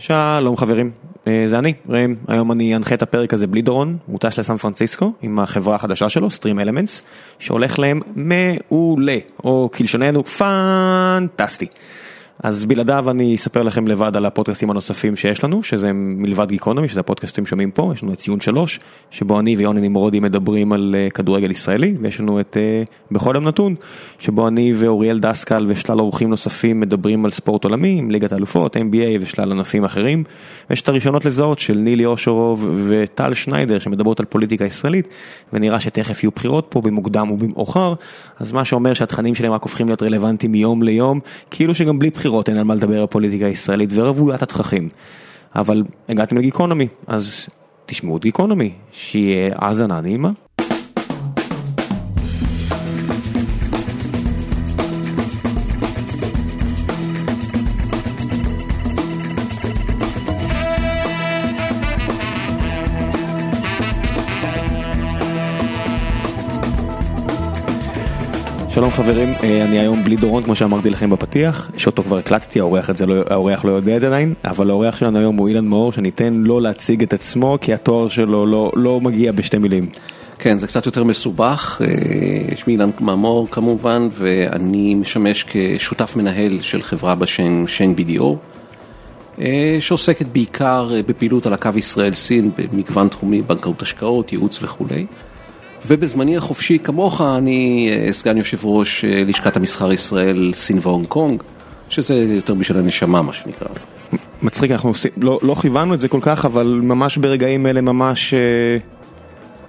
שלום חברים, זה אני, רם. היום אני אנחה את הפרק הזה בלי דורון, מוטש לסן פרנסיסקו עם החברה החדשה שלו, Stream Elements, שהולך להם מעולה, או כלשוננו, פנטסטי. אז בלעדיו אני אספר לכם לבד על הפודקאסטים הנוספים שיש לנו, שזה מלבד גיקונומי, שזה הפודקאסטים שומעים פה, יש לנו את ציון 3, שבו אני ויוני נמרודי מדברים על כדורגל ישראלי, ויש לנו את בכל יום נתון, שבו אני ואוריאל דסקל ושלל אורחים נוספים מדברים על ספורט עולמי, עם ליגת האלופות, NBA ושלל ענפים אחרים, ויש את הראשונות לזהות של נילי אושרוב וטל שניידר, שמדברות על פוליטיקה ישראלית, ונראה שתכף יהיו בחירות פה, במוקדם ובמאוחר, אז מה שאומר שהתכנים שלהם רק הופכים להיות רלוונטיים מיום ליום, כאילו שגם בלי בחירות אין על מה לדבר הפוליטיקה הישראלית ורבועת התככים. אבל הגעתם לגיקונומי, אז תשמעו את גיקונומי, שיהיה האזנה נעימה. שלום חברים, אני היום בלי דורון, כמו שאמרתי לכם בפתיח, שאותו כבר הקלטתי, האורח לא יודע את זה עדיין, אבל האורח שלנו היום הוא אילן מאור, שניתן לו להציג את עצמו, כי התואר שלו לא מגיע בשתי מילים. כן, זה קצת יותר מסובך, שמי אילן מאור כמובן, ואני משמש כשותף מנהל של חברה בשם שיין BDO, שעוסקת בעיקר בפעילות על הקו ישראל-סין, במגוון תחומי, בנקאות השקעות, ייעוץ וכולי. ובזמני החופשי כמוך אני סגן יושב ראש לשכת המסחר ישראל, סין והונג קונג, שזה יותר בשביל הנשמה, מה שנקרא. מצחיק, אנחנו לא חיוונו את זה כל כך, אבל ממש ברגעים אלה ממש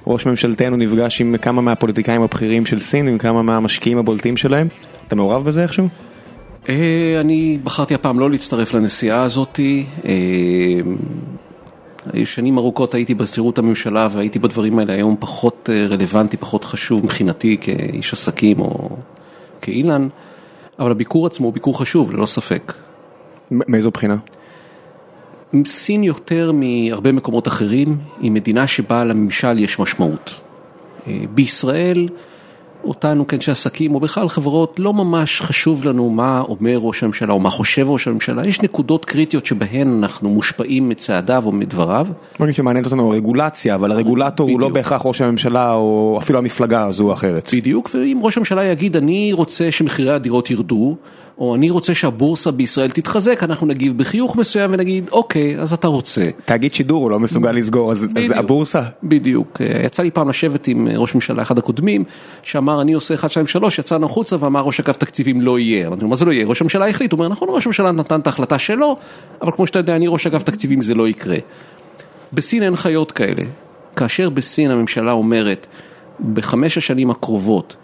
ראש ממשלתנו נפגש עם כמה מהפוליטיקאים הבכירים של סין, עם כמה מהמשקיעים הבולטים שלהם. אתה מעורב בזה איכשהו? אני בחרתי הפעם לא להצטרף לנסיעה הזאת. שנים ארוכות הייתי בסדירות הממשלה והייתי בדברים האלה, היום פחות רלוונטי, פחות חשוב מבחינתי כאיש עסקים או כאילן, אבל הביקור עצמו הוא ביקור חשוב, ללא ספק. מאיזו בחינה? סין יותר מהרבה מקומות אחרים, היא מדינה שבה לממשל יש משמעות. בישראל, אותנו כאנשי עסקים או בכלל חברות, לא ממש חשוב לנו מה אומר ראש הממשלה או מה חושב ראש הממשלה. יש נקודות קריטיות שבהן אנחנו מושפעים מצעדיו או מדבריו. מרגיש שמעניין אותנו רגולציה, אבל הרגולטור הוא לא בהכרח ראש הממשלה או אפילו המפלגה הזו או אחרת. בדיוק, ואם ראש הממשלה יגיד אני רוצה שמחירי הדירות ירדו, או אני רוצה שהבורסה בישראל תתחזק, אנחנו נגיב בחיוך מסוים ונגיד, אוקיי, אז אתה רוצה. תאגיד שידור, הוא לא מסוגל לסגור, אז הבורסה? בדיוק. יצא לי פעם לשבת עם ראש ממשלה, אחד הקודמים, שאמר, אני עושה 1, 2, 3, יצאנו חוצה, ואמר, ראש אגף תקציבים לא יהיה. אמרנו, מה זה לא יהיה? ראש הממשלה החליט, הוא אומר, נכון, ראש הממשלה נתן את ההחלטה שלו, אבל כמו שאתה יודע, אני ראש אגף תקציבים, זה לא יקרה. בסין אין חיות כאלה. כאשר בסין הממשלה אומרת, בחמש השנים הקרובות,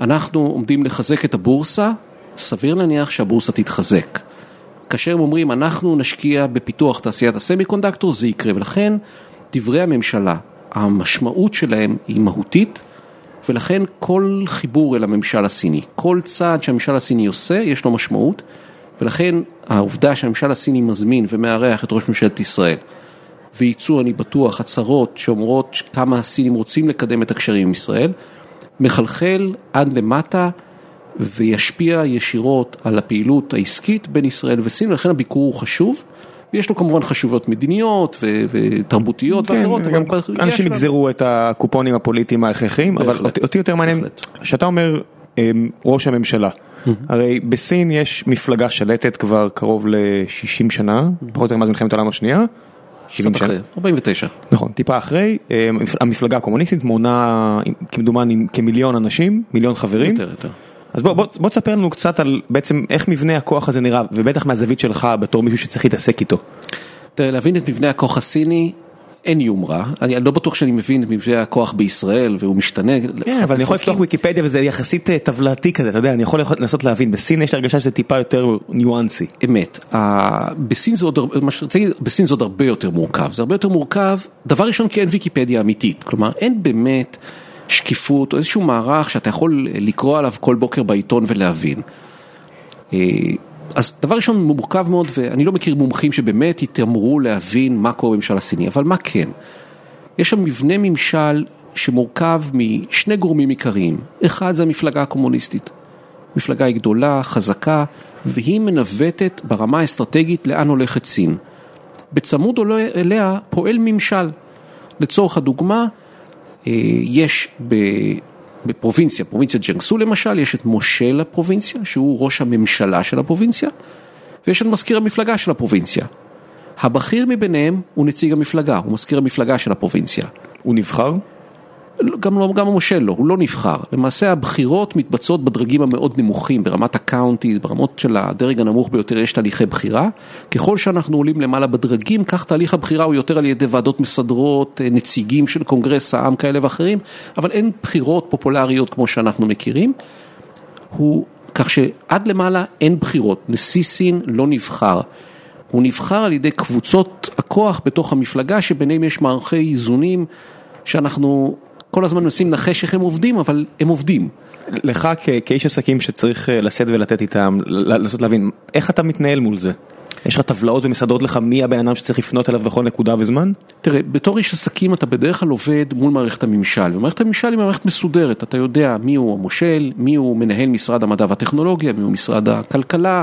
אנחנו עומדים לחזק את הבורסה, סביר להניח שהבורסה תתחזק. כאשר הם אומרים, אנחנו נשקיע בפיתוח תעשיית הסמיקונדקטור, זה יקרה, ולכן דברי הממשלה, המשמעות שלהם היא מהותית, ולכן כל חיבור אל הממשל הסיני, כל צעד שהממשל הסיני עושה, יש לו משמעות, ולכן העובדה שהממשל הסיני מזמין ומארח את ראש ממשלת ישראל, וייצאו, אני בטוח, הצהרות שאומרות כמה הסינים רוצים לקדם את הקשרים עם ישראל, מחלחל עד למטה, וישפיע ישירות על הפעילות העסקית בין ישראל וסין, ולכן הביקור הוא חשוב, ויש לו כמובן חשובות מדיניות ותרבותיות ואחרות. אנשים יגזרו את הקופונים הפוליטיים ההכרחיים, אבל אותי יותר מעניין, שאתה אומר ראש הממשלה, הרי בסין יש מפלגה שלטת כבר קרוב ל-60 שנה, פחות או יותר מאז מלחמת העולם השנייה, 70 שנה. 49. נכון, טיפה אחרי, המפלגה הקומוניסטית מונה כמדומני כמיליון אנשים, מיליון חברים. יותר. אז בוא תספר לנו קצת על בעצם איך מבנה הכוח הזה נראה, ובטח מהזווית שלך בתור מישהו שצריך להתעסק איתו. תראה, להבין את מבנה הכוח הסיני, אין יומרה. אני לא בטוח שאני מבין את מבנה הכוח בישראל, והוא משתנה. אבל אני יכול לפתוח ויקיפדיה, וזה יחסית טבלתי כזה, אתה יודע, אני יכול לנסות להבין. בסין יש הרגשה שזה טיפה יותר ניואנסי. אמת. בסין זה עוד הרבה יותר מורכב. זה הרבה יותר מורכב, דבר ראשון, כי אין ויקיפדיה אמיתית. כלומר, אין באמת שקיפות או איזשהו מערך שאתה יכול לקרוא עליו כל בוקר בעיתון ולהבין. אז דבר ראשון מורכב מאוד, ואני לא מכיר מומחים שבאמת יתאמרו להבין מה קורה בממשל הסיני, אבל מה כן? יש שם מבנה ממשל שמורכב משני גורמים עיקריים. אחד זה המפלגה הקומוניסטית. מפלגה היא גדולה, חזקה, והיא מנווטת ברמה האסטרטגית לאן הולכת סין. בצמוד אליה פועל ממשל. לצורך הדוגמה, יש בפרובינציה, פרובינציית ג'נגסו למשל, יש את מושל הפרובינציה, שהוא ראש הממשלה של הפרובינציה, ויש את מזכיר המפלגה של הפרובינציה. הבכיר מביניהם הוא נציג המפלגה, הוא מזכיר המפלגה של הפרובינציה. הוא נבחר? גם המושל לא, הוא לא נבחר. למעשה הבחירות מתבצעות בדרגים המאוד נמוכים, ברמת הקאונטיז, ברמות של הדרג הנמוך ביותר יש תהליכי בחירה. ככל שאנחנו עולים למעלה בדרגים, כך תהליך הבחירה הוא יותר על ידי ועדות מסדרות, נציגים של קונגרס העם כאלה ואחרים, אבל אין בחירות פופולריות כמו שאנחנו מכירים. הוא, כך שעד למעלה אין בחירות, נשיא סין לא נבחר. הוא נבחר על ידי קבוצות הכוח בתוך המפלגה, שביניהם יש מערכי איזונים שאנחנו כל הזמן מנסים לנחש איך הם עובדים, אבל הם עובדים. לך כאיש עסקים שצריך לשאת ולתת איתם, לעשות להבין, איך אתה מתנהל מול זה? יש לך טבלאות ומסעדות לך מי הבן אדם שצריך לפנות אליו בכל נקודה וזמן? תראה, בתור איש עסקים אתה בדרך כלל עובד מול מערכת הממשל, ומערכת הממשל היא מערכת מסודרת, אתה יודע מי הוא המושל, מי הוא מנהל משרד המדע והטכנולוגיה, מי הוא משרד הכלכלה,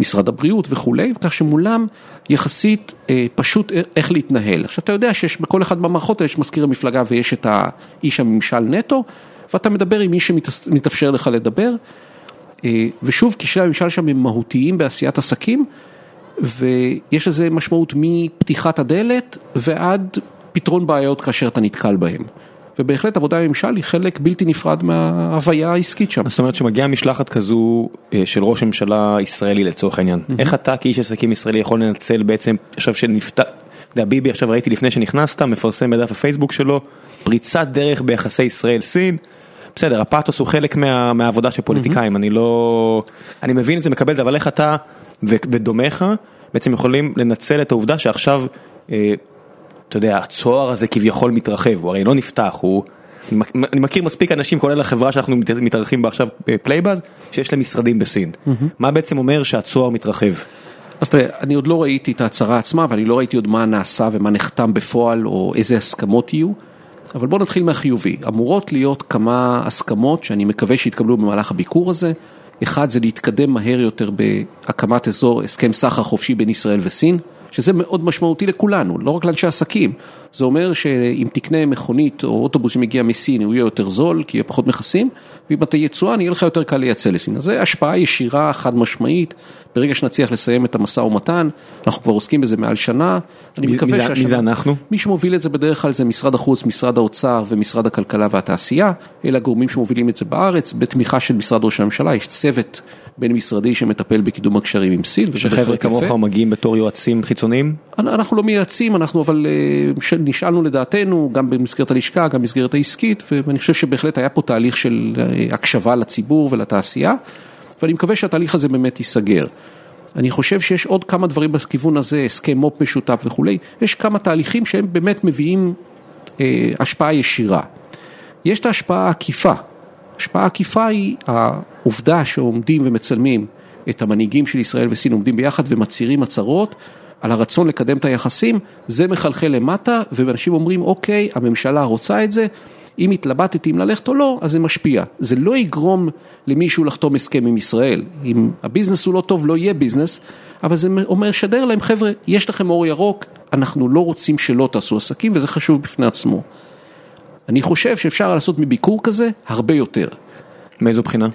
משרד הבריאות וכולי, כך שמולם יחסית פשוט איך להתנהל. עכשיו אתה יודע שיש בכל אחד במערכות, יש מזכיר המפלגה ויש את האיש הממשל נטו, ואתה מדבר עם מי שמתאפשר לך לדבר, ושוב, קשרי הממשל שם הם מהותיים בעשיית עסקים, ויש לזה משמעות מפתיחת הדלת ועד פתרון בעיות כאשר אתה נתקל בהם. ובהחלט עבודה הממשל היא חלק בלתי נפרד מההוויה העסקית שם. זאת אומרת שמגיעה משלחת כזו של ראש ממשלה ישראלי לצורך העניין. איך אתה כאיש עסקים ישראלי יכול לנצל בעצם, עכשיו שנפתח, ביבי עכשיו ראיתי לפני שנכנסת, מפרסם בדף הפייסבוק שלו, פריצת דרך ביחסי ישראל-סין, בסדר, הפאטוס הוא חלק מהעבודה של פוליטיקאים, אני מבין את זה, מקבל את זה, אבל איך אתה ודומך בעצם יכולים לנצל את העובדה שעכשיו אתה יודע, הצוהר הזה כביכול מתרחב, הוא הרי לא נפתח, אני מכיר מספיק אנשים, כולל החברה שאנחנו מתארחים בה עכשיו בפלייבאז, שיש להם משרדים בסין. מה בעצם אומר שהצוהר מתרחב? אז תראה, אני עוד לא ראיתי את ההצהרה עצמה, ואני לא ראיתי עוד מה נעשה ומה נחתם בפועל, או איזה הסכמות יהיו, אבל בואו נתחיל מהחיובי. אמורות להיות כמה הסכמות שאני מקווה שיתקבלו במהלך הביקור הזה. אחד זה להתקדם מהר יותר בהקמת אזור הסכם סחר חופשי בין ישראל וסין, שזה מאוד משמעותי לכולנו, לא רק לאנשי עסקים. זה אומר שאם תקנה מכונית או אוטובוס שמגיע מסין, הוא יהיה יותר זול, כי יהיה פחות מכסים, ואם אתה יצואן, יהיה לך יותר קל לייצא לסין. אז זו השפעה ישירה, חד משמעית. ברגע שנצליח לסיים את המשא ומתן, אנחנו כבר עוסקים בזה מעל שנה. מי זה אנחנו? מי שמוביל את זה בדרך כלל זה משרד החוץ, משרד האוצר ומשרד הכלכלה והתעשייה. אלה הגורמים שמובילים את זה בארץ, בתמיכה של משרד ראש הממשלה. יש צוות בין משרדי שמטפל בקידום הקשרים עם סין. שחבר'ה כמוך מגיעים בתור יועצים חיצוניים? אנחנו לא מייעצים, אנחנו אבל נשאלנו לדעתנו, גם במסגרת הלשכה, גם במסגרת העסקית, ואני חושב שבהחלט היה פה תהליך של הקשבה לציבור ולתעשייה, ואני מקווה שהתהליך הזה באמת ייסגר. אני חושב שיש עוד כמה דברים בכיוון הזה, הסכם מופ משותף וכו'. יש כמה תהליכים שהם באמת מביאים השפעה ישירה. יש את ההשפעה העקיפה. השפעה עקיפה היא העובדה שעומדים ומצלמים את המנהיגים של ישראל וסין, עומדים ביחד ומצהירים הצהרות על הרצון לקדם את היחסים, זה מחלחל למטה, ואנשים אומרים, אוקיי, הממשלה רוצה את זה, אם התלבטתי אם ללכת או לא, אז זה משפיע. זה לא יגרום למישהו לחתום הסכם עם ישראל. אם הביזנס הוא לא טוב, לא יהיה ביזנס, אבל זה אומר, שדר להם, חבר'ה, יש לכם אור ירוק, אנחנו לא רוצים שלא תעשו עסקים, וזה חשוב בפני עצמו. אני חושב שאפשר לעשות מביקור כזה הרבה יותר. מאיזו בחינה?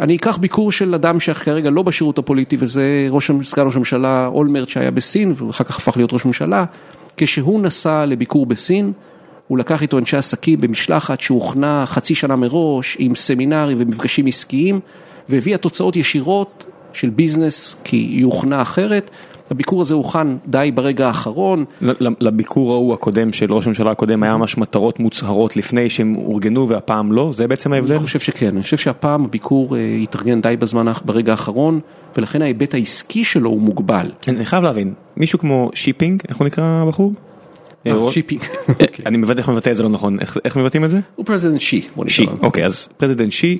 אני אקח ביקור של אדם שכרגע לא בשירות הפוליטי, וזה סגן ראש הממשלה אולמרט שהיה בסין, ואחר כך הפך להיות ראש ממשלה. כשהוא נסע לביקור בסין, הוא לקח איתו אנשי עסקים במשלחת שהוכנה חצי שנה מראש, עם סמינרים ומפגשים עסקיים, והביאה תוצאות ישירות של ביזנס, כי היא הוכנה אחרת. הביקור הזה הוכן די ברגע האחרון. לביקור ההוא הקודם של ראש הממשלה הקודם היה ממש מטרות מוצהרות לפני שהם אורגנו והפעם לא? זה בעצם ההבדל? אני חושב שכן. אני חושב שהפעם הביקור התארגן די בזמן ברגע האחרון, ולכן ההיבט העסקי שלו הוא מוגבל. אני חייב להבין, מישהו כמו שיפינג, איך הוא נקרא הבחור? שיפינג. אני מבטא איך מבטא את זה לא נכון. איך מבטאים את זה? הוא פרזידנט שי. אוקיי, אז פרזידנט שי.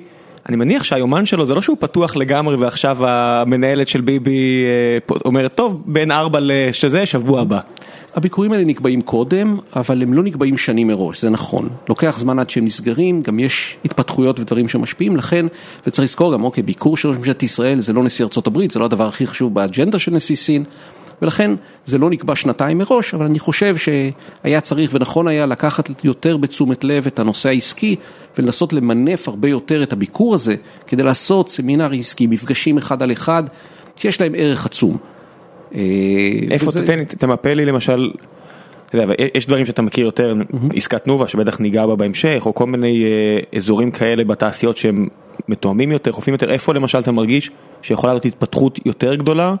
אני מניח שהיומן שלו זה לא שהוא פתוח לגמרי ועכשיו המנהלת של ביבי אומרת טוב בין 4 לשזה שבוע הבא. הביקורים האלה נקבעים קודם אבל הם לא נקבעים שנים מראש, זה נכון. לוקח זמן עד שהם נסגרים, גם יש התפתחויות ודברים שמשפיעים לכן, וצריך לזכור גם אוקיי, ביקור של ראש ממשלת ישראל זה לא נשיא ארצות הברית, זה לא הדבר הכי חשוב באג'נדה של נשיא סין, ולכן זה לא נקבע שנתיים מראש, אבל אני חושב שהיה צריך ונכון היה לקחת יותר בתשומת לב את הנושא העסקי, ולנסות למנף הרבה יותר את הביקור הזה, כדי לעשות סמינר עסקי, מפגשים אחד על אחד, שיש להם ערך עצום. איפה תמפה לי למשל, יש דברים שאתה מכיר יותר, עסקת תנובה שבטח ניגע בה בהמשך, או כל מיני אזורים כאלה בתעשיות שהם מתואמים יותר, חופים יותר, איפה למשל אתה מרגיש שיכולה להיות התפתחות יותר גדולה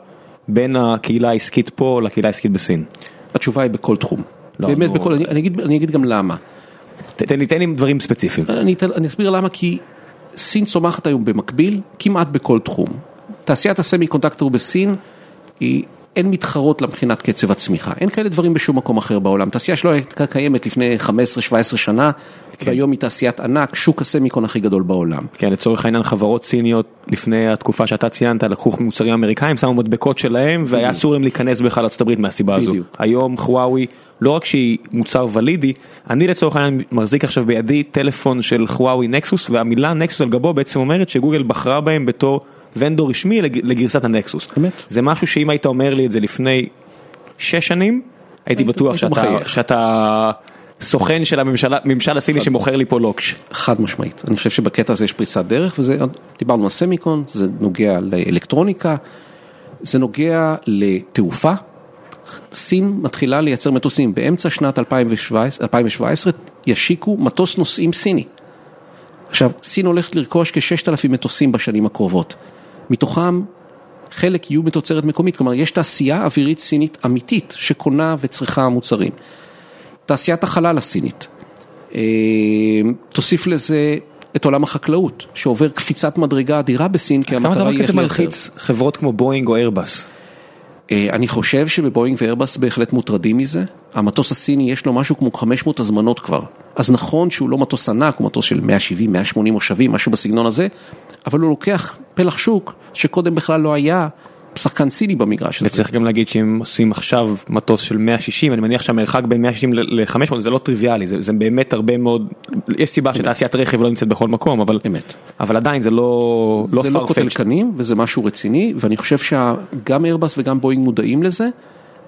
בין הקהילה העסקית פה לקהילה העסקית בסין? התשובה היא בכל תחום. באמת בכל, אני אגיד גם למה. תן לי דברים ספציפיים. אני אסביר למה, כי סין צומחת היום במקביל כמעט בכל תחום. תעשיית הסמי קונדקטור בסין היא אין מתחרות למבחינת קצב הצמיחה. אין כאלה דברים בשום מקום אחר בעולם. תעשייה שלא הייתה קיימת לפני 15-17 שנה, והיום היא תעשיית ענק, שוק הסמיקון הכי גדול בעולם. כן, לצורך העניין חברות סיניות, לפני התקופה שאתה ציינת, לקחו מוצרים אמריקאים, שמו מדבקות שלהם, והיה אסור להם להיכנס בכלל לארצות הברית מהסיבה הזו. היום חוואוי, לא רק שהיא מוצר ולידי, אני לצורך העניין מחזיק עכשיו בידי טלפון של חוואוי נקסוס, והמילה נקסוס על גבו בעצם אומרת שגוגל בחרה בהם בתור ונדור רשמי לגרסת הנקסוס. זה משהו שאם היית אומר לי את זה לפני 6 שנים, הייתי בטוח שאתה סוכן של הממשל הסיני שמוכר לי פה לוקש. חד משמעית. אני חושב שבקטע הזה יש פריצת דרך, וזה, דיברנו על סמיקון, זה נוגע לאלקטרוניקה, זה נוגע לתעופה. סין מתחילה לייצר מטוסים. באמצע שנת 2017 ישיקו מטוס נוסעים סיני. עכשיו, סין הולכת לרכוש כ-6,000 מטוסים בשנים הקרובות. מתוכם חלק יהיו מתוצרת מקומית, כלומר, יש תעשייה אווירית סינית אמיתית שקונה וצריכה מוצרים. תעשיית החלל הסינית. תוסיף לזה את עולם החקלאות, שעובר קפיצת מדרגה אדירה בסין, כי המטרה היא איך מלחיץ חברות כמו בואינג או איירבס? אני חושב שבבואינג ואיירבס בהחלט מוטרדים מזה. המטוס הסיני יש לו משהו כמו 500 הזמנות כבר. אז נכון שהוא לא מטוס ענק, הוא מטוס של 170, 180 מושבים, משהו בסגנון הזה, אבל הוא לוקח פלח שוק שקודם בכלל לא היה שחקן סיני במגרש הזה. וצריך גם להגיד שאם עושים עכשיו מטוס של 160, אני מניח שהמרחק בין 160 ל-500 זה לא טריוויאלי, זה באמת הרבה מאוד, יש סיבה שתעשיית רכב לא נמצאת בכל מקום, אבל עדיין זה לא פרפקט. זה לא כותלקנים וזה משהו רציני, ואני חושב שגם איירבס וגם בואינג מודעים לזה,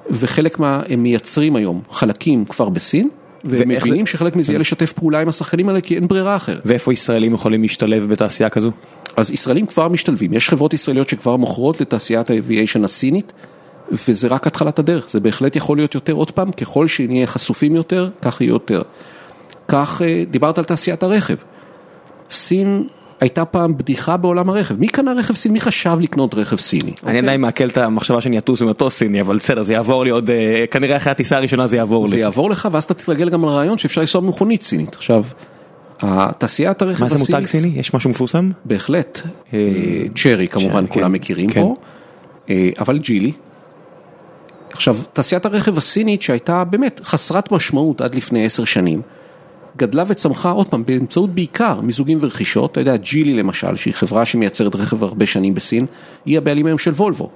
וחלק מה הם מייצרים היום חלקים כבר בסין, והם מבינים שחלק מזה יהיה לשתף פעולה עם השחקנים האלה, כי אין ברירה אחרת. ואיפה ישראלים יכולים להשתלב בתעשייה כזו? אז ישראלים כבר משתלבים. יש חברות ישראליות שכבר מוכרות לתעשיית האוויאשן הסינית, וזה רק התחלת הדרך. זה בהחלט יכול להיות יותר. עוד פעם, ככל שנהיה חשופים יותר, כך יהיה יותר. כך דיברת על תעשיית הרכב. סין הייתה פעם בדיחה בעולם הרכב. מי קנה רכב סיני? מי חשב לקנות רכב סיני? אני עדיין מעכל את המחשבה שאני אטוס במטוס סיני, אבל בסדר, זה יעבור לי עוד, כנראה אחרי הטיסה הראשונה זה יעבור לי. זה יעבור לך, ואז אתה תתרגל גם על רעיון שאפשר לנסוע במכונית סינית. עכשיו, התעשיית הרכב הסינית... מה זה מותג סיני? יש משהו מפורסם? בהחלט. צ'רי, כמובן, כולם מכירים פה. אבל ג'ילי. עכשיו, תעשיית הרכב הסינית שהייתה באמת חסרת משמעות עד לפני 10 שנים. גדלה וצמחה עוד פעם, באמצעות בעיקר מיזוגים ורכישות. אתה יודע, ג'ילי למשל, שהיא חברה שמייצרת רכב הרבה שנים בסין, היא הבעלים היום של וולבו,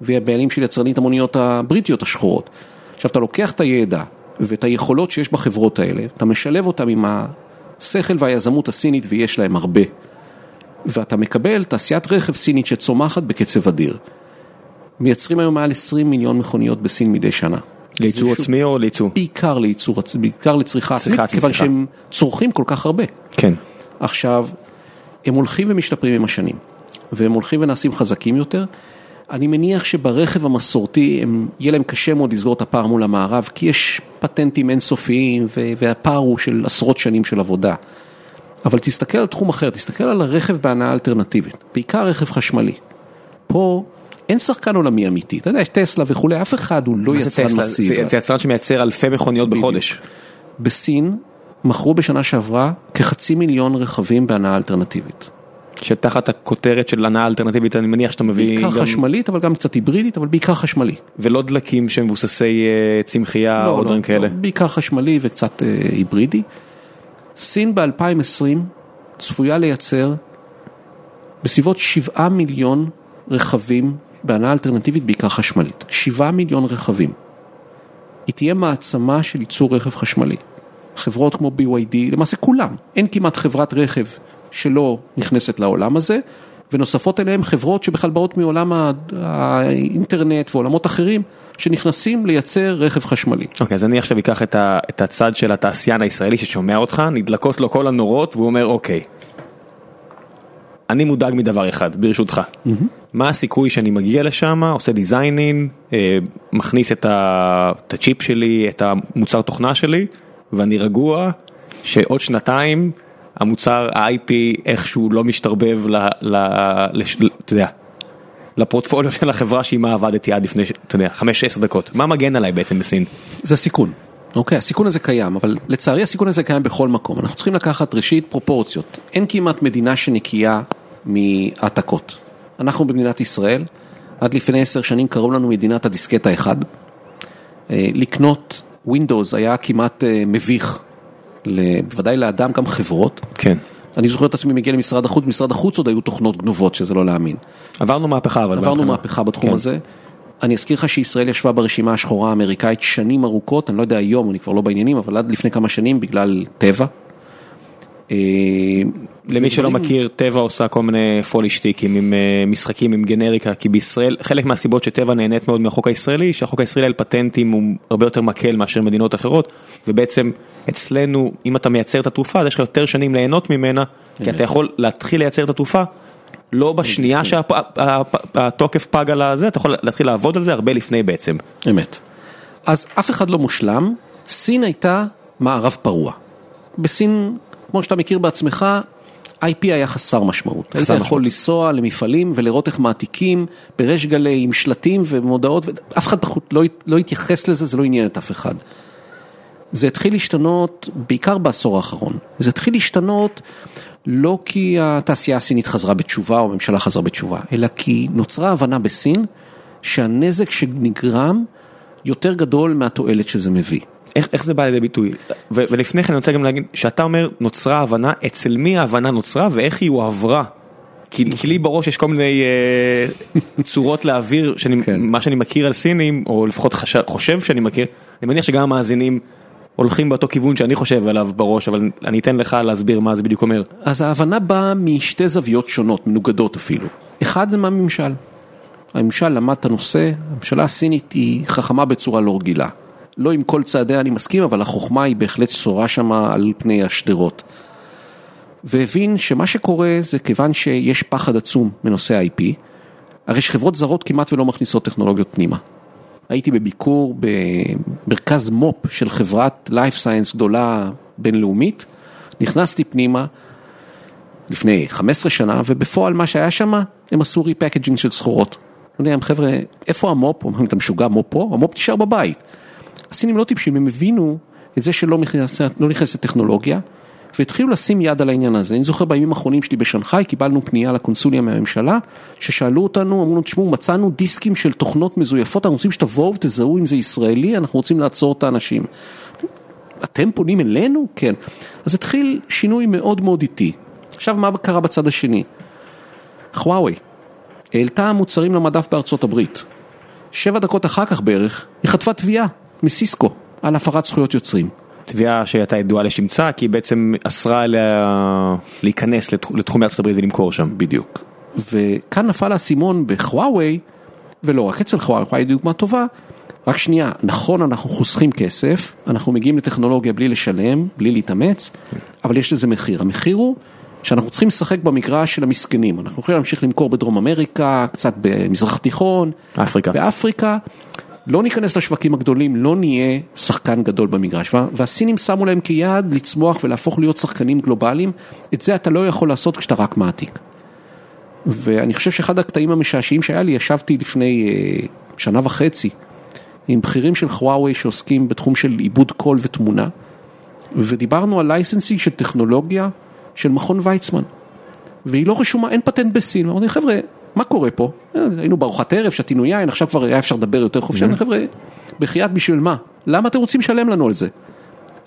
והיא הבעלים של יצרנית המוניות הבריטיות השחורות. עכשיו, אתה לוקח את הידע ואת היכולות שיש בחברות האלה, אתה משלב אותם עם השכל והיזמות הסינית, ויש להם הרבה. ואתה מקבל תעשיית רכב סינית שצומחת בקצב אדיר. מייצרים היום מעל 20 מיליון מכוניות בסין מדי שנה. לייצור עצמי או לייצור? בעיקר לייצור, בעיקר לצריכה עצמית, כיוון שהם צורכים כל כך הרבה. כן. עכשיו, הם הולכים ומשתפרים עם השנים, והם הולכים ונעשים חזקים יותר. אני מניח שברכב המסורתי, יהיה להם קשה מאוד לסגור את הפער מול המערב, כי יש פטנטים אינסופיים, והפער הוא של עשרות שנים של עבודה. אבל תסתכל על תחום אחר, תסתכל על הרכב בהנאה אלטרנטיבית, בעיקר רכב חשמלי. פה אין שחקן עולמי אמיתי, אתה יודע, יש טסלה וכו', אף אחד הוא לא יצרן מסיבי. זה יצרן שמייצר אלפי מכוניות בחודש. בסין מכרו בשנה שעברה כ500,000 רכבים בהנאה אלטרנטיבית. שתחת הכותרת של הנאה אלטרנטיבית, אני מניח שאתה מביא... בעיקר חשמלית, אבל גם קצת היברידית, אבל בעיקר חשמלי. ולא דלקים שמבוססי צמחייה או דברים כאלה? לא, בעיקר חשמלי וקצת היברידי. סין ב-2020 צפויה לייצר בסביבות 7 מיליון רכבים בהנעה אלטרנטיבית, בעיקר חשמלית. 7 מיליון רכבים. היא תהיה מעצמה של ייצור רכב חשמלי. חברות כמו BYD, למעשה כולם. אין כמעט חברת רכב שלא נכנסת לעולם הזה, ונוספות אליהם חברות שבכלל באות מעולם האינטרנט ועולמות אחרים, שנכנסים לייצר רכב חשמלי. אוקיי, אז אני עכשיו אקח את הצד של התעשיין הישראלי ששומע אותך, נדלקות לו כל הנורות, והוא אומר, אוקיי, אני מודאג מדבר אחד, ברשותך. מה הסיכוי שאני מגיע לשם, עושה דיזיינינג, מכניס את הצ'יפ שלי, את המוצר תוכנה שלי, ואני רגוע שעוד שנתיים המוצר, ה-IP, איכשהו לא משתרבב אתה יודע, לפורטפוליו של החברה שעימה עבדתי עד לפני, אתה יודע, 5-10 דקות. מה מגן עליי בעצם בסין? זה סיכון. אוקיי, הסיכון הזה קיים, אבל לצערי הסיכון הזה קיים בכל מקום. אנחנו צריכים לקחת ראשית פרופורציות. אין כמעט מדינה שנקייה מהעתקות. אנחנו במדינת ישראל, עד לפני 10 שנים קראו לנו מדינת הדיסקט האחד. לקנות Windows היה כמעט מביך, בוודאי לאדם, גם חברות. כן. אני זוכר את עצמי מגיע למשרד החוץ, משרד החוץ עוד היו תוכנות גנובות, שזה לא להאמין. עברנו מהפכה, אבל עברנו מהפכה בתחום הזה. אני אזכיר לך שישראל ישבה ברשימה השחורה האמריקאית שנים ארוכות, אני לא יודע היום, אני כבר לא בעניינים, אבל עד לפני כמה שנים, בגלל טבע. למי שלא מכיר, טבע עושה כל מיני פולישטיקים עם משחקים, עם גנריקה, כי בישראל, חלק מהסיבות שטבע נהנית מאוד מהחוק הישראלי, שהחוק הישראלי על פטנטים הוא הרבה יותר מקל מאשר מדינות אחרות, ובעצם אצלנו, אם אתה מייצר את התרופה, אז יש לך יותר שנים ליהנות ממנה, כי אתה יכול להתחיל לייצר את התרופה, לא בשנייה שהתוקף פג על הזה, אתה יכול להתחיל לעבוד על זה הרבה לפני בעצם. אמת. אז אף אחד לא מושלם, סין הייתה מערב פרוע. בסין, כמו שאתה מכיר בעצמך, IP היה חסר משמעות. היית יכול לנסוע למפעלים ולראות איך מעתיקים בריש גלי עם שלטים ומודעות, אף אחד פחות לא התייחס לזה, זה לא עניין את אף אחד. זה התחיל להשתנות בעיקר בעשור האחרון. זה התחיל להשתנות לא כי התעשייה הסינית חזרה בתשובה או הממשלה חזרה בתשובה, אלא כי נוצרה הבנה בסין שהנזק שנגרם יותר גדול מהתועלת שזה מביא. איך זה בא לידי ביטוי? ולפני כן אני רוצה גם להגיד, שאתה אומר נוצרה הבנה, אצל מי ההבנה נוצרה ואיך היא הועברה? כי לי בראש יש כל מיני צורות להעביר, מה שאני מכיר על סינים, או לפחות חושב שאני מכיר, אני מניח שגם המאזינים הולכים באותו כיוון שאני חושב עליו בראש, אבל אני אתן לך להסביר מה זה בדיוק אומר. אז ההבנה באה משתי זוויות שונות, מנוגדות אפילו. אחד זה מהממשל. הממשל למד את הנושא, הממשלה הסינית היא חכמה בצורה לא רגילה. לא עם כל צעדיה אני מסכים, אבל החוכמה היא בהחלט שורה שם על פני השדרות. והבין שמה שקורה זה כיוון שיש פחד עצום מנושא ה-IP, הרי שחברות זרות כמעט ולא מכניסות טכנולוגיות פנימה. הייתי בביקור במרכז מופ של חברת Life Science גדולה בינלאומית, נכנסתי פנימה לפני 15 שנה, ובפועל מה שהיה שם, הם עשו ריפקג'ינג של סחורות. אני יודע, חבר'ה, איפה המופ? אומרים, אתה משוגע מופ פה? המופ תשאר בבית. הסינים לא טיפשים, הם הבינו את זה שלא נכנסת טכנולוגיה, והתחילו לשים יד על העניין הזה. אני זוכר בימים האחרונים שלי בשנחאי, קיבלנו פנייה לקונסוליה מהממשלה, ששאלו אותנו, אמרו לנו, תשמעו, מצאנו דיסקים של תוכנות מזויפות, אנחנו רוצים שתבואו ותזהו אם זה ישראלי, אנחנו רוצים לעצור את האנשים. אתם פונים אלינו? כן. אז התחיל שינוי מאוד מאוד איטי. עכשיו, מה קרה בצד השני? חוואוי, העלתה מוצרים למדף בארצות הברית. 7 דקות אחר כך בערך, היא חטפה תביעה מסיסקו על הפרת זכויות יוצרים. תביעה שהייתה ידועה לשמצה, כי היא בעצם אסרה להיכנס לתחום ארצות הברית ולמכור שם. בדיוק. וכאן נפל הסימון בחוואווי, ולא רק אצל חוואווי, דוגמה טובה, רק שנייה, נכון, אנחנו חוסכים כסף, אנחנו מגיעים לטכנולוגיה בלי לשלם, בלי להתאמץ, אבל יש לזה מחיר. המחיר הוא שאנחנו צריכים לשחק במגרש של המסכנים. אנחנו יכולים להמשיך למכור בדרום אמריקה, קצת במזרח תיכון, באפריקה. לא ניכנס לשווקים הגדולים, לא נהיה שחקן גדול במגרש. והסינים שמו להם כיעד לצמוח ולהפוך להיות שחקנים גלובליים. את זה אתה לא יכול לעשות כשאתה רק מעתיק. ואני חושב שאחד הקטעים המשעשיים שהיה לי, ישבתי לפני 1.5 שנה עם בכירים של חוואווי שעוסקים בתחום של עיבוד קול ותמונה, ודיברנו על לייסנסינג של טכנולוגיה של מכון ויצמן. והיא לא רשומה, אין פטנט בסין. ואני אומר, חבר'ה, מה קורה פה? היינו בארוחת ערב, שתינו יין, עכשיו כבר היה אפשר לדבר יותר חופשי. אני חבר'ה, בחיית בשביל מה? למה אתם רוצים לשלם לנו על זה?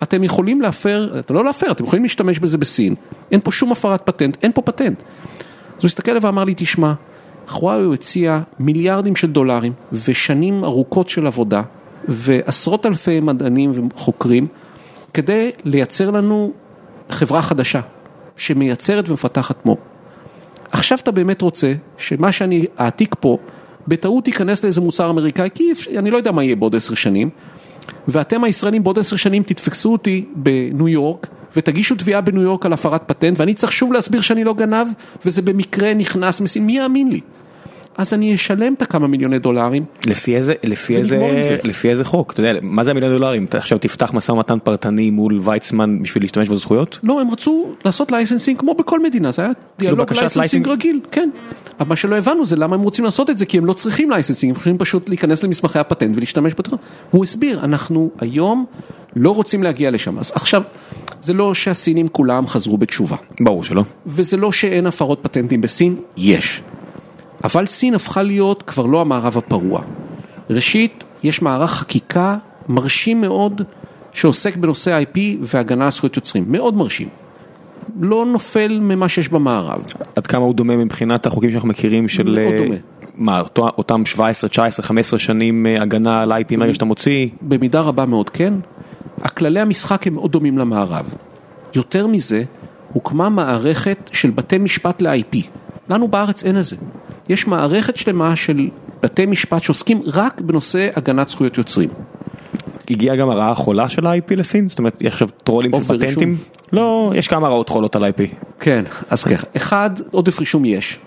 אתם יכולים להפר, אתם לא להפר, אתם יכולים להשתמש בזה בסין. אין פה שום הפרת פטנט, אין פה פטנט. אז הוא הסתכל ואמר לי, תשמע, חוואווי הציע מיליארדים של דולרים, ושנים ארוכות של עבודה, ועשרות אלפי מדענים וחוקרים, כדי לייצר לנו חברה חדשה, שמייצרת ומפתחת מופ. עכשיו אתה באמת רוצה שמה שאני אעתיק פה, בטעות ייכנס לאיזה מוצר אמריקאי, כי אני לא יודע מה יהיה בעוד 10 שנים, ואתם הישראלים בעוד 10 שנים תתפקסו אותי בניו יורק, ותגישו תביעה בניו יורק על הפרת פטנט, ואני צריך שוב להסביר שאני לא גנב, וזה במקרה נכנס מסין, מי יאמין לי? אז אני אשלם את הכמה מיליוני דולרים. לפי איזה חוק? אתה יודע, מה זה המיליון דולרים? אתה עכשיו תפתח מסע ומתן פרטני מול ויצמן בשביל להשתמש בזכויות? לא, הם רצו לעשות לייסנסינג כמו בכל מדינה, זה היה דיאלוג לייסנסינג רגיל, כן. אבל מה שלא הבנו זה למה הם רוצים לעשות את זה, כי הם לא צריכים לייסנסינג, הם יכולים פשוט להיכנס למסמכי הפטנט ולהשתמש בתוכנות. הוא הסביר, אנחנו היום לא רוצים להגיע לשם. אז עכשיו, זה לא שהסינים כולם חזרו בתשובה. ברור שלא. וזה לא שאין הפרות פטנטים בסין, יש. אבל סין הפכה להיות כבר לא המערב הפרוע. ראשית, יש מערך חקיקה מרשים מאוד שעוסק בנושא IP והגנה על זכויות יוצרים. מאוד מרשים. לא נופל ממה שיש במערב. עד כמה הוא דומה מבחינת החוקים שאנחנו מכירים של... מאוד דומה. מה, אותם 17, 19, 15 שנים הגנה על IP מהרגע שאתה מוציא? במידה רבה מאוד כן. הכללי המשחק הם מאוד דומים למערב. יותר מזה, הוקמה מערכת של בתי משפט ל-IP. לנו בארץ אין הזה. יש מערכת שלמה של בתי משפט שעוסקים רק בנושא הגנת זכויות יוצרים. הגיעה גם הרעה החולה של ה-IP לסין? זאת אומרת, יש עכשיו טרולים של פטנטים? לא, יש כמה רעות חולות על ה-IP. כן, אז ככה. אחד, עודף רישום יש.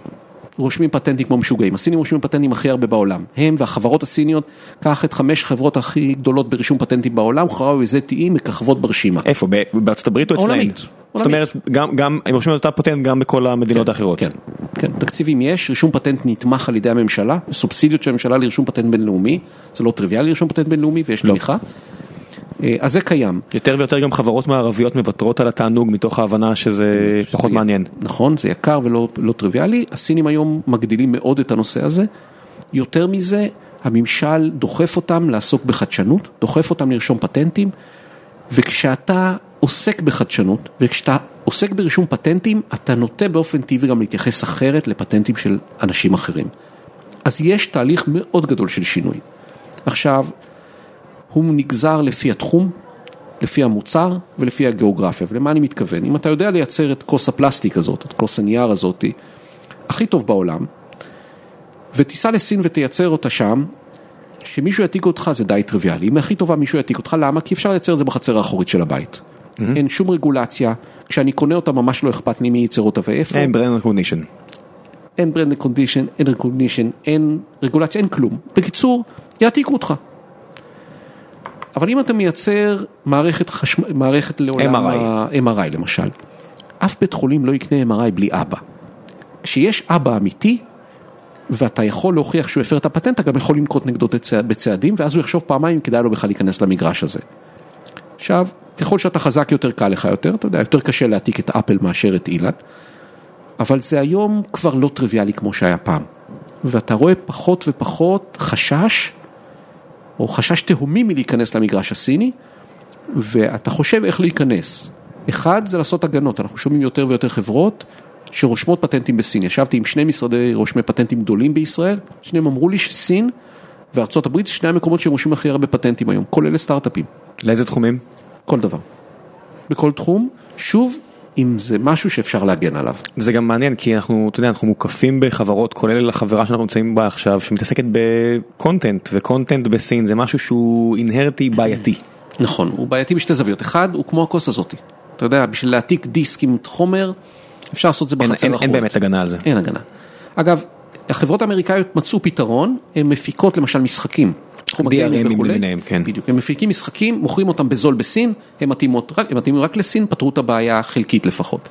רושמים פטנטים כמו משוגעים. הסינים רושמים פטנטים הכי הרבה בעולם. הם והחברות הסיניות, קח את 5 חברות הכי גדולות ברישום פטנטים בעולם, חראו ZTE מככבות ברשימה. איפה? בארצות הברית או אצלנו? זאת אומרת, גם הם רושמים אותה פטנט גם בכל המדינות האחרות. כן, כן. תקציבים יש, רישום פטנט נתמך על ידי הממשלה, סובסידיות של הממשלה לרישום פטנט בינלאומי, זה לא טריוויאלי לרישום פטנט בינלאומי, ויש תמיכה. אז זה קיים. יותר ויותר גם חברות מערביות מבטרות על התענוג מתוך ההבנה שזה פחות מעניין. נכון, זה יקר ולא טריוויאלי. הסינים היום מגדילים מאוד את הנושא הזה. יותר מזה, הממשל דוחף אותם לעסוק בחדשנות, דוחף אותם לרשום פטנטים, וכשאתה עוסק בחדשנות, וכשאתה עוסק ברישום פטנטים, אתה נוטה באופן טבעי גם להתייחס אחרת לפטנטים של אנשים אחרים. אז יש תהליך מאוד גדול של שינוי. עכשיו, הוא נגזר לפי התחום, לפי המוצר ולפי הגיאוגרפיה. ולמה אני מתכוון? אם אתה יודע לייצר את כוס הפלסטיק הזאת, את כוס הנייר הזאת, הכי טוב בעולם, ותיסע לסין ותייצר אותה שם, שמישהו יעתיק אותך זה די טריוויאלי. אם הכי טובה מישהו יעתיק אותך, למה? כי אפשר לייצר את זה בחצר האחורית של הבית. אין שום רגולציה, כשאני קונה אותה ממש לא אכפת לי מי ייצר אותה ואיפה. אין brand recognition. אין brand recognition, אין recognition, אין רגולציה, אין כלום. בקיצור, יעתיקו אותך. אבל אם אתה מייצר מערכת לעולם ה-MRI למשל, אף בית חולים לא יקנה MRI בלי אבא. כשיש אבא אמיתי, ואתה יכול להוכיח שהוא הפר את הפטנט, אתה גם יכול לנקוט נגדו בצעדים, ואז הוא יחשוב פעמיים, כדאי לו בכלל להיכנס למגרש הזה. עכשיו, ככל שאתה חזק יותר קל לך יותר, אתה יודע, יותר קשה להעתיק את אפל מאשר את אילן, אבל זה היום כבר לא טריוויאלי כמו שהיה פעם. ואתה רואה פחות ופחות חשש, או חשש תהומי מלהיכנס למגרש הסיני, ואתה חושב איך להיכנס. אחד, זה לעשות הגנות. אנחנו שומעים יותר ויותר חברות שרושמות פטנטים בסין. ישבתי עם 2 משרדי רושמי פטנטים גדולים בישראל, שניהם אמרו לי שסין וארצות הברית, שני המקומות שרושמים הכי הרבה פטנטים היום, כולל סטארט-אפים. לאיזה תחומים? כל דבר. בכל תחום, שוב, אם זה משהו שאפשר להגן עליו. זה גם מעניין, כי אנחנו מוקפים בחברות, כולל החברה שאנחנו נמצאים בה עכשיו, שמתעסקת בקונטנט, וקונטנט בסין זה משהו שהוא אינהרטי בעייתי. נכון, הוא בעייתי בשתי זוויות. אחד, הוא כמו הכוס הזאת. אתה יודע, בשביל להעתיק דיסק עם חומר, אפשר לעשות זה בחצר האחורית. אין באמת הגנה על זה. אין הגנה. אגב, החברות האמריקאיות מצאו פתרון, הן מפיקות למשל משחקים. DNA מביניהם, כן. בדיוק, הם מפיקים משחקים, מוכרים אותם בזול בסין, הם מתאימים רק לסין, פתרו את הבעיה חלקית לפחות.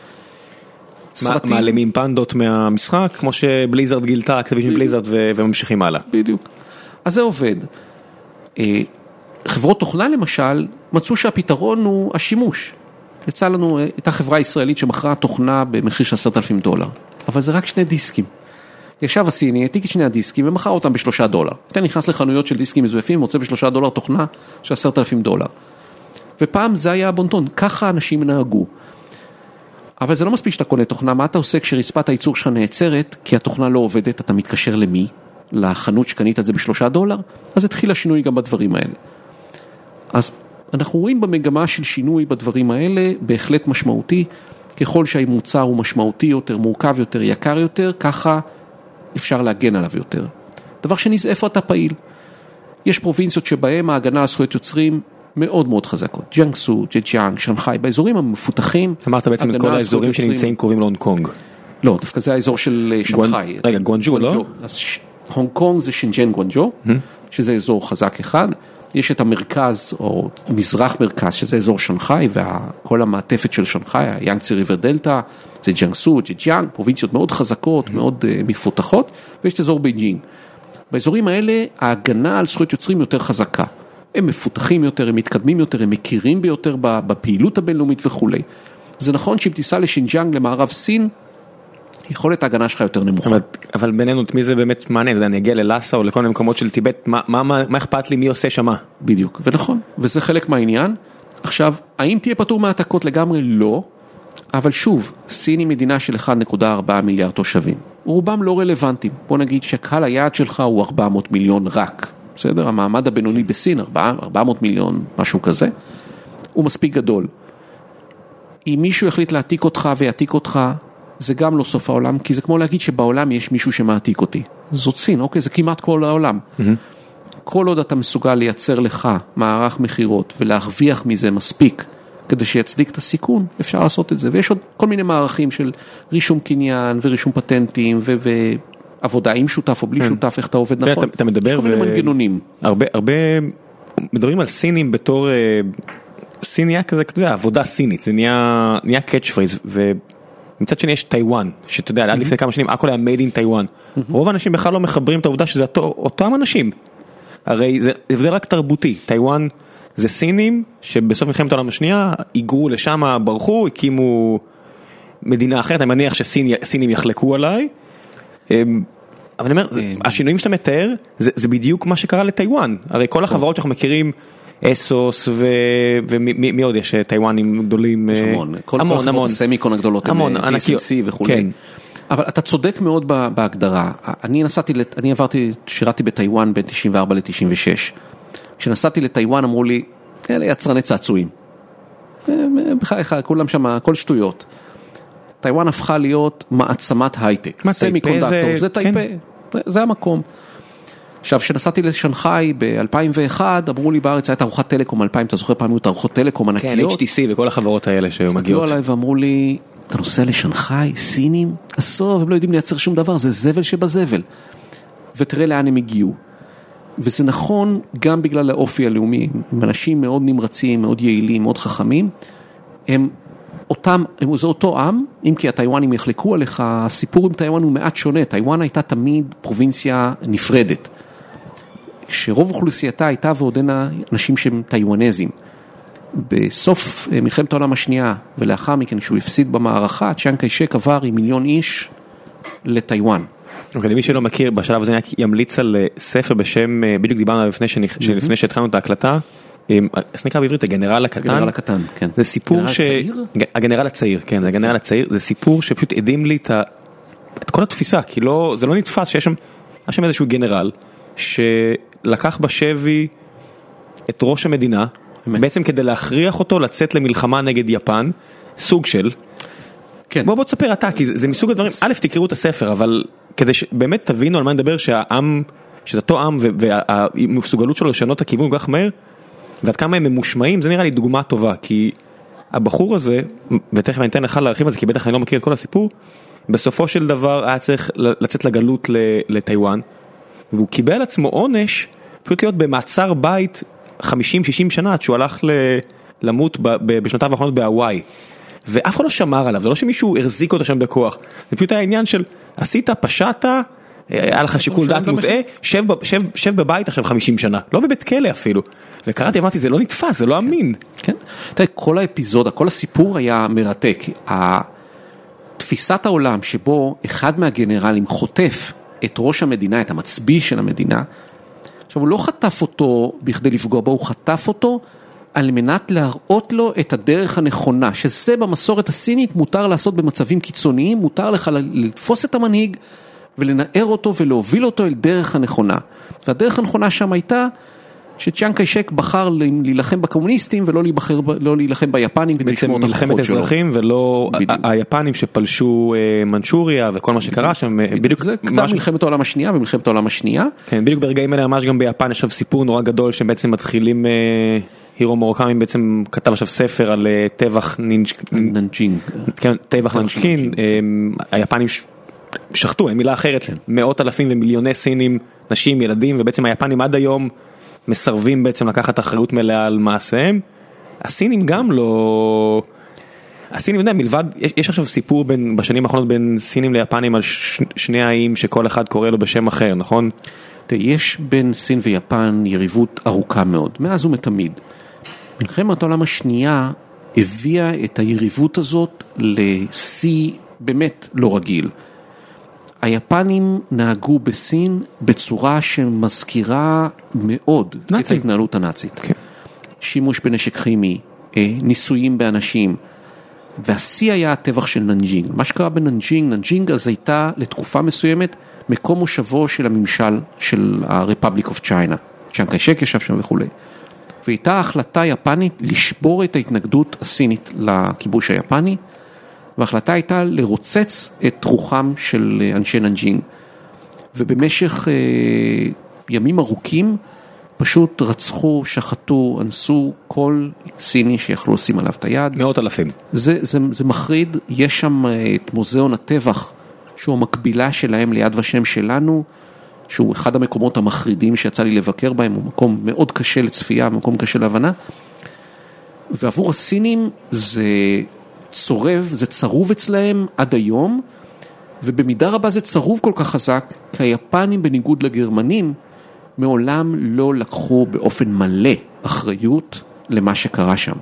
מעלמים פנדות מהמשחק, כמו שבליזרד גילתה, אקטיביז'ן בליזרד, וממשיכים הלאה. בדיוק. אז זה עובד. חברות תוכנה למשל, מצאו שהפתרון הוא השימוש. יצא לנו, הייתה חברה ישראלית שמכרה תוכנה במחיר של $10,000, אבל זה רק 2 דיסקים. ישב הסיני, העתיק את 2 הדיסקים, ומכר אותם $3. אתה נכנס לחנויות של דיסקים מזויפים, מוצא $3 תוכנה של $10,000. ופעם זה היה הבונטון, ככה אנשים נהגו. אבל זה לא מספיק שאתה קונה תוכנה, מה אתה עושה כשרצפת הייצור שלך נעצרת, כי התוכנה לא עובדת, אתה מתקשר למי? לחנות שקנית את זה $3, אז התחיל השינוי גם בדברים האלה. אז אנחנו רואים במגמה של שינוי בדברים האלה, בהחלט משמעותי, ככל שהמוצר הוא משמעותי יותר, מורכב יותר, יקר יותר, ככה אפשר להגן עליו יותר. דבר שני זה איפה אתה פעיל. יש פרובינציות שבהם ההגנה על זכויות יוצרים מאוד מאוד חזקות. ג'נגסו, ג'יאנג, שנגחאי, באזורים המפותחים. אמרת בעצם את כל האזורים שנמצאים קוראים להונג קונג. לא, דווקא זה האזור של שנגחאי. רגע, גואנג'ו לא? הונג קונג זה שינג'ן גואנג'ו, שזה אזור חזק אחד. יש את המרכז, או מזרח מרכז, שזה אזור שנגחאי, וכל המעטפת של שנגחאי, היאנגצי ריבר דלטה, זה ג'נגסו, ג'יאנג, פרובינציות מאוד חזקות, מאוד מפותחות, ויש את אזור בייג'ינג. באזורים האלה, ההגנה על זכויות יוצרים יותר חזקה. הם מפותחים יותר, הם מתקדמים יותר, הם מכירים ביותר בפעילות הבינלאומית וכו'. זה נכון שאם תיסע לשינג'אנג, למערב סין, יכולת ההגנה שלך יותר נמוכה. אבל בינינו, מי זה באמת מעניין? אני אגיע ללאסה או לכל המקומות של טיבט, מה אכפת לי, מי עושה שמה? בדיוק, ונכון, וזה חלק מהעניין. עכשיו, האם תהיה פטור מהעתקות לגמרי? לא. אבל שוב, סין היא מדינה של 1.4 מיליארד תושבים. רובם לא רלוונטיים. בוא נגיד שקהל היעד שלך הוא 400 מיליון רק. בסדר? המעמד הבינוני בסין, 400 מיליון, משהו כזה, הוא מספיק גדול. אם מישהו החליט להעתיק אותך ויעתיק אותך, זה גם לא סוף העולם, כי זה כמו להגיד שבעולם יש מישהו שמעתיק אותי. זאת סין, אוקיי? זה כמעט כל העולם. כל עוד אתה מסוגל לייצר לך מערך מחירות ולהרוויח מזה מספיק, כדי שיצדיק את הסיכון, אפשר לעשות את זה. ויש עוד כל מיני מערכים של רישום קניין ורישום פטנטים ועבודה עם שותף או בלי שותף, איך אתה עובד נכון. אתה מדבר יש כל מיני מנגנונים. הרבה מדברים על סינים בתור סיניה כזה, אתה יודע, עבודה סינית, זה נהיה קאץ' פרייז, ומצד שני יש טיואן, שאתה יודע, עד לפני כמה שנים, הכל היה made in טיואן. רוב האנשים בכלל לא מחברים את העובדה שזה אותם אנשים. הרי זה הבדל רק תרבותי, טיואן זה סינים שבסוף מלחמת העולם השנייה היגרו לשם, ברחו, הקימו מדינה אחרת, אני מניח שסינים יחלקו עליי, אבל אני אומר, השינויים שאתה מתאר, זה בדיוק מה שקרה לטיואן, הרי כל החברות שאנחנו מכירים, אסוס ומי עוד יש טיואנים גדולים, המון, המון, הסמיקון הגדולות, המון, ענקי, וכולי. אבל אתה צודק מאוד בהגדרה, אני עברתי, שירתי בטיואן בין 94 ל-96, כשנסעתי לטיואן אמרו לי, אלה יצרני צעצועים. בחייך, כולם שם, הכל שטויות. טיואן הפכה להיות מעצמת הייטק. מה, סמיקונדקטור, זה טייפה, זה המקום. עכשיו, כשנסעתי לשנגחאי ב-2001, אמרו לי בארץ, הייתה ארוחת טלקום 2000, אתה זוכר פעמים את ארוחות טלקום ענקיות? כן, HTC וכל החברות האלה שהיו מגיעות. הסתכלו עליי ואמרו לי, אתה נוסע לשנגחאי, סינים? עשוב, הם לא יודעים לייצר שום דבר, זה זבל שבזבל. ותראה לאן הם הגיעו. וזה נכון גם בגלל האופי הלאומי, הם אנשים מאוד נמרצים, מאוד יעילים, מאוד חכמים, זה אותו עם, אם כי הטיואנים יחלקו עליך, הסיפור עם טיואן הוא מעט שונה, טיואן הייתה תמיד פרובינציה נפרדת, שרוב אוכלוסייתה הייתה ועודנה אנשים שהם טיואנזים, בסוף מלחמת העולם השנייה, ולאחר מכן שהוא הפסיד במערכה, צ'יאנג קאי-שק עבר עם 1,000,000 איש לטיואן. למי שלא מכיר, בשלב הזה אני אמליץ על ספר בשם, בדיוק דיברנו לפני שהתחלנו את ההקלטה, נקרא בעברית הגנרל הקטן, זה סיפור הגנרל הצעיר, זה סיפור שפשוט עדים לי את כל התפיסה, כי זה לא נתפס שיש שם איזשהו גנרל שלקח בשבי את ראש המדינה, בעצם כדי להכריח אותו לצאת למלחמה נגד יפן, סוג של בוא תספר אתה, כי זה מסוג הדברים, א' תקראו את הספר, אבל כדי שבאמת תבינו על מה נדבר, שהעם, שדתו עם והמסוגלות שלו לשנות הכיוון כל כך מהר, ועד כמה הם ממושמעים, זה נראה לי דוגמה טובה, כי הבחור הזה, ותכף אני אתן לך להרחיב על זה, כי בטח אני לא מכיר את כל הסיפור, בסופו של דבר היה צריך לצאת לגלות לטיואן, והוא קיבל עצמו עונש, פשוט להיות במעצר בית 50-60 שנה, עד שהוא הלך למות בשנותיו האחרונות בהוואי, ואף אחד לא שמר עליו, זה לא שמישהו הרזיק אותו שם בכוח, זה פשוט היה עניין של עשית, פשעת, היה לך שיקול דעת מוטעה, שב בבית עכשיו 50 שנה, לא בבית כלא אפילו, וקראתי, אמרתי, זה לא נתפס, זה לא אמין. כן, תראה, כל האפיזודה, כל הסיפור היה מרתק, תפיסת העולם שבו אחד מהגנרלים חוטף את ראש המדינה, את המצביא של המדינה, עכשיו הוא לא חטף אותו בכדי לפגוע בו, הוא חטף אותו, על מנת להראות לו את הדרך הנכונה, שזה במסורת הסינית מותר לעשות במצבים קיצוניים, מותר לך לתפוס את המנהיג, ולנער אותו ולהוביל אותו אל דרך הנכונה. והדרך הנכונה שם הייתה, שצ'יאנג קאי-שק בחר להילחם בקומוניסטים ולא להילחם ביפנים כדי לשמור את הכוחות שלו. בעצם מלחמת אזרחים ולא היפנים שפלשו מנצ'וריה וכל מה שקרה שם. זה קדם מלחמת העולם השנייה ומלחמת העולם השנייה. כן, בדיוק ברגעים האלה ממש גם ביפן יש סיפור נורא גדול שבעצם מתחילים... הירו מורוקאמי בעצם כתב עכשיו ספר על טבח ננצ'ין. כן, טבח ננצ'ין. היפנים שחטו, אין מילה אחרת, מאות אלפים ומיליוני סינים, נשים, ילדים, ובעצם היפנים עד היום מסרבים בעצם לקחת אחריות מלאה על מעשיהם. הסינים גם לא... הסינים, מלבד, יש עכשיו סיפור בשנים האחרונות בין סינים ליפנים על שני האיים שכל אחד קורא לו בשם אחר, נכון? יש בין סין ויפן יריבות ארוכה מאוד, מאז ומתמיד. מלחמת העולם השנייה הביאה את היריבות הזאת לשיא באמת לא רגיל. היפנים נהגו בסין בצורה שמזכירה מאוד את ההתנהלות הנאצית. שימוש בנשק כימי, ניסויים באנשים, והשיא היה הטבח של ננג'ינג. מה שקרה בננג'ינג, ננג'ינג אז הייתה לתקופה מסוימת מקום מושבו של הממשל של ה-Republic of China. צ'יאנג קאי-שק ישב שם וכו'. והייתה החלטה יפנית לשבור את ההתנגדות הסינית לכיבוש היפני, וההחלטה הייתה לרוצץ את רוחם של אנשי ננג'ינג. ובמשך ימים ארוכים פשוט רצחו, שחטו, אנסו כל סיני שיכלו לשים עליו את היד. מאות אלפים. זה מחריד, יש שם את מוזיאון הטבח, שהוא המקבילה שלהם ליד ושם שלנו, שהוא אחד המקומות המחרידים שיצא לי לבקר בהם, הוא מקום מאוד קשה לצפייה, מקום קשה להבנה. ועבור הסינים זה צרוב אצלהם עד היום, ובמידה רבה זה צרוב כל כך חזק, כי היפנים בניגוד לגרמנים, מעולם לא לקחו באופן מלא אחריות למה שקרה שם.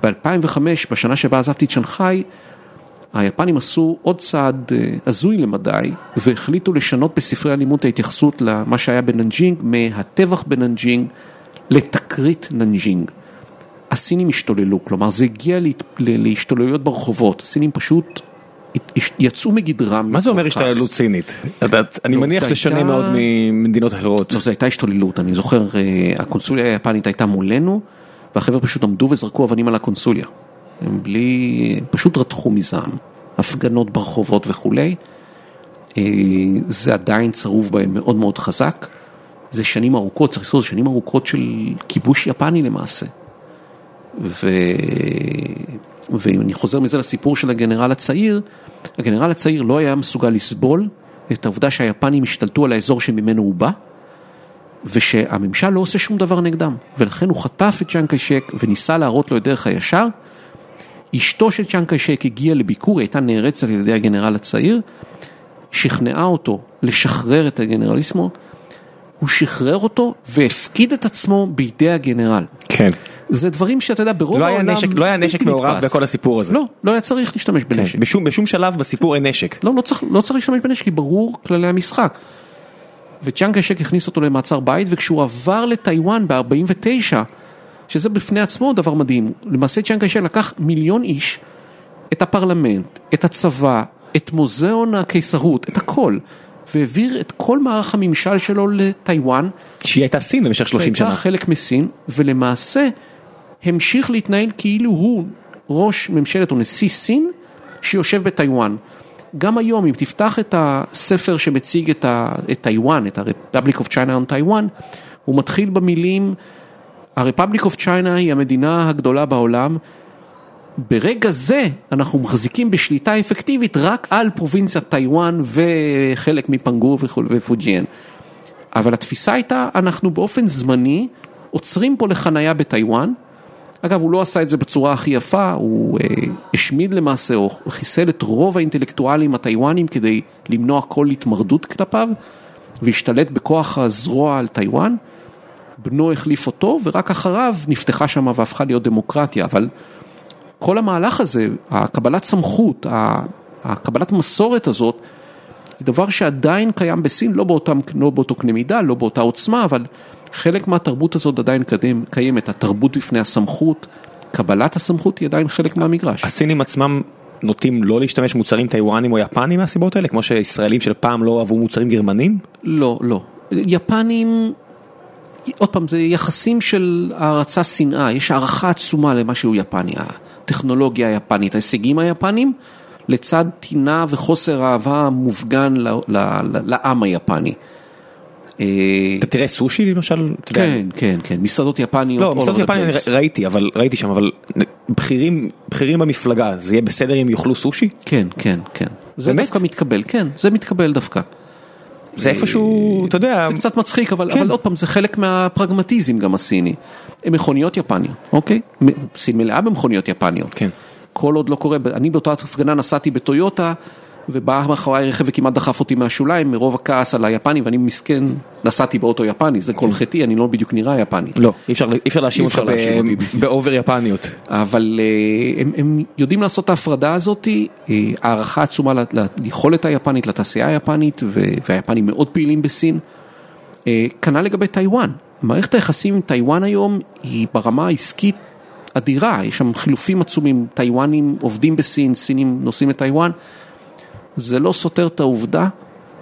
ב-2005, בשנה שבה עזבתי את שנגחאי, היפנים עשו עוד צעד הזוי למדי, והחליטו לשנות בספרי הלימוד ההתייחסות למה שהיה בננג'ינג, מהטבח בננג'ינג לתקרית ננג'ינג. הסינים השתוללו, כלומר זה הגיע להשתוללויות ברחובות, הסינים פשוט יצאו מגדרם. מה זה אומר השתוללות סינית? אני מניח ששונה מאוד ממדינות אחרות. לא, זה הייתה השתוללות, אני זוכר, הקונסוליה היפנית הייתה מולנו, והחבר'ה פשוט עמדו וזרקו אבנים על הקונסוליה. הם פשוט רתחו מזעם, הפגנות ברחובות וכולי. זה עדיין צרוב בהם מאוד מאוד חזק. זה שנים ארוכות, צריך לזכור, זה שנים ארוכות של כיבוש יפני למעשה. ואני חוזר מזה לסיפור של הגנרל הצעיר. הגנרל הצעיר לא היה מסוגל לסבול את העובדה שהיפנים השתלטו על האזור שממנו הוא בא, ושהממשל לא עושה שום דבר נגדם. ולכן הוא חטף את צ'יאנג קאי-שק וניסה להראות לו את דרך הישר. אשתו של צ'יאנג קאי-שק הגיעה לביקור, הייתה נערצת על ידי הגנרל הצעיר, שכנעה אותו לשחרר את הגנרליסמו, הוא שחרר אותו והפקיד את עצמו בידי הגנרל. כן. זה דברים שאתה יודע, ברוב העולם... לא היה נשק מעורב בכל הסיפור הזה. לא, לא היה צריך להשתמש בנשק. בשום שלב בסיפור אין נשק. לא, לא צריך להשתמש בנשק, כי ברור כללי המשחק. וצ'יאנג קאי-שק הכניס אותו למעצר בית, וכשהוא עבר לטיוואן ב-49, שזה בפני עצמו דבר מדהים. למעשה צ'יאנג קאי-שק לקח 1,000,000 איש, את הפרלמנט, את הצבא, את מוזיאון הקיסרות, את הכל, והעביר את כל מערך הממשל שלו לטיוואן. שהיא הייתה סין במשך 30 שנה. שהייתה חלק מסין, ולמעשה המשיך להתנהל כאילו הוא ראש ממשלת או נשיא סין, שיושב בטיוואן. גם היום, אם תפתח את הספר שמציג את טיוואן, את ה-Republic of China on Taiwan, הוא מתחיל במילים... ה-Republic of China היא המדינה הגדולה בעולם. ברגע זה אנחנו מחזיקים בשליטה אפקטיבית רק על פרובינציית טיואן וחלק מפנגו ופוג'יאן. אבל התפיסה הייתה, אנחנו באופן זמני עוצרים פה לחנייה בטיואן. אגב, הוא לא עשה את זה בצורה הכי יפה, הוא השמיד למעשה, הוא חיסל את רוב האינטלקטואלים הטיואנים כדי למנוע כל התמרדות כלפיו, והשתלט בכוח הזרוע על טיואן. בנו החליף אותו, ורק אחריו נפתחה שם והפכה להיות דמוקרטיה, אבל כל המהלך הזה, הקבלת סמכות, הקבלת מסורת הזאת, היא דבר שעדיין קיים בסין, לא באותו קנה מידה, לא באותה עוצמה, אבל חלק מהתרבות הזאת עדיין קיימת, התרבות בפני הסמכות, קבלת הסמכות היא עדיין חלק מהמגרש. הסינים עצמם נוטים לא להשתמש מוצרים טיואנים או יפנים מהסיבות האלה, כמו שישראלים של פעם לא אהבו מוצרים גרמנים? לא, לא. יפנים... עוד פעם, זה יחסים של הערצה שנאה, יש הערכה עצומה למה שהוא יפני, הטכנולוגיה היפנית, ההישגים היפנים, לצד תינה וחוסר אהבה מופגן לעם היפני. אתה תראה סושי למשל? כן, כן, כן, מסעדות יפניות. לא, מסעדות יפניות ראיתי שם, אבל בכירים במפלגה, זה יהיה בסדר אם יאכלו סושי? כן, כן, כן. זה דווקא מתקבל, כן, זה מתקבל דווקא. זה איפשהו, אתה יודע... זה קצת מצחיק, אבל עוד פעם, זה חלק מהפרגמטיזם גם הסיני. מכוניות יפניות, אוקיי? סין מלאה במכוניות יפניות. כן. כל עוד לא קורה, אני באותה הפגנה נסעתי בטויוטה, ובא מאחורי רכב וכמעט דחף אותי מהשוליים, מרוב הכעס על היפני, ואני מסכן, נסעתי באוטו יפני, זה כל חטאי, אני לא בדיוק נראה יפני. לא, אי אפשר להאשים אותך באובר יפניות. אבל הם יודעים לעשות את ההפרדה הזאת, הערכה עצומה ליכולת היפנית, לתעשייה היפנית, והיפנים מאוד פעילים בסין. כנ"ל לגבי טיואן, מערכת היחסים עם טיואן היום, היא ברמה העסקית, אדירה, יש שם חילופים עצומים, טיואנים עובדים בסין, סינים נוסעים לטיואן, זה לא סותר את העובדה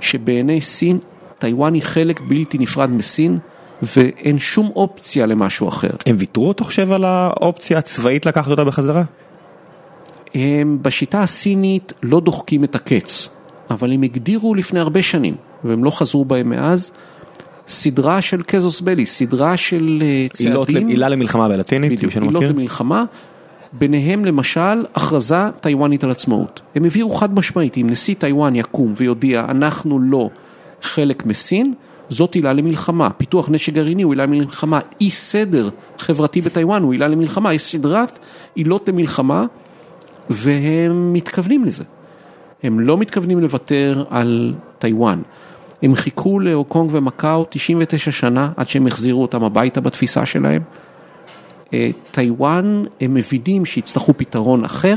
שבעיני סין, טיואן היא חלק בלתי נפרד מסין, ואין שום אופציה למשהו אחר. הם ויתרו, אתה חושב, על האופציה הצבאית לקחת אותה בחזרה? הם בשיטה הסינית לא דוחקים את הקץ, אבל הם הגדירו לפני הרבה שנים, והם לא חזרו בהם מאז, סדרה של קזוס בלי, סדרה של צעדים. עילה למלחמה בלטינית. בדיוק, עילות למלחמה. ביניהם למשל, הכרזה טיוואנית על עצמאות. הם הביאו חד משמעית, אם נשיא טיוואן יקום ויודיע, אנחנו לא חלק מסין, זאת עילה למלחמה. פיתוח נשק גרעיני הוא עילה למלחמה. אי סדר חברתי בטיוואן הוא עילה למלחמה. יש סדרת עילות למלחמה, והם מתכוונים לזה. הם לא מתכוונים לוותר על טיוואן. הם חיכו להוקונג ומקאו 99 שנה, עד שהם החזירו אותם הביתה בתפיסה שלהם. טיואן, הם מבינים שיצטרכו פתרון אחר,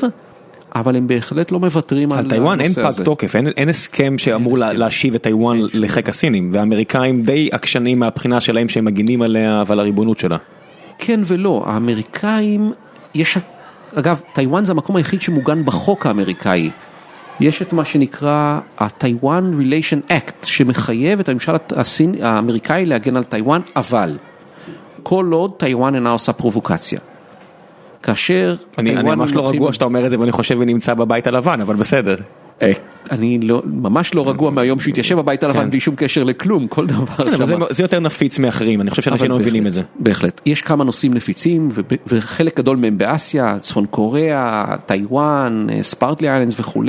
אבל הם בהחלט לא מוותרים על הנושא הזה. על טיואן אין פג תוקף, אין הסכם שאמור להשיב את טיואן לחיק הסינים, והאמריקאים די עקשנים מהבחינה שלהם שהם מגינים עליה ועל הריבונות שלה. כן ולא, האמריקאים, אגב, טיואן זה המקום היחיד שמוגן בחוק האמריקאי, יש את מה שנקרא הטיואן ריליישן אקט, שמחייב את הממשל האמריקאי להגן על טיואן, אבל כל עוד טיואן אינה עושה פרובוקציה. כאשר... אני ממש לא רגוע שאתה אומר את זה, ואני חושב ונמצא בבית הלבן, אבל בסדר. אני ממש לא רגוע מהיום שהתיישב בבית הלבן, בלי שום קשר לכלום, כל דבר. זה יותר נפיץ מאחרים, אני חושב שאנשים לא מבינים את זה. בהחלט. יש כמה נושאים נפיצים, וחלק גדול מהם באסיה, צפון קוריאה, טיואן, ספרטלי איילנדס וכו'.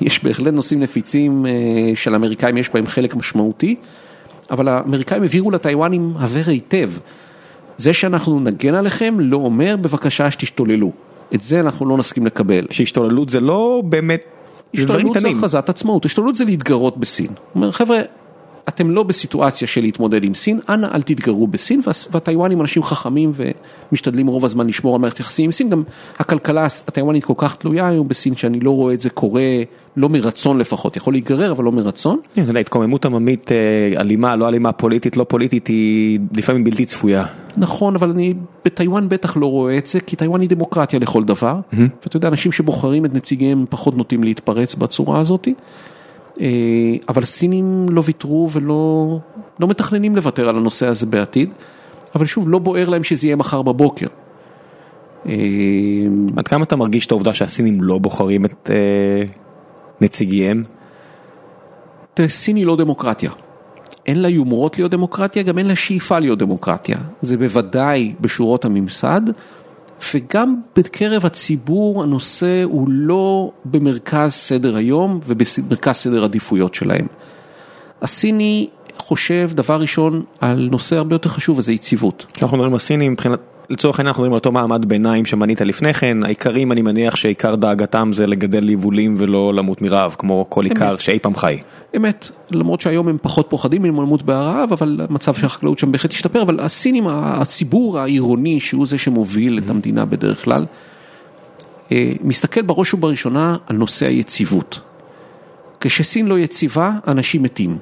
יש בהחלט נושאים נפיצים של אמריקאים, יש בהם חלק משמעותי. אבל האמריקאים הביאו לטיואנים הבר היטב. זה שאנחנו נגן עליכם לא אומר בבקשה שתשתוללו. את זה אנחנו לא נסכים לקבל. שהשתוללות זה לא באמת... השתוללות זה חזת עצמאות. השתוללות זה להתגרות בסין. אומר, חבר'ה, אתם לא בסיטואציה של להתמודד עם סין, אנא אל תתגרו בסין, והטיואנים אנשים חכמים ומשתדלים רוב הזמן לשמור על מערכת יחסים עם סין. גם הכלכלה הטיואנית כל כך תלויה היום בסין, שאני לא רואה את זה קורה, לא מרצון לפחות, יכול להיגרר, אבל לא מרצון. התקוממות עממית אלימה, לא אלימה, פוליטית, לא פוליטית, היא לפעמים בלתי צפויה. נכון, אבל אני בטיואן בטח לא רואה את זה, כי טיואן היא דמוקרטיה לכל דבר, ואתה יודע, אנשים שבוחרים את נציגיהם פחות נוטים להתפרץ בצורה הזאת. אבל הסינים לא ויתרו ולא מתכננים לוותר על הנושא הזה בעתיד, אבל שוב, לא בוער להם שזה יהיה מחר בבוקר. עד כמה אתה מרגיש את העובדה שהסינים לא בוחרים את נציגיהם? סין היא לא דמוקרטיה. אין לה יומרות להיות דמוקרטיה, גם אין לה שאיפה להיות דמוקרטיה. זה בוודאי בשורות הממסד, וגם בקרב הציבור הנושא הוא לא במרכז סדר היום ובמרכז סדר עדיפויות שלהם. הסיני חושב דבר ראשון על נושא הרבה יותר חשוב, וזה יציבות. אנחנו מדברים הסיני, לצורך העניין אנחנו מדברים על אותו מעמד ביניים שמנית לפני כן, העיקרים אני מניח שעיקר דאגתם זה לגדל יבולים ולא למות מרעב, כמו כל עיקר שאי פעם חי. אמת, למרות שהיום הם פחות פוחדים מלמות ברעב, אבל המצב של החקלאות שם בהחלט השתפר, אבל הסינים, הציבור העירוני שהוא זה שמוביל את המדינה בדרך כלל, מסתכל בראש ובראשונה על נושא היציבות. כשסין לא יציבה, אנשים מתים.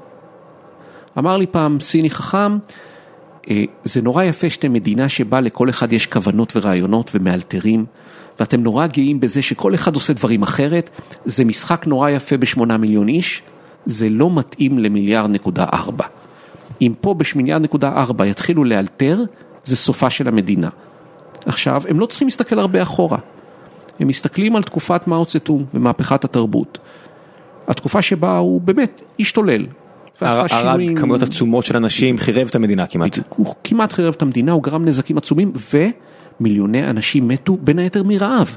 אמר לי פעם סיני חכם, זה נורא יפה שאתם מדינה שבה לכל אחד יש כוונות ורעיונות ומאלתרים, ואתם נורא גאים בזה שכל אחד עושה דברים אחרת, זה משחק נורא יפה ב8 מיליון איש, זה לא מתאים ל1.4 מיליארד. אם פה ב-8.4 יתחילו לאלתר, זה סופה של המדינה. עכשיו, הם לא צריכים להסתכל הרבה אחורה. הם מסתכלים על תקופת מאו צטונג ומהפכת התרבות. התקופה שבה הוא באמת השתולל. הרג כמויות עצומות של אנשים, חירב את המדינה כמעט. הוא כמעט חירב את המדינה, הוא גרם נזקים עצומים, ומיליוני אנשים מתו בין היתר מרעב.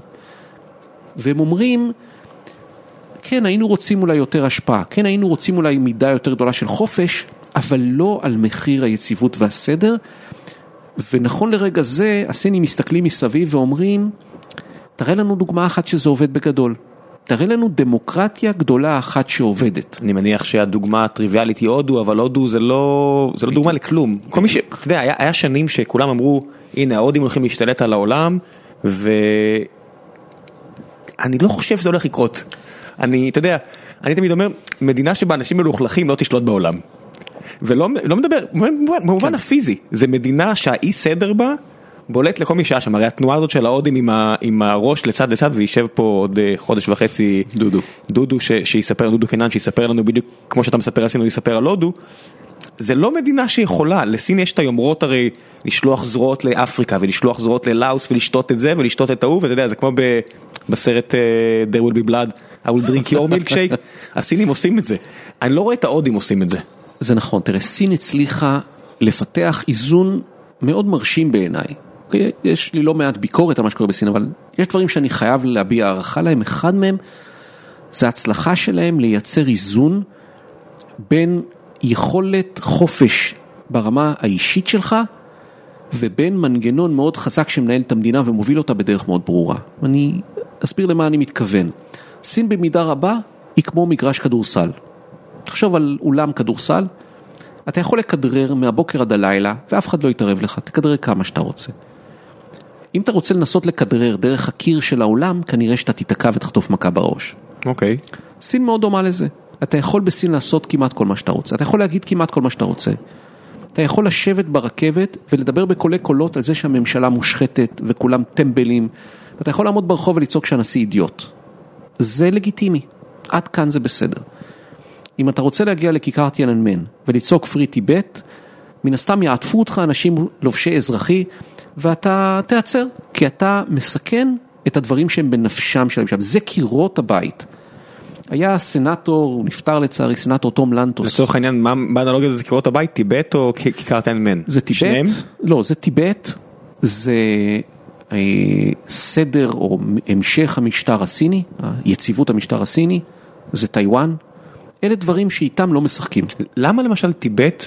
והם אומרים, כן, היינו רוצים אולי יותר השפעה, כן, היינו רוצים אולי מידה יותר גדולה של חופש, אבל לא על מחיר היציבות והסדר. ונכון לרגע זה, הסינים מסתכלים מסביב ואומרים, תראה לנו דוגמה אחת שזה עובד בגדול. תראה לנו דמוקרטיה גדולה אחת שעובדת. אני מניח שהדוגמה הטריוויאלית היא הודו, אבל הודו זה לא דוגמה לכלום. כל מי ש... אתה יודע, היה שנים שכולם אמרו, הנה, ההודים הולכים להשתלט על העולם, ואני לא חושב שזה הולך לקרות. אתה יודע, אני תמיד אומר, מדינה שבה אנשים מלוכלכים לא תשלוט בעולם. ולא מדבר, במובן הפיזי, זה מדינה שהאי סדר בה, בולט לכל משעה שם, הרי התנועה הזאת של ההודים עם הראש לצד לצד, וישב פה עוד חודש וחצי דודו שיספר, דודו קנן שיספר לנו בדיוק כמו שאתה מספר עשינו, יספר על הודו. זה לא מדינה שיכולה, לסין יש את היומרות הרי לשלוח זרועות לאפריקה ולשלוח זרועות ללאוס ולשתות את זה ולשתות את ההוא, ואתה יודע, זה כמו בסרט There Will Be Blood, I Will Drink Your Milkshake. הסינים עושים את זה, אני לא רואה את ההודים עושים את זה. זה נכון, תראה, סין הצליחה לפתח איזון מאוד מרשים בעיניי. יש לי לא מעט ביקורת על מה שקורה בסין, אבל יש דברים שאני חייב להביע הערכה להם. אחד מהם זה ההצלחה שלהם לייצר איזון בין יכולת חופש ברמה האישית שלך, ובין מנגנון מאוד חזק שמנהל את המדינה ומוביל אותה בדרך מאוד ברורה. אני אסביר למה אני מתכוון. סין במידה רבה היא כמו מגרש כדורסל. תחשוב על אולם כדורסל, אתה יכול לכדרר מהבוקר עד הלילה, ואף אחד לא יתערב לך, תכדרר כמה שאתה רוצה. אם אתה רוצה לנסות לכדרר דרך הקיר של העולם, כנראה שאתה תתקע ותחטוף מכה בראש. אוקיי. סין מאוד דומה לזה. אתה יכול בסין לעשות כמעט כל מה שאתה רוצה. אתה יכול להגיד כמעט כל מה שאתה רוצה. אתה יכול לשבת ברכבת ולדבר בקולי קולות על זה שהממשלה מושחתת וכולם טמבלים. אתה יכול לעמוד ברחוב ולצעוק שהנשיא אידיוט. זה לגיטימי. עד כאן זה בסדר. אם אתה רוצה להגיע לכיכר תיאננמן וליצוק פרי טיבט, מן הסתם יעטפו אותך אנשים לובשי אזרחי, ואתה תעצר, כי אתה מסכן את הדברים שהם בנפשם שלהם. זה קירות הבית. היה סנאטור, הוא נפטר לצערי, סנאטור תום לנטוס. לצורך העניין, מה האנלוגיה זה קירות הבית? טיבט או כיכר תיאננמן? זה טיבט. שניהם? לא, זה טיבט. זה סדר או המשך המשטר הסיני, יציבות המשטר הסיני. זה טיואן. אלה דברים שאיתם לא משחקים. למה למשל טיבט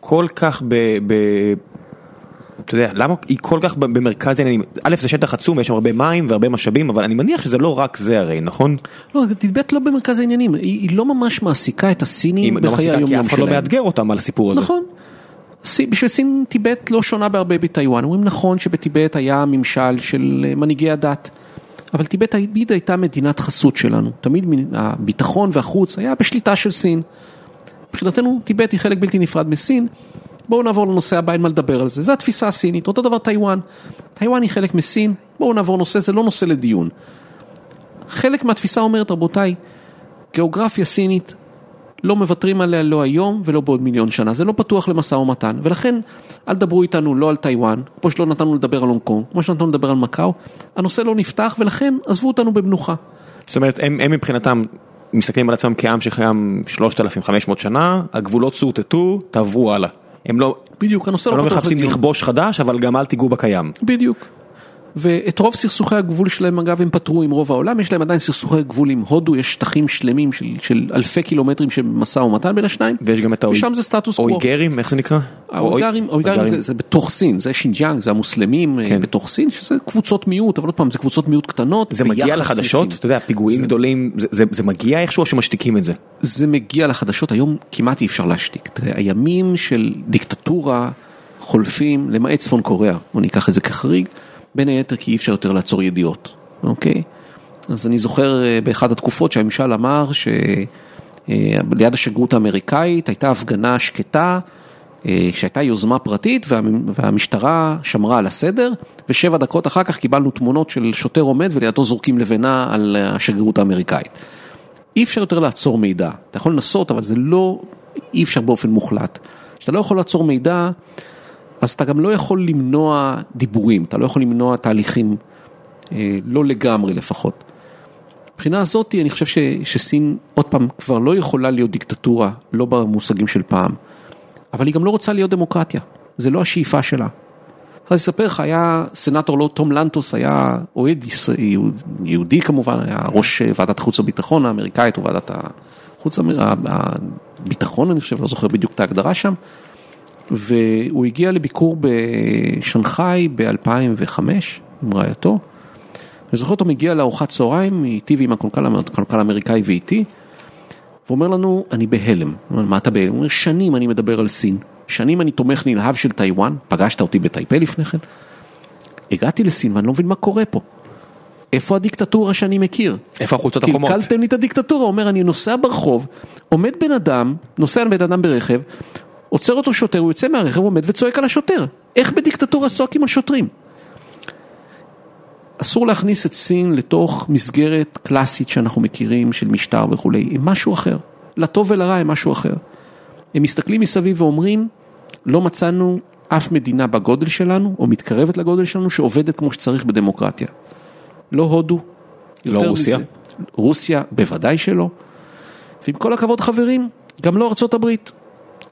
כל כך אתה יודע, למה היא כל כך במרכז העניינים? א', זה שטח עצום, יש שם הרבה מים והרבה משאבים, אבל אני מניח שזה לא רק זה הרי, נכון? לא, טיבט לא במרכז העניינים. היא לא ממש מעסיקה את הסינים בחיי היום-יום שלהם. כי אף אחד לא מאתגר אותם על הסיפור הזה. נכון. בשביל סין, טיבט לא שונה בהרבה בטיואן. אומרים נכון שבטיבט היה ממשל של מנהיגי הדת. אבל טיבט תמיד הייתה מדינת חסות שלנו. תמיד הביטחון והחוץ היה בשליטה של סין. מבחינתנו, טיבט היא חלק בלתי נפרד מסין. בואו נעבור לנושא הבא, אין מה לדבר על זה. זו התפיסה הסינית. אותו דבר טיואן. טיואן היא חלק מסין. בואו נעבור נושא, זה לא נושא לדיון. חלק מהתפיסה אומרת, רבותיי, גיאוגרפיה סינית, לא מבטרים עליה לא היום ולא בעוד מיליון שנה. זה לא פתוח למשא ומתן. ולכן, אל דברו איתנו לא על טיואן, כמו שלא נתנו לדבר על הונג קונג, כמו שנתנו לדבר על מקאו. הנושא לא נפתח, ולכן עזבו אותנו במנוחה. זאת אומרת, הם מבחינתם מסתכלים על עצמם כעם שחיים 3,500 שנה, הגבולות סורטטו, תעברו הלאה. הם לא מחפשים לכבוש חדש, אבל גם אל תיגעו בקיים. בדיוק. ואת רוב סכסוכי הגבול שלהם, אגב, הם פתרו עם רוב העולם. יש להם עדיין סכסוכי גבול עם הודו, יש שטחים שלמים של אלפי קילומטרים שבמשא ומתן בין השניים. ויש גם את ושם זה סטטוס קוו. אויגרים, איך זה נקרא? אויגרים זה בתוך סין, זה שינג'יאנג, זה המוסלמים בתוך סין, שזה קבוצות מיעוט, אבל עוד פעם, זה קבוצות מיעוט קטנות. זה מגיע לחדשות? אתה יודע, פיגועים גדולים, זה מגיע איכשהו שמשתיקים את זה? זה מגיע לחדשות, היום כמעט אי אפשר להשתיק. הימים של דיקטטורה חולפים, למעט צפון קוריאה, אני אקח את זה כחריג. בין היתר כי אי אפשר יותר לעצור ידיעות, אוקיי? אז אני זוכר באחד התקופות שהממשל אמר שליד השגרות האמריקאית הייתה הפגנה שקטה, שהייתה יוזמה פרטית והמשטרה שמרה על הסדר, ושבע דקות אחר כך קיבלנו תמונות של שוטר עומד ולידו זורקים לבנה על השגרות האמריקאית. אי אפשר יותר לעצור מידע, אתה יכול לנסות אבל זה לא, אי אפשר באופן מוחלט. כשאתה לא יכול לעצור מידע, אז אתה גם לא יכול למנוע דיבורים, אתה לא יכול למנוע תהליכים, לא לגמרי לפחות. מבחינה הזאת, אני חושב שסין, עוד פעם, כבר לא יכולה להיות דיקטטורה, לא במושגים של פעם, אבל היא גם לא רוצה להיות דמוקרטיה. זה לא השאיפה שלה. אני אספר לך, היה סנאטור, לא, תום לנטוס, היה אוהד יהודי כמובן, היה ראש ועדת חוץ הביטחון האמריקאית, הוא ועדת החוץ הביטחון, אני חושב, לא זוכר בדיוק את ההגדרה שם, והוא הגיע לביקור בשנחאי ב-2005, עם רעייתו, אני זוכר אותו מגיע לארוחת צהריים, איתי ועם הקונקל האמריקאי ואיתי, ואומר לנו, אני בהלם. מה אתה בהלם? הוא אומר, שנים אני מדבר על סין. שנים אני תומך נלהב של טיואן, פגשת אותי בטייפה לפני כן, הגעתי לסין ואני לא מבין מה קורה פה. איפה הדיקטטורה שאני מכיר? איפה החולצות החומות? קלקלתם לי את הדיקטטורה, אומר, אני נוסע ברחוב, עומד בן אדם, נוסע בן אדם ברכב, עוצר אותו שוטר, הוא יוצא מהרכב, הוא עומד וצועק על השוטר. איך בדיקטטורה צועקים השוטרים? אסור להכניס את סין לתוך מסגרת קלאסית שאנחנו מכירים, של משטר וכו'. עם משהו אחר. לטוב ולרע עם משהו אחר. הם מסתכלים מסביב ואומרים, לא מצאנו אף מדינה בגודל שלנו, או מתקרבת לגודל שלנו, שעובדת כמו שצריך בדמוקרטיה. לא הודו. לא רוסיה. מזה. רוסיה בוודאי שלא. ועם כל הכבוד חברים, גם לא ארצות הברית.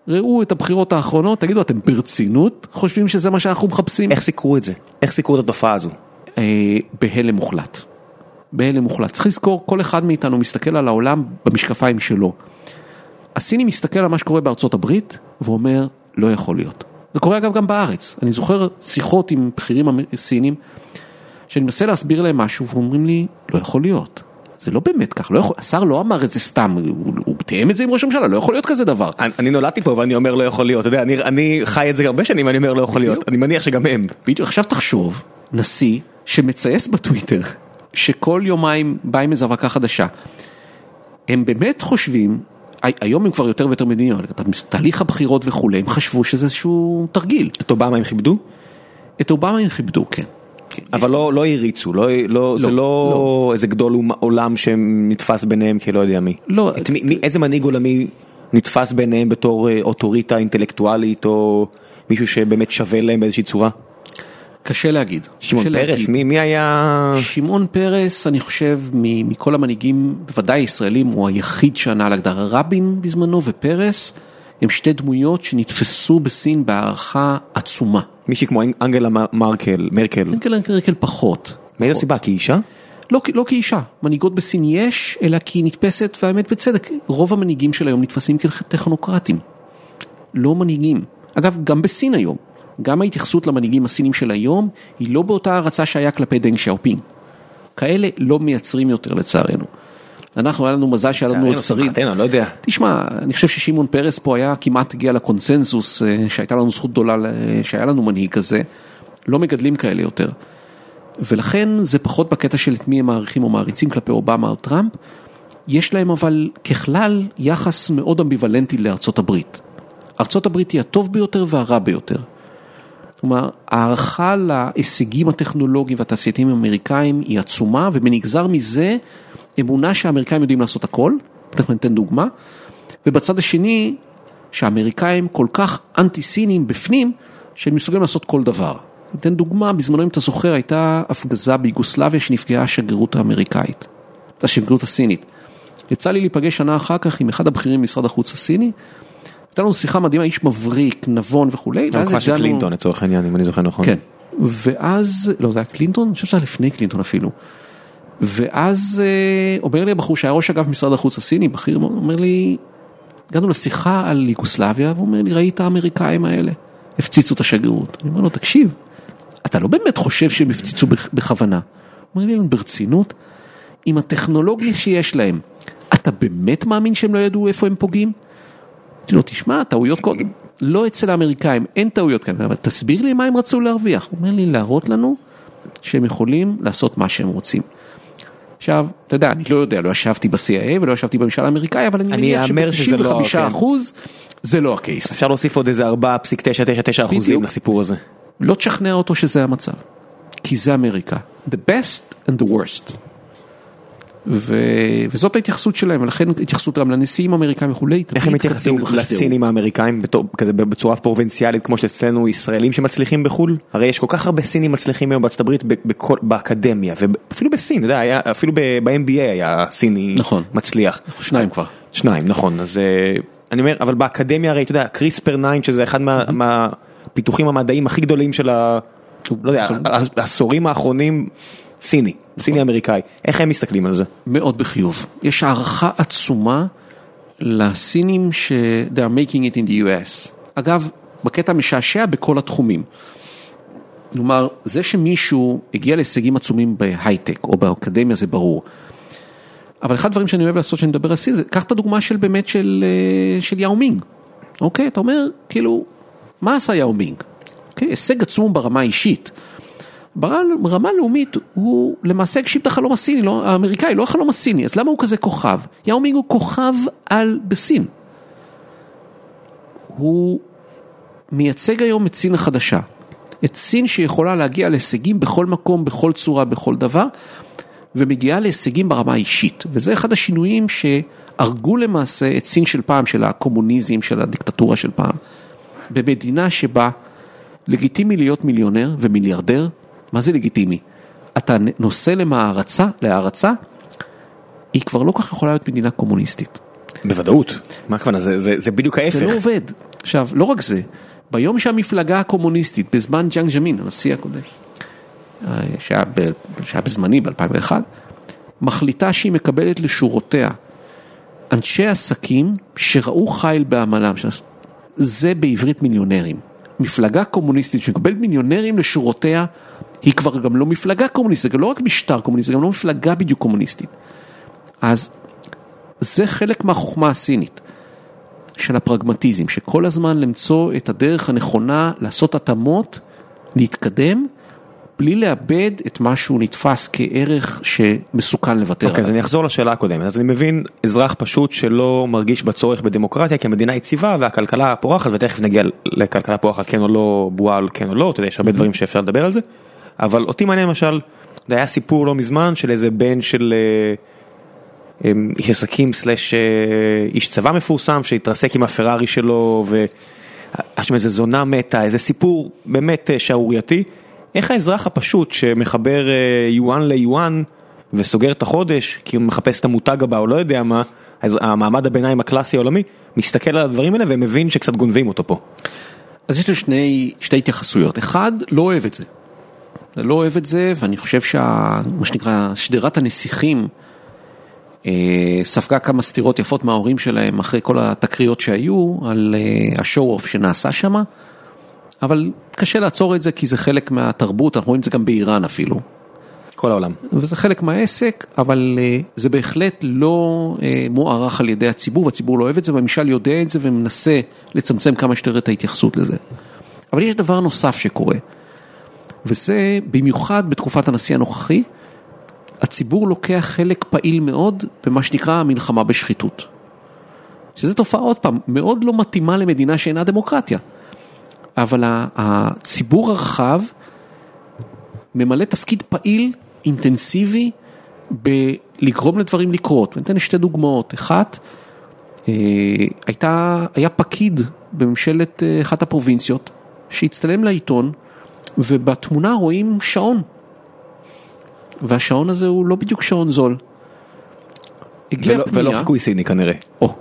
ראו את הבחירות האחרונות, תגידו, אתם ברצינות חושבים שזה מה שאנחנו מחפשים? איך סיכרו את זה? איך סיכרו את התופעה הזו? בהלם מוחלט. בהלם מוחלט. צריך לזכור, כל אחד מאיתנו מסתכל על העולם במשקפיים שלו. הסיני מסתכל על מה שקורה בארצות הברית, ואומר, לא יכול להיות. זה קורה אגב גם בארץ. אני זוכר שיחות עם בכירים סינים, שאני מנסה להסביר להם משהו, ואומרים לי, לא יכול להיות. זה לא באמת כך. השר לא אמר את זה סתם, הוא תאם את זה עם ראש הממשלה, לא יכול להיות כזה דבר. אני נולדתי פה, ואני אומר לא יכול להיות. אתה יודע, אני חי את זה הרבה שנים, אני אומר לא יכול להיות. אני מניח שגם הם. בדיוק, עכשיו תחשוב, נשיא שמצייס בטוויטר, שכל יומיים באה עם זבקה חדשה. הם באמת חושבים, היום הם כבר יותר ויותר מדינים, אבל תהליך הבחירות וכו', הם חשבו שזה איזשהו תרגיל. את אובמה הם כיבדו? את אובמה הם כיבדו, כן. אבל לא הריצו, זה לא איזה גדול עולם שנתפס ביניהם כלא יודע מי. איזה מנהיג עולמי נתפס ביניהם בתור אוטוריטה אינטלקטואלית, או מישהו שבאמת שווה להם באיזושהי צורה? קשה להגיד. שמעון פרס, מי היה? שמעון פרס, אני חושב, מכל המנהיגים, בוודאי ישראלים, הוא היחיד שענה על הגדרה. רבין בזמנו ופרס, הם שתי דמויות שנתפסו בסין בהערכה עצומה. מישהי כמו אנגלה מרקל, מרקל. אנגלה מרקל פחות. מאיזה סיבה? כאישה? לא כאישה. מנהיגות בסין יש, אלא כי היא נתפסת, והאמת בצדק, רוב המנהיגים של היום נתפסים כטכנוקרטים. לא מנהיגים. אגב, גם בסין היום. גם ההתייחסות למנהיגים הסינים של היום, היא לא באותה הרצה שהיה כלפי דנג שאופין. כאלה לא מייצרים יותר לצערנו. אנחנו, היה לנו מזל שהיה לנו עוד שריד. תשמע, אני חושב ששימון פרס פה היה, כמעט הגיע לקונסנזוס, שהייתה לנו זכות גדולה, שהיה לנו מנהיג כזה. לא מגדלים כאלה יותר. ולכן זה פחות בקטע של את מי הם מעריכים או מעריצים כלפי אובמה או טראמפ. יש להם אבל ככלל יחס מאוד אמביוולנטי לארצות הברית. ארצות הברית היא הטוב ביותר והרע ביותר. כלומר, הערכה להישגים הטכנולוגיים והתעשייתיים האמריקאים היא עצומה, ובנגזר מזה אמונה שהאמריקאים יודעים לעשות הכל, תכף ניתן דוגמה, ובצד השני, שהאמריקאים כל כך אנטי-סיניים בפנים, שהם מסוגלים לעשות כל דבר. ניתן דוגמה, בזמנו אם אתה זוכר, הייתה הפגזה ביוגוסלביה שנפגעה השגרירות האמריקאית, השגרירות הסינית. יצא לי להיפגש שנה אחר כך עם אחד הבכירים במשרד החוץ הסיני, הייתה לנו שיחה מדהימה, איש מבריק, נבון וכולי. זה המקפה של קלינטון, לצורך העניין, אם אני זוכר נכון. כן, ואז, לא, זה היה קלינטון, אני חושב שזה היה לפני קלינטון אפילו. ואז אומר לי הבחור, שהיה ראש אגב משרד החוץ הסיני, בכיר, אומר לי, הגענו לשיחה על יוגוסלביה, והוא אומר לי, ראית האמריקאים האלה, הפציצו את השגרירות. אני אומר לו, תקשיב, אתה לא באמת חושב שהם הפציצו בכוונה. אומר לי, ברצינות, עם הטכנולוגיה שיש להם, אתה באמת מאמין שהם לא ידעו איפה הם פוגעים? לא, תשמע, טעויות קודם. לא אצל האמריקאים, אין טעויות כאן, אבל תסביר לי מה הם רצו להרוויח. הוא אומר לי להראות לנו שהם יכולים לעשות מה שהם רוצים. עכשיו, אתה יודע, אני לא יודע, לא ישבתי ב-CIA ולא ישבתי בממשל האמריקאי, אבל אני מניח שב-95% זה לא הקייס. אפשר להוסיף עוד איזה 4.999% לסיפור הזה. לא תשכנע אותו שזה המצב, כי זה אמריקה. The best and the worst. וזאת ההתייחסות שלהם, ולכן התייחסות גם לנשיאים האמריקאים וכולי. איך הם מתייחסים לסינים האמריקאים בצורה פרובינציאלית, כמו שאצלנו ישראלים שמצליחים בחול? הרי יש כל כך הרבה סינים מצליחים היום בארצות הברית, באקדמיה, ואפילו בסין, אפילו ב-MBA היה סיני מצליח. שניים כבר. שניים, נכון. אז אני אומר, אבל באקדמיה הרי, אתה יודע, קריספר 9, שזה אחד מהפיתוחים המדעיים הכי גדולים של העשורים האחרונים, סיני, סיני אמריקאי. איך הם מסתכלים על זה? מאוד בחיוב. יש הערכה עצומה לסינים ש- they are making it in the US. אגב, בקטע משעשע בכל התחומים. כלומר, זה שמישהו הגיע להישגים עצומים בהייטק או באקדמיה זה ברור. אבל אחד הדברים שאני אוהב לעשות שאני מדבר על סין, זה, קח את הדוגמה של באמת של יאו מינג. אוקיי, אתה אומר, כאילו, מה עשה יאו מינג? אוקיי, הישג עצום ברמה האישית. ברמה לאומית הוא למעשה הגשים את החלום הסיני, האמריקאי, לא החלום הסיני, אז למה הוא כזה כוכב? יאו מינג הוא כוכב על בסין. הוא מייצג היום את סין החדשה. את סין שיכולה להגיע להישגים בכל מקום, בכל צורה, בכל דבר, ומגיעה להישגים ברמה האישית. וזה אחד השינויים שהרגו למעשה את סין של פעם, של הקומוניזם, של הדיקטטורה של פעם. במדינה שבה לגיטימי להיות מיליונר ומיליארדר, מה זה לגיטימי? אתה נושא למערצה, להערצה, היא כבר לא כך יכולה להיות מדינה קומוניסטית. בוודאות. מה הכוונה? זה בדיוק ההפך. זה לא עובד. עכשיו, לא רק זה. ביום שהמפלגה הקומוניסטית, בזמן ג'אנג ז'מין, הנשיא הקודם, שהיה בזמני ב-2001, מחליטה שהיא מקבלת לשורותיה אנשי עסקים שראו חיל בעמלם. זה בעברית מיליונרים. מפלגה קומוניסטית שמקבלת מיליונרים לשורותיה, היא כבר גם לא מפלגה קומוניסטית, גם לא רק משטר קומוניסטית, גם לא מפלגה בדיוק קומוניסטית. אז זה חלק מהחוכמה הסינית של הפרגמטיזם, שכל הזמן למצוא את הדרך הנכונה, לעשות התאמות, להתקדם, בלי לאבד את מה שהוא נתפס כערך שמסוכן לוותר עליו. אז אני אחזור לשאלה הקודמת. אז אני מבין, אזרח פשוט שלא מרגיש בצורך בדמוקרטיה, כי המדינה יציבה והכלכלה פורחת, ותכף נגיע לכלכלה פורחת, כן או לא, בועל, כן או לא, אתה יודע, יש הרבה דברים שאפשר לדבר על זה. אבל אותי מעניין, למשל, זה היה סיפור לא מזמן של איזה בן של איש עסקים סלש איש צבא מפורסם, שהתרסק עם הפרארי שלו, ואשם איזה זונה מתה, איזה סיפור באמת שערורייתי. איך האזרח הפשוט שמחבר יואן ליואן וסוגר את החודש, כי הוא מחפש את המותג הבא או לא יודע מה, אז המעמד הביניים הקלאסי העולמי, מסתכל על הדברים האלה ומבין שקצת גונבים אותו פה. אז יש לו שתי התייחסויות. אחד, לא אוהב את זה. לא אוהב את זה, ואני חושב מה שנקרא, שדרת הנסיכים ספגה כמה סתירות יפות מההורים שלהם, אחרי כל התקריות שהיו, על השואו-אוף שנעשה שם, אבל קשה לעצור את זה, כי זה חלק מהתרבות, אנחנו רואים את זה גם באיראן אפילו. כל העולם. וזה חלק מהעסק, אבל זה בהחלט לא מוערך על ידי הציבור, והציבור לא אוהב את זה, והממשל יודע את זה, ומנסה לצמצם כמה שתראה את ההתייחסות לזה. אבל יש דבר נוסף שקורה, וזה במיוחד בתקופת הנשיא הנוכחי, הציבור לוקח חלק פעיל מאוד, במה שנקרא המלחמה בשחיתות. שזה תופעה עוד פעם, מאוד לא מתאימה למדינה שאינה דמוקרטיה. אבל הציבור הרחב ממלא תפקיד פעיל, אינטנסיבי, בלגרום לדברים לקרות. ונתן שתי דוגמאות. אחת, היה פקיד בממשלת אחת הפרובינציות, שהצטלם לעיתון, ובתמונה רואים שעון. והשעון הזה הוא לא בדיוק שעון זול. ולא חקוי סיני כנראה.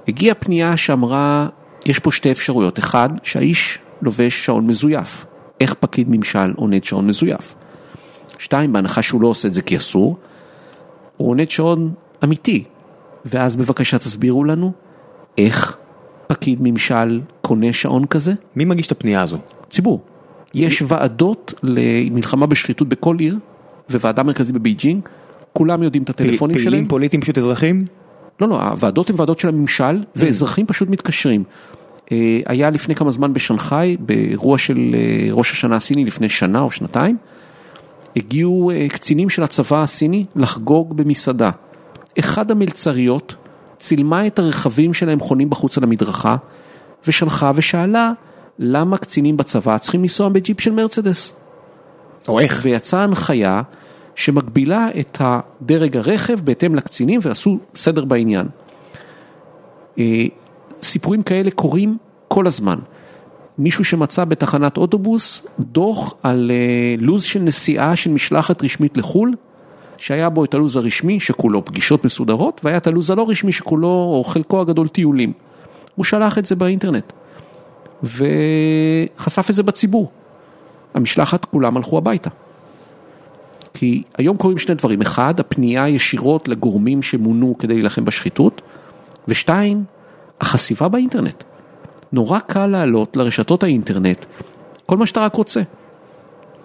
הגיעה פנייה שאמרה, יש פה שתי אפשרויות. אחד, שהאיש לובש שעון מזויף. איך פקיד ממשל עונד שעון מזויף? שתיים, בהנחה שהוא לא עושה את זה כי אסור, הוא עונד שעון אמיתי. ואז בבקשה תסבירו לנו, איך פקיד ממשל קונה שעון כזה? מי מגיש את הפנייה הזו? ציבור. יש ועדות למלחמה בשחיתות בכל עיר, וועדה מרכזית בבייג'ינג, כולם יודעים את הטלפונים שלהם. פעילים פוליטיים פשוט אזרחים? לא, לא, הוועדות הן ועדות של הממשל, ואזרחים פשוט מתקשרים. היה לפני כמה זמן בשנחאי, באירוע של ראש השנה הסיני לפני שנה או שנתיים, הגיעו קצינים של הצבא הסיני לחגוג במסעדה. אחד המלצריות צילמה את הרכבים שלהם חונים בחוץ על המדרכה, ושלחה ושאלה למה קצינים בצבא צריכים לנסוע בג'יפ של מרצדס. או איך? ויצאה הנחיה שמגבילה את הדרג הרכב בהתאם לקצינים ועשו סדר בעניין. סיפורים כאלה קורים כל הזמן. מישהו שמצא בתחנת אוטובוס דוח על לוז של נסיעה של משלחת רשמית לחול, שהיה בו את הלוז הרשמי שכולו פגישות מסודרות, והיה את הלוז הלא רשמי שכולו או חלקו הגדול טיולים. הוא שלח את זה באינטרנט וחשף את זה בציבור. המשלחת כולם הלכו הביתה. כי היום קוראים שני דברים. אחד, הפנייה ישירות לגורמים שמונו כדי להילחם בשחיתות. ושתיים, החשיפה באינטרנט. נורא קל לעלות לרשתות האינטרנט, כל מה שאתה רק רוצה.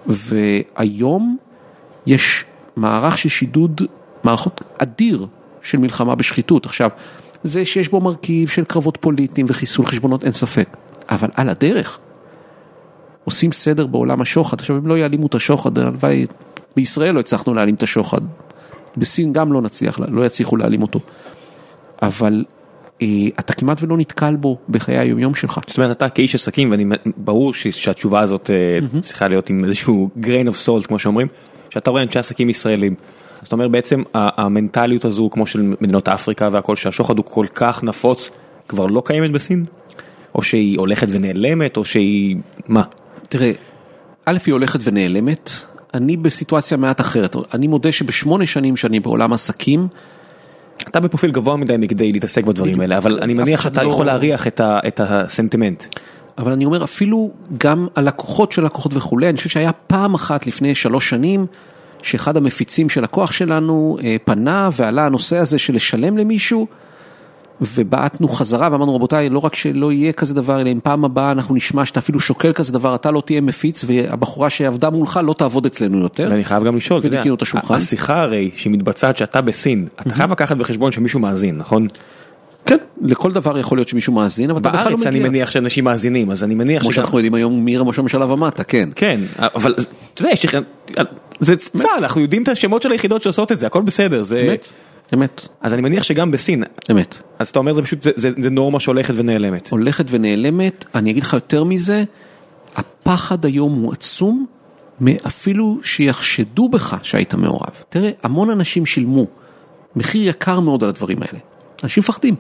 והיום יש מערך ששידוד, מערכות אדיר של מלחמה בשחיתות. עכשיו, זה שיש בו מרכיב של קרבות פוליטיים וחיסול חשבונות, אין ספק. אבל על הדרך, עושים סדר בעולם השוחד. עכשיו, אם לא יעלימו את השוחד, הלוואי, בישראל לא הצלחנו להעלים את השוחד. בסין גם לא נצליח, לא יצליחו להעלים אותו. אבל אתה כמעט ולא נתקל בו בחיי היומיום שלך. זאת אומרת, אתה כאיש עסקים, ואני ברור שהתשובה הזאת צריכה להיות עם איזשהו grain of salt, כמו שאומרים, שאתה רואה אנשי עסקים ישראלים. זאת אומרת, בעצם המנטליות הזו, כמו של מדינות אפריקה והכל, שהשוחד הוא כל כך נפוץ, כבר לא קיימת בסין? או שהיא הולכת ונעלמת, או שהיא... מה? תראה, א' היא הולכת ונעלמת, אני בסיטואציה מעט אחרת. אני מודה שב8 שנים שאני בעולם עסקים, אתה בפרופיל גבוה מדי מכדי להתעסק בדברים האלה, אבל אני מניח שאתה יכול להריח את הסנטימנט. אבל אני אומר, אפילו גם הלקוחות של לקוחות וכו', אני חושב שהיה פעם אחת לפני 3 שנים, שאחד המפיצים של לקוח שלנו פנה, ועלה הנושא הזה של לשלם למישהו, ובעתנו חזרה, ואמרנו, רבותיי, לא רק שלא יהיה כזה דבר, אלא אם פעם הבאה אנחנו נשמע שאתה אפילו שוקל כזה דבר, אתה לא תהיה מפיץ, והבחורה שעבדה מולך לא תעבוד אצלנו יותר. ואני חייב גם לשאול, השיחה הרי שמתבצעת שאתה בסין, אתה חייב לקחת בחשבון שמישהו מאזין, נכון? כן, לכל דבר יכול להיות שמישהו מאזין, אבל אתה בכלל לא מגיע. בארץ אני מניח שאנשים מאזינים, אז אני מניח... כמו שאנחנו יודעים היום, מירה משום משלב ומטה, כן. כן, אבל אתה יודע, זה צה"ל, אנחנו יודעים את השמות של היחידות שעושות את זה, הכל בסדר, זה... אמת. אז אני מניח שגם בסין. אמת. אז אתה אומר, זה פשוט, זה נורמה שהולכת ונעלמת. הולכת ונעלמת, אני אגיד לך יותר מזה, הפחד היום הוא עצום, אפילו שיחשדו בך שהיית מעורב. תראה, המון אנשים שילמו מחיר יקר מאוד על הדברים האלה. אנשים פחדים.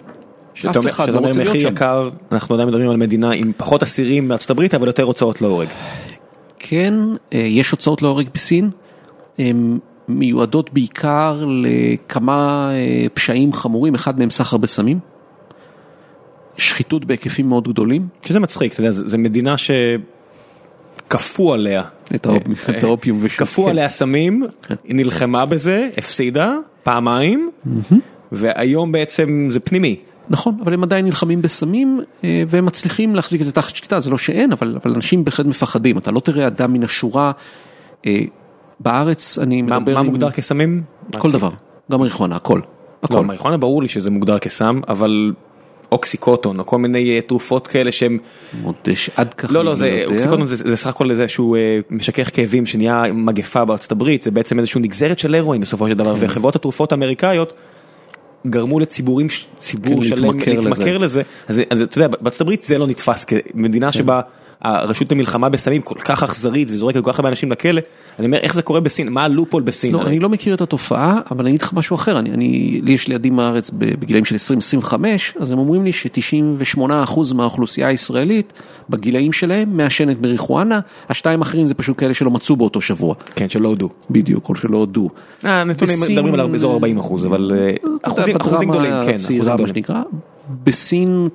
שאתה אומר מחיר יקר, אנחנו עדיין מדברים על מדינה עם פחות אסירים מארצות הברית, אבל יותר הוצאות להורג. כן, יש הוצאות להורג בסין, מיועדות בעיקר לכמה פשעים חמורים, אחד מהם סחר בסמים, שחיתות בהיקפים מאוד גדולים. שזה מצחיק, אתה יודע, זה מדינה שכפו עליה. את האופיום ושם. כפו עליה סמים, היא נלחמה בזה, הפסידה, פעמיים, והיום בעצם זה פנימי. נכון, אבל הם עדיין נלחמים בסמים, והם מצליחים להחזיק את זה תחת שליטה, זה לא שאין, אבל אנשים בהחלט מפחדים, אתה לא תראה אדם מן השורה, בארץ אני מדבר... מה מוגדר כסמים? כל דבר, גם מריחואנה, הכל. לא, מריחואנה ברור לי שזה מוגדר כסם, אבל אוקסיקוטון, או כל מיני תרופות כאלה שהם... מודש, עד ככה... לא, לא, אוקסיקוטון זה סך הכל איזה שהוא משכך כאבים שנהיה מגפה בארצות הברית, זה בעצם איזשהו נגזרת של הרואין בסופו של דבר, וחברות התרופות האמריקאיות גרמו לציבורים, ציבור שלם להתמכר לזה. אז אתה יודע, בארצות הברית זה לא נתפס כמדינה שבה... הרשות למלחמה בסמים כל כך אכזרית וזורקת כל כך הרבה אנשים לכלא, אני אומר איך זה קורה בסין, מה הלופול בסין? אני לא מכיר את התופעה, אבל אני אגיד לך משהו אחר, לי יש לידים מהארץ בגילאים של 20-25, אז הם אומרים לי ש98% מהאוכלוסייה הישראלית בגילאים שלהם מעשנת מריחואנה, השתיים האחרים זה פשוט כאלה שלא מצאו באותו שבוע. כן, שלא הודו. בדיוק, או שלא הודו. הנתונים מדברים על אזור 40%, אבל אחוזים גדולים, כן. בסין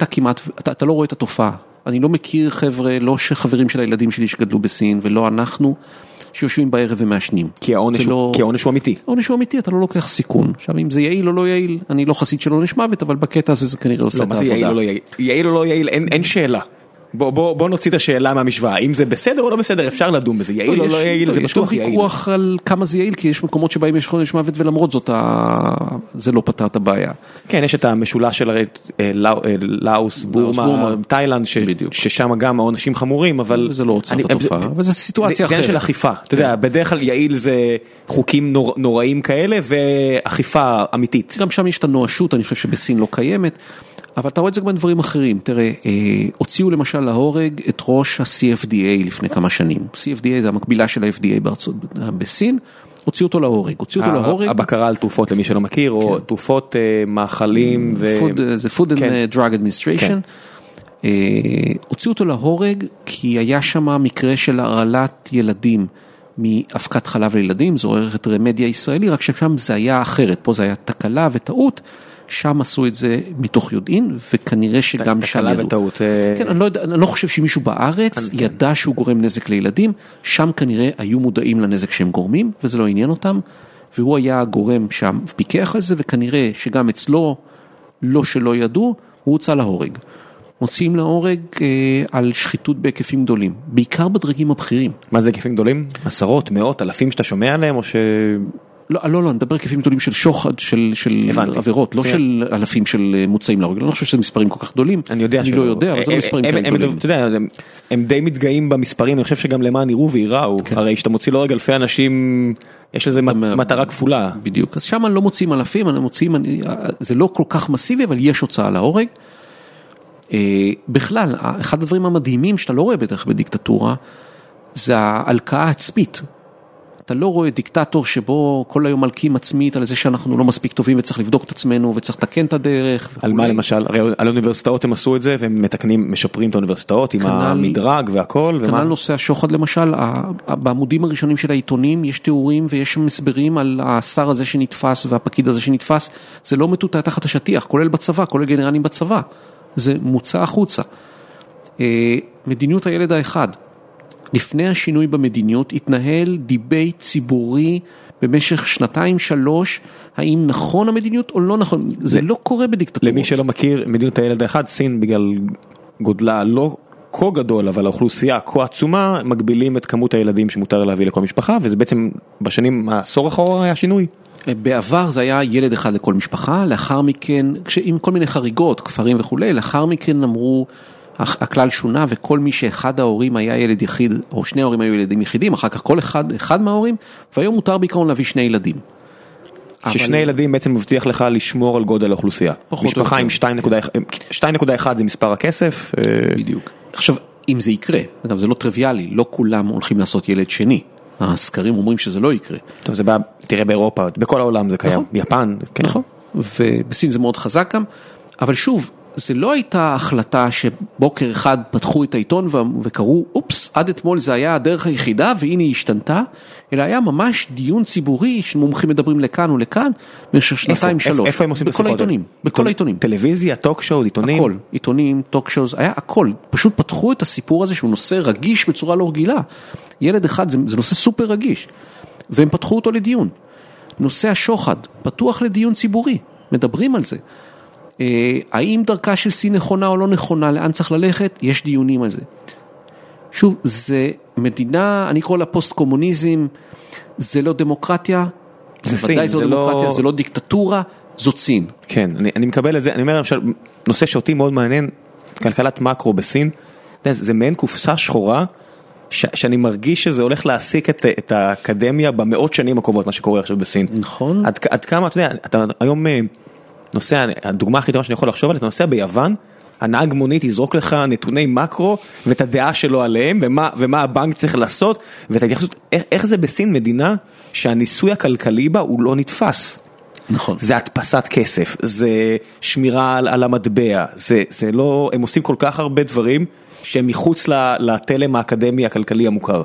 אתה לא רואה את התופעה. אני לא מכיר חבר'ה, לא שחברים של הילדים שלי שגדלו בסין, ולא אנחנו שיושבים בערב ומעשנים. כי העונש הוא אמיתי. העונש הוא אמיתי, אתה לא לוקח סיכון. עכשיו, אם זה יעיל או לא יעיל, אני לא חסיד שלא נשמע בית, אבל בקטע הזה זה כנראה עושה את העבודה. לא, מה זה יעיל או לא יעיל? יעיל או לא יעיל, אין שאלה. בוא נוציא את השאלה מהמשוואה. אם זה בסדר או לא בסדר, אפשר לדון בזה. יעיל או לא יעיל, זה בטוח יעיל. יש ויכוח על כמה זה יעיל, כי יש מקומות שבהם יש עונש מוות, ולמרות זאת, זה לא פתר את הבעיה. כן, יש את המשולש של לאוס, בורמה, תאילנד, ששם גם העונשים חמורים, אבל... זה לא עוצר את התופעה, אבל זו סיטואציה אחרת. זה עניין של אכיפה. אתה יודע, בדרך כלל יעיל זה חוקים נוראים כאלה, ואכיפה אמיתית. גם שם יש את הנואשות, אני חושב שבסין לא קיימת. אבל אתה רואה את זה גם בדברים אחרים. תראה, הוציאו למשל להורג את ראש ה-CFDA לפני כמה שנים. CFDA זה המקבילה של ה-FDA בסין. הוציא אותו להורג, הבקרה על תרופות למי שלא מכיר, או תרופות מאכלים, זה Food and Drug Administration, הוציא אותו להורג, כי היה שמה מקרה של הרעלת ילדים, מאפקת חלב לילדים, זו ערכת רמדיה ישראלי, רק ששם זה היה אחרת, פה זה היה תקלה וטעות, שם עשו את זה מתוך יודעין, וכנראה שגם שם ידעו. תקלה וטעות. כן, אני לא חושב שמישהו בארץ ידע שהוא גורם נזק לילדים, שם כנראה היו מודעים לנזק שהם גורמים, וזה לא עניין אותם, והוא היה גורם שם, פיקח על זה, וכנראה שגם אצלו, לא שלא ידעו, הוא הוצא להורג. מוציאים להורג על שחיתות בהיקפים גדולים, בעיקר בדרגים הבכירים. מה זה היקפים גדולים? עשרות, מאות, אלפים שאתה שומע עליהם, או ש... לא, אני מדבר היקפים גדולים של שוחד, של עבירות, לא של אלפים של מוצאים להורג, אני לא חושב שזה מספרים כל כך גדולים, אני לא יודע, אבל זה לא מספרים כאלה גדולים. אתה יודע, הם די מתגאים במספרים, אני חושב שגם למען יראו ויראו, הרי שאתה מוציא להורג אלפי אנשים, יש לזה מטרה כפולה. בדיוק, אז שם לא מוציאים אלפים, זה לא כל כך מסיבי, אבל יש הוצאה להורג. בכלל, אחד הדברים המדהימים שאתה לא רואה בטח בדיקטטורה, זה ההלקאה העצמית. אתה לא רואה דיקטטור שבו כל היום מלקים עצמית על זה שאנחנו לא מספיק טובים וצריך לבדוק את עצמנו וצריך לתקן את הדרך. על מה למשל? על האוניברסיטאות הם עשו את זה והם מתקנים, משפרים את האוניברסיטאות עם המדרג והכל. כנ"ל נושא השוחד למשל, בעמודים הראשונים של העיתונים יש תיאורים ויש מסברים על השר הזה שנתפס והפקיד הזה שנתפס. זה לא מטוטא תחת השטיח, כולל בצבא, כולל גנרלים בצבא. זה מוצא החוצה. מדיניות הילד האחד. לפני השינוי במדיניות התנהל דיבייט ציבורי במשך 2-3, האם נכון המדיניות או לא נכון. זה לא קורה בדיקטטורות. למי שלא מכיר, מדיניות הילד האחד, סין בגלל גודלה לא כה גדול, אבל האוכלוסייה כה עצומה, מגבילים את כמות הילדים שמותר להביא לכל משפחה, וזה בעצם בשנים, העשור האחרון היה שינוי. בעבר זה היה ילד אחד לכל משפחה, לאחר מכן, עם כל מיני חריגות, כפרים וכולי, לאחר מכן אמרו, הכלל שונה, וכל מי שאחד ההורים היה ילד יחיד, או שני ההורים היו ילדים יחידים, אחר כך כל אחד מההורים, והיום מותר בעיקרון להביא שני ילדים. ששני ילדים בעצם מבטיח לך לשמור על גודל האוכלוסייה. משפחה עם 2.1 זה מספר הכסף. בדיוק. עכשיו, אם זה יקרה, אגב, זה לא טריוויאלי, לא כולם הולכים לעשות ילד שני. הסקרים אומרים שזה לא יקרה. טוב, זה בא, תראה באירופה, בכל העולם זה קיים, יפן, כן. נכון, ובסין זה מאוד חזק גם, אבל שוב, זה לא הייתה החלטה שבוקר אחד פתחו את העיתון וקראו, אופס, עד אתמול זה היה הדרך היחידה והנה היא השתנתה, אלא היה ממש דיון ציבורי שמומחים מדברים לכאן ולכאן, במשך 2-3. איפה הם עושים את השיחות? בכל העיתונים. טלוויזיה, טוק שואו, עיתונים? הכל, עיתונים, טוק שואו, היה הכל. פשוט פתחו את הסיפור הזה שהוא נושא רגיש בצורה לא רגילה. ילד אחד, זה נושא סופר רגיש. והם פתחו אותו לדיון. נושא השוחד, פתוח לדיון ציבורי. מדברים על זה. האם דרכה של סין נכונה או לא נכונה, לאן צריך ללכת? יש דיונים על זה. שוב, זה מדינה, אני קורא לה פוסט-קומוניזם, זה לא דמוקרטיה, זה ודאי זו דמוקרטיה, זה לא דיקטטורה, זו סין. כן, אני מקבל את זה, אני אומר, נושא שאותי מאוד מעניין, כלכלת מקרו בסין, זה מעין קופסה שחורה, שאני מרגיש שזה הולך להעסיק את האקדמיה במאות שנים הקרובות, מה שקורה עכשיו בסין. נכון. עד כמה, אתה יודע, אתה היום נוסע, הדוגמה הכי טובה שאני יכול לחשוב עליה, אתה נוסע ביוון, הנהג מונית יזרוק לך נתוני מקרו, ואת הדעה שלו עליהם, ומה הבנק צריך לעשות, ואת ההתייחסות, איך זה בסין מדינה, שהניסוי הכלכלי בה הוא לא נתפס. נכון. זה הדפסת כסף, זה שמירה על המטבע, זה לא, הם עושים כל כך הרבה דברים, שהם מחוץ לתלם האקדמי הכלכלי המוכר.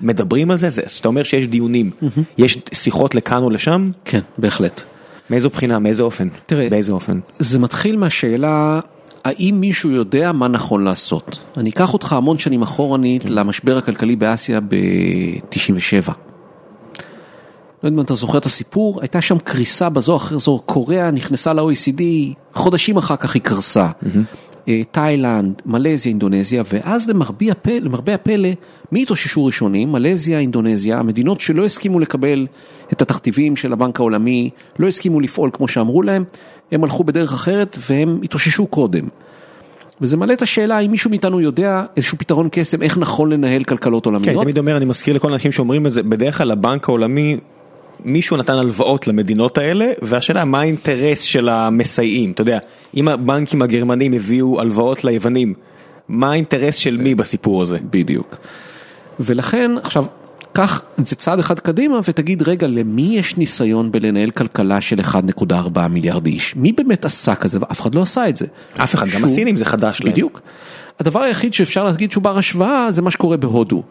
מדברים על זה, זאת אומרת שיש דיונים, יש שיחות לכאן או לשם? כן, בהחלט. מאיזו בחינה, מאיזה אופן? תראה, באיזה אופן? זה מתחיל מהשאלה, האם מישהו יודע מה נכון לעשות? אני אקח אותך המון שנים אחורנית למשבר הכלכלי באסיה ב-97. לא יודע אם אתה זוכר את הסיפור, הייתה שם קריסה בזו אחר זו, קוריאה נכנסה ל-OECD, חודשים אחר כך היא קרסה. תאילנד, מלזיה, אינדונזיה, ואז למרבה הפלא, מי התאוששו ראשונים? מלזיה, אינדונזיה, המדינות שלא הסכימו לקבל את התכתיבים של הבנק העולמי, לא הסכימו לפעול כמו שאמרו להם, הם הלכו בדרך אחרת והם התאוששו קודם. וזה מלא את השאלה, אם מישהו מאיתנו יודע איזשהו פתרון קסם, איך נכון לנהל כלכלות עולמיות? כן, תמיד אומר, אני מזכיר לכל אנשים שאומרים את זה, בדרך כלל הבנק העולמי, מישהו נתן הלוואות למדינות האלה, והשאלה מה האינטרס של המסייעים, אתה יודע, אם הבנקים הגרמנים הביאו הלוואות ליוונים, מה האינטרס של מי בסיפור הזה? בדיוק. ולכן, עכשיו, קח את זה צעד אחד קדימה ותגיד, רגע, למי יש ניסיון בלנהל כלכלה של 1.4 מיליארד איש? מי באמת עשה כזה? ואף אחד לא עשה את זה. אף אחד, גם הסינים זה חדש להם. בדיוק. הדבר היחיד שאפשר להגיד שהוא בר השוואה, זה מה שקורה בהודו.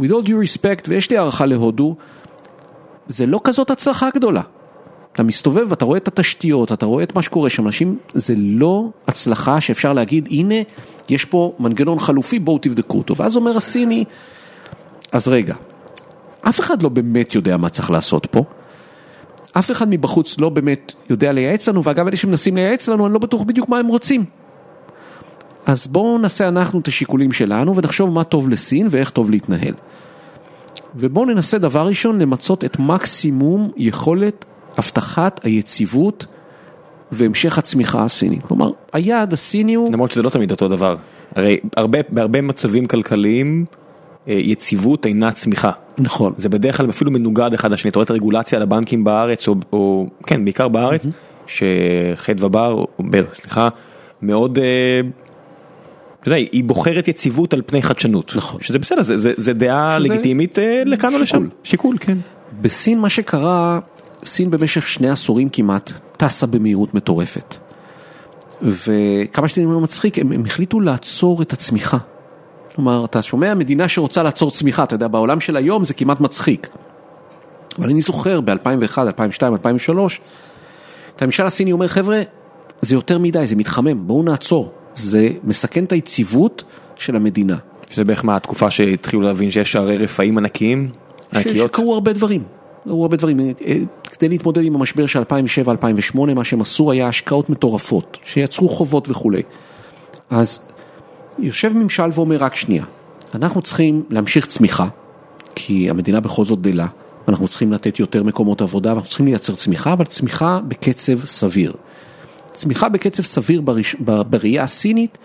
With all due respect, ויש לי הערכה להודו, זה לא כזאת הצלחה גדולה. אתה מסתובב, אתה רואה את התשתיות, אתה רואה את מה שקורה שם, אנשים, זה לא הצלחה שאפשר להגיד, הנה, יש פה מנגנון חלופי, בואו תבדקו אותו. ואז אומר הסיני, אז רגע, אף אחד לא באמת יודע מה צריך לעשות פה, אף אחד מבחוץ לא באמת יודע לייעץ לנו, ואגב, אלה שמנסים לייעץ לנו, אני לא בטוח בדיוק מה הם רוצים. אז בואו נעשה אנחנו את השיקולים שלנו, ונחשוב מה טוב לסין, ואיך טוב להתנהל. ובואו ננסה דבר ראשון, למצות את מקסימום יכולת הבטחת היציבות והמשך הצמיחה הסינית. כלומר, היעד הסיני הוא... למרות שזה לא תמיד אותו דבר. הרי בהרבה מצבים כלכליים, יציבות אינה צמיחה. נכון. זה בדרך כלל אפילו מנוגד אחד לשני. תורת הרגולציה על הבנקים בארץ, או כן, בעיקר בארץ, שחד ובר, סליחה, מאוד... אתה יודע, היא בוחרת יציבות על פני חדשנות. נכון. שזה בסדר, זה דעה לגיטימית לכאן או לשם. שיקול, כן. בסין מה שקרה... סין במשך 2 עשורים כמעט טסה במהירות מטורפת. וכמה שאני מצחיק, הם החליטו לעצור את הצמיחה. כלומר, אתה שומע, מדינה שרוצה לעצור צמיחה, אתה יודע, בעולם של היום זה כמעט מצחיק. אבל אני זוכר, ב-2001, 2002, 2003, את הממשל הסיני אומר, חבר'ה, זה יותר מדי, זה מתחמם, בואו נעצור. זה מסכן את היציבות של המדינה. שזה בערך מה התקופה שהתחילו להבין שיש הרי רפאים ענקיים? שקרו הרבה דברים. הוא הרבה דברים, כדי להתמודד עם המשבר של 2007-2008, מה שהם עשו היה השקעות מטורפות, שיצרו חובות וכו'. אז יושב ממשל ואומר רק שנייה, אנחנו צריכים להמשיך צמיחה, כי המדינה בכל זאת דלה, אנחנו צריכים לתת יותר מקומות עבודה, אנחנו צריכים לייצר צמיחה, אבל צמיחה בקצב סביר. צמיחה בקצב סביר בראייה הסינית,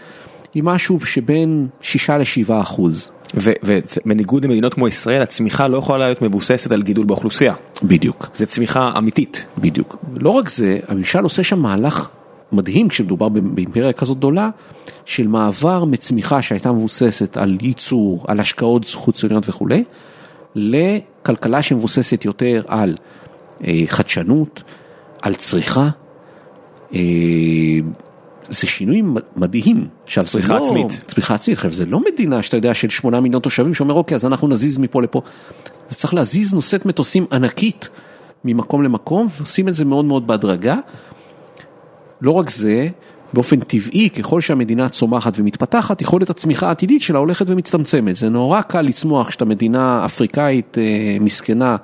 היא משהו שבין 6-7%. ובניגוד למדינות כמו ישראל, הצמיחה לא יכולה להיות מבוססת על גידול באוכלוסייה. בדיוק. זה צמיחה אמיתית. בדיוק. לא רק זה, הממשל עושה שם מהלך מדהים, כשמדובר באימפריה כזאת גדולה, של מעבר מצמיחה שהייתה מבוססת על ייצור, על השקעות חיצוניות וכו', לכלכלה שמבוססת יותר על חדשנות, על צריכה, זה שינוי מדהים. צריכה עצמית. צריכה עצמית. זה לא מדינה שאתה יודע של 8 מיליון תושבים שאומר, אוקיי, אז אנחנו נזיז מפה לפה. זה צריך להזיז נושאת מטוסים ענקית ממקום למקום, ועושים את זה מאוד מאוד בהדרגה. לא רק זה, באופן טבעי, ככל שהמדינה צומחת ומתפתחת, יכולת הצמיחה העתידית שלה הולכת ומצטמצמת. זה נורא קל לצמוח כשאתה מדינה אפריקאית מסכנה,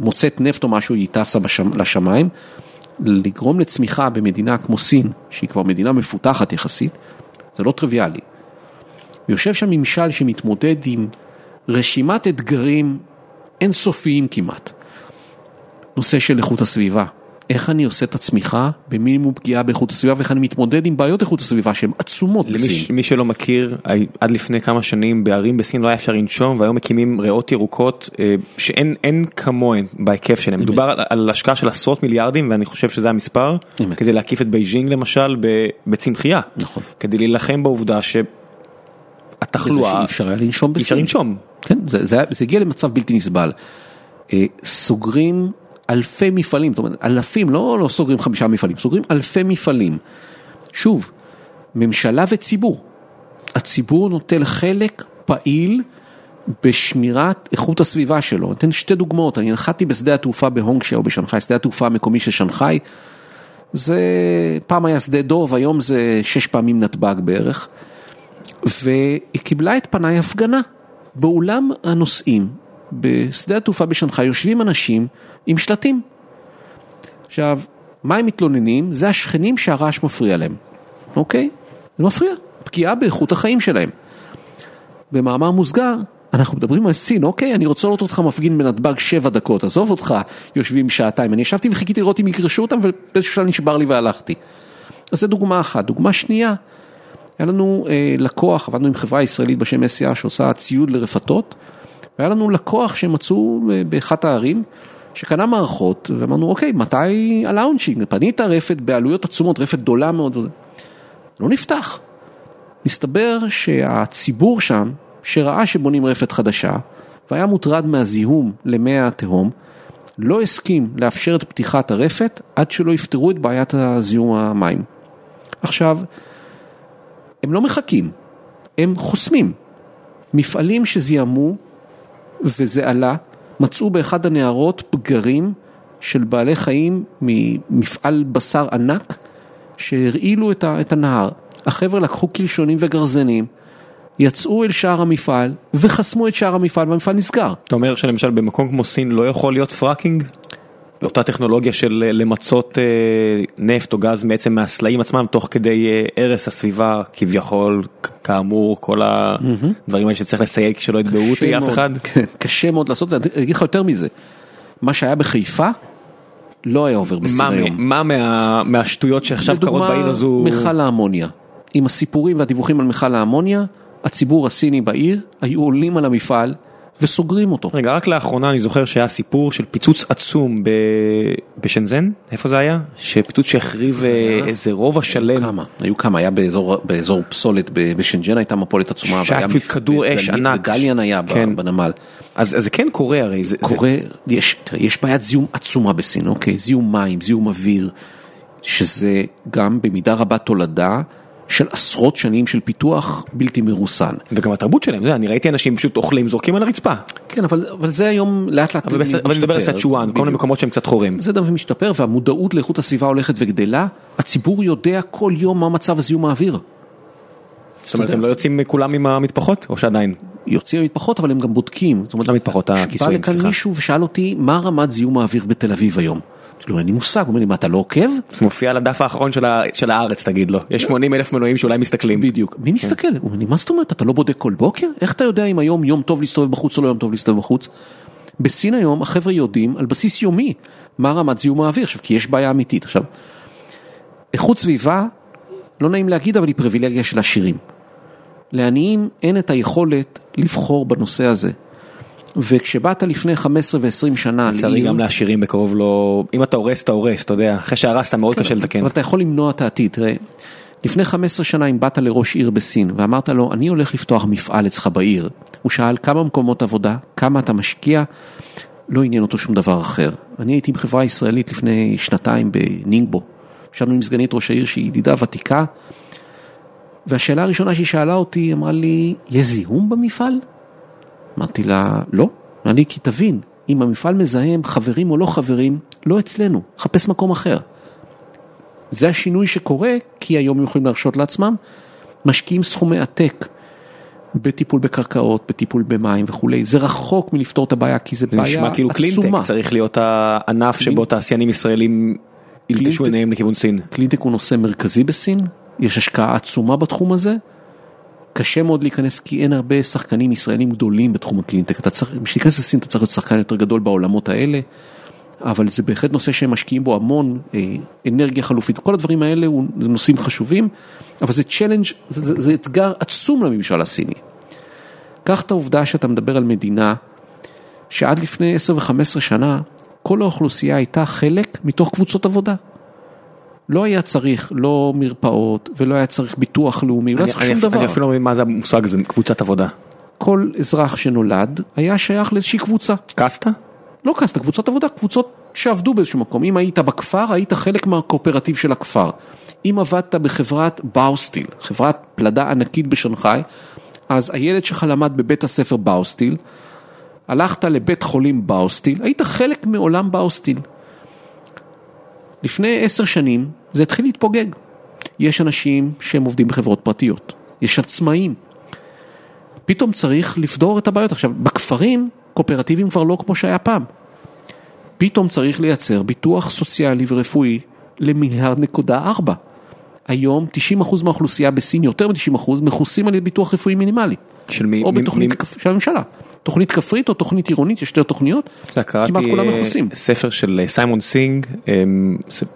ומוצאת נפט או משהו, היא טסה לשמיים. לגרום לצמיחה במדינה כמו סין, שהיא כבר מדינה מפותחת יחסית, זה לא טריוויאלי. יושב שם ממשל שמתמודד עם רשימת אתגרים אינסופיים כמעט. נושא של איכות הסביבה. איך אני עושה את הצמיחה במינימום פגיעה באיכות הסביבה, ואיך אני מתמודד עם בעיות איכות הסביבה שהן עצומות בסין. מי שלא מכיר, עד לפני כמה שנים בערים בסין לא היה אפשר לנשום, והיום מקימים ריאות ירוקות שאין כמוהן בהיקף שלהם. מדובר על השקעה של 100 מיליארד, ואני חושב שזה המספר, כדי להקיף את בייג'ינג למשל בצמחייה. נכון. כדי להילחם בעובדה שהתחלואה... אפשר היה לנשום בסין. אפשר לנשום. כן, זה הגיע למצב בלתי נסבל. סוגרים אלפי מפעלים, זאת אומרת, אלפים, לא סוגרים 5 מפעלים, סוגרים אלפי מפעלים. שוב, ממשלה וציבור. הציבור נוטל חלק פעיל בשמירת איכות הסביבה שלו. נתן 2 דוגמאות, אני נחתי בשדה התעופה בהונגשיה או בשנחאי, שדה התעופה המקומי של שנחאי, זה פעם היה שדה דוב, היום זה 6 פעמים נתב"ג בערך, והיא קיבלה את פניי הפגנה. באולם הנוסעים, בשדה התעופה בשנחאי, יושבים אנשים עם שלטים. עכשיו, מה הם מתלוננים? זה השכנים שהרעש מפריע להם. אוקיי? זה מפריע. פגיעה באיכות החיים שלהם. במאמר מוסגר, אנחנו מדברים על סין, אוקיי? אני רוצה לראות אותך מפגין בנתב"ג 7 דקות, עזוב אותך, יושבים 2 שעות. אני ישבתי וחיכיתי לראות אם יגרשו אותם, ובאיזשהו שלב נשבר לי והלכתי. אז זו דוגמה אחת. דוגמה שנייה, היה לנו לקוח, עבדנו עם חברה ישראלית בשם SCR, שעושה ציוד לרפתות, והיה לנו לקוח שמצאו באחת הערים, שקנה מערכות, ואמרנו, אוקיי, מתי הלאונצ'ינג? פנית רפת בעלויות עצומות, רפת גדולה מאוד. לא נפתח. מסתבר שהציבור שם, שראה שבונים רפת חדשה, והיה מוטרד מהזיהום למי התהום, לא הסכים לאפשר את פתיחת הרפת עד שלא יפתרו את בעיית הזיהום המים. עכשיו, הם לא מחכים, הם חוסמים. מפעלים שזיהמו וזה עלה, מצאו באחד הנערות פגרים של בעלי חיים ממפעל בשר ענק שהרעילו את הנהר. החבר'ה לקחו כלשונים וגרזנים, יצאו אל שער המפעל וחסמו את שער המפעל והמפעל נסגר. אתה אומר שלמשל במקום כמו סין לא יכול להיות פרקינג? אותה טכנולוגיה של למצות נפט או גז בעצם מהסלעים עצמם תוך כדי הרס הסביבה כביכול, כאמור, כל הדברים האלה שצריך לסייג שלא יתבעו אותי אף אחד. קשה מאוד לעשות, אני אגיד לך יותר מזה. מה שהיה בחיפה לא היה עובר בסדר היום. מה מהשטויות שעכשיו קרות בעיר הזו? לדוגמה, מכל האמוניה. עם הסיפורים והדיווחים על מכל האמוניה, הציבור הסיני בעיר היו עולים על המפעל וסוגרים אותו. רגע, רק לאחרונה אני זוכר שהיה סיפור של פיצוץ עצום בשנזן, איפה זה היה? שפיצוץ שהחריב איזה רובע שלם. היו כמה, היה באזור פסולת, בשנזן הייתה מפולת עצומה. שהיה כדור אש ענק. בגליאן היה בנמל. אז זה כן קורה הרי. קורה, יש בעיית זיהום עצומה בסין, אוקיי? זיהום מים, זיהום אוויר, שזה גם במידה רבה תולדה, של עשרות שנים של פיתוח בלתי מרוסן. וגם התרבות שלהם, אני ראיתי אנשים פשוט אוכלים, זורקים על הרצפה. כן, אבל זה היום לאט לאט משתפר. אבל נדבר על סצ'ואן, כל מיני מקומות שהם קצת חורים. זה דבר משתפר, והמודעות לאיכות הסביבה הולכת וגדלה, הציבור יודע כל יום מה מצב הזיהום האוויר. זאת אומרת, הם לא יוצאים כולם עם המטפחות, או שעדיין? יוצאים עם המטפחות, אבל הם גם בודקים. המטפחות, הכיסויים, סליחה. בא לכאן מישהו ושאל אותי, מה רמת זיהום האוויר בתל אביב היום? לא, אין לי מושג, אומר לי, מה, אתה לא עוקב? זה מופיע על הדף האחרון של הארץ, תגיד לו. יש 80,000 מנויים שאולי מסתכלים. בדיוק. מי מסתכל? הוא אומר לי, מה זאת אומרת? אתה לא בודק כל בוקר? איך אתה יודע אם היום יום טוב להסתובב בחוץ או לא יום טוב להסתובב בחוץ? בסין היום החבר'ה יודעים על בסיס יומי מה רמת זיהום האוויר, כי יש בעיה אמיתית. עכשיו, איכות סביבה, לא נעים להגיד, אבל היא פריבילגיה של עשירים. לעניים אין את היכולת לבחור בנושא הזה. וכשבאת לפני 15 ו-20 שנה... לצערי גם לעשירים בקרוב לא... אם אתה הורס, אתה הורס, אתה יודע. אחרי שהרסת מאוד קשה לתקן. אבל אתה יכול למנוע את העתיד. לפני 15 שנה אם באת לראש עיר בסין, ואמרת לו, אני הולך לפתוח מפעל אצלך בעיר. הוא שאל כמה מקומות עבודה, כמה אתה משקיע, לא עניין אותו שום דבר אחר. אני הייתי עם חברה ישראלית לפני שנתיים בנינגבו. ישבנו עם סגנית ראש העיר שהיא ידידה ותיקה. והשאלה הראשונה שהיא שאלה אותי, אמרה לי, יש זיהום במפעל? אמרתי לה, לא, אני כי תבין, אם המפעל מזהם, חברים או לא חברים, לא אצלנו, חפש מקום אחר. זה השינוי שקורה, כי היום הם יכולים להרשות לעצמם, משקיעים סכומי עתק, בטיפול בקרקעות, בטיפול במים וכו'. זה רחוק מלפתור את הבעיה, כי זה בעיה עצומה. זה נשמע כאילו קלינטק, צריך להיות הענף שבו תעשיינים ישראלים ילטשו עיניהם לכיוון סין. קלינטק הוא נושא מרכזי בסין, יש השקעה עצומה בתחום הזה, קשה מאוד להיכנס, כי אין הרבה שחקנים ישראלים גדולים בתחום הקלינטק. כשתיכנס לסין, אתה צריך להיות שחקן יותר גדול בעולמות האלה, אבל זה בהחלט נושא שהם משקיעים בו המון, אנרגיה חלופית, כל הדברים האלה זה נושאים חשובים, אבל זה צ'לנג', זה אתגר עצום לממשל הסיני. כך את העובדה שאתה מדבר על מדינה, שעד לפני 10 ו-15 שנה, כל האוכלוסייה הייתה חלק מתוך קבוצות עבודה. לא היה צריך, לא מרפאות, ולא היה צריך ביטוח לאומי, לא היה צריך שום דבר. אני אפילו לא מבין מה זה המושג, זה קבוצת עבודה. כל אזרח שנולד היה שייך לאיזושהי קבוצה. קסטה? לא קסטה, קבוצת עבודה, קבוצות שעבדו באיזשהו מקום. אם היית בכפר, היית חלק מהקואופרטיב של הכפר. אם עבדת בחברת באוסטיל, חברת פלדה ענקית בשנחאי, אז הילד שלך למד בבית הספר באוסטיל, הלכת לבית חולים באוסטיל, היית חלק מעולם באוסטיל. לפני 10 שנים זה התחיל להתפוגג. יש אנשים שהם עובדים בחברות פרטיות. יש עצמאים. פתאום צריך לפתור את הבעיות. עכשיו, בכפרים, קואופרטיבים כבר לא כמו שהיה פעם. פתאום צריך לייצר ביטוח סוציאלי ורפואי ל1.4 מיליארד. היום 90% מהאוכלוסייה בסין, יותר מ-90%, מכוסים על ביטוח רפואי מינימלי. של מי? או בתוכנית של הממשלה. תוכנית כפרית או תוכנית עירונית, יש שתי תוכניות, כמעט כולם מכוסים. ספר של סיימון סינג,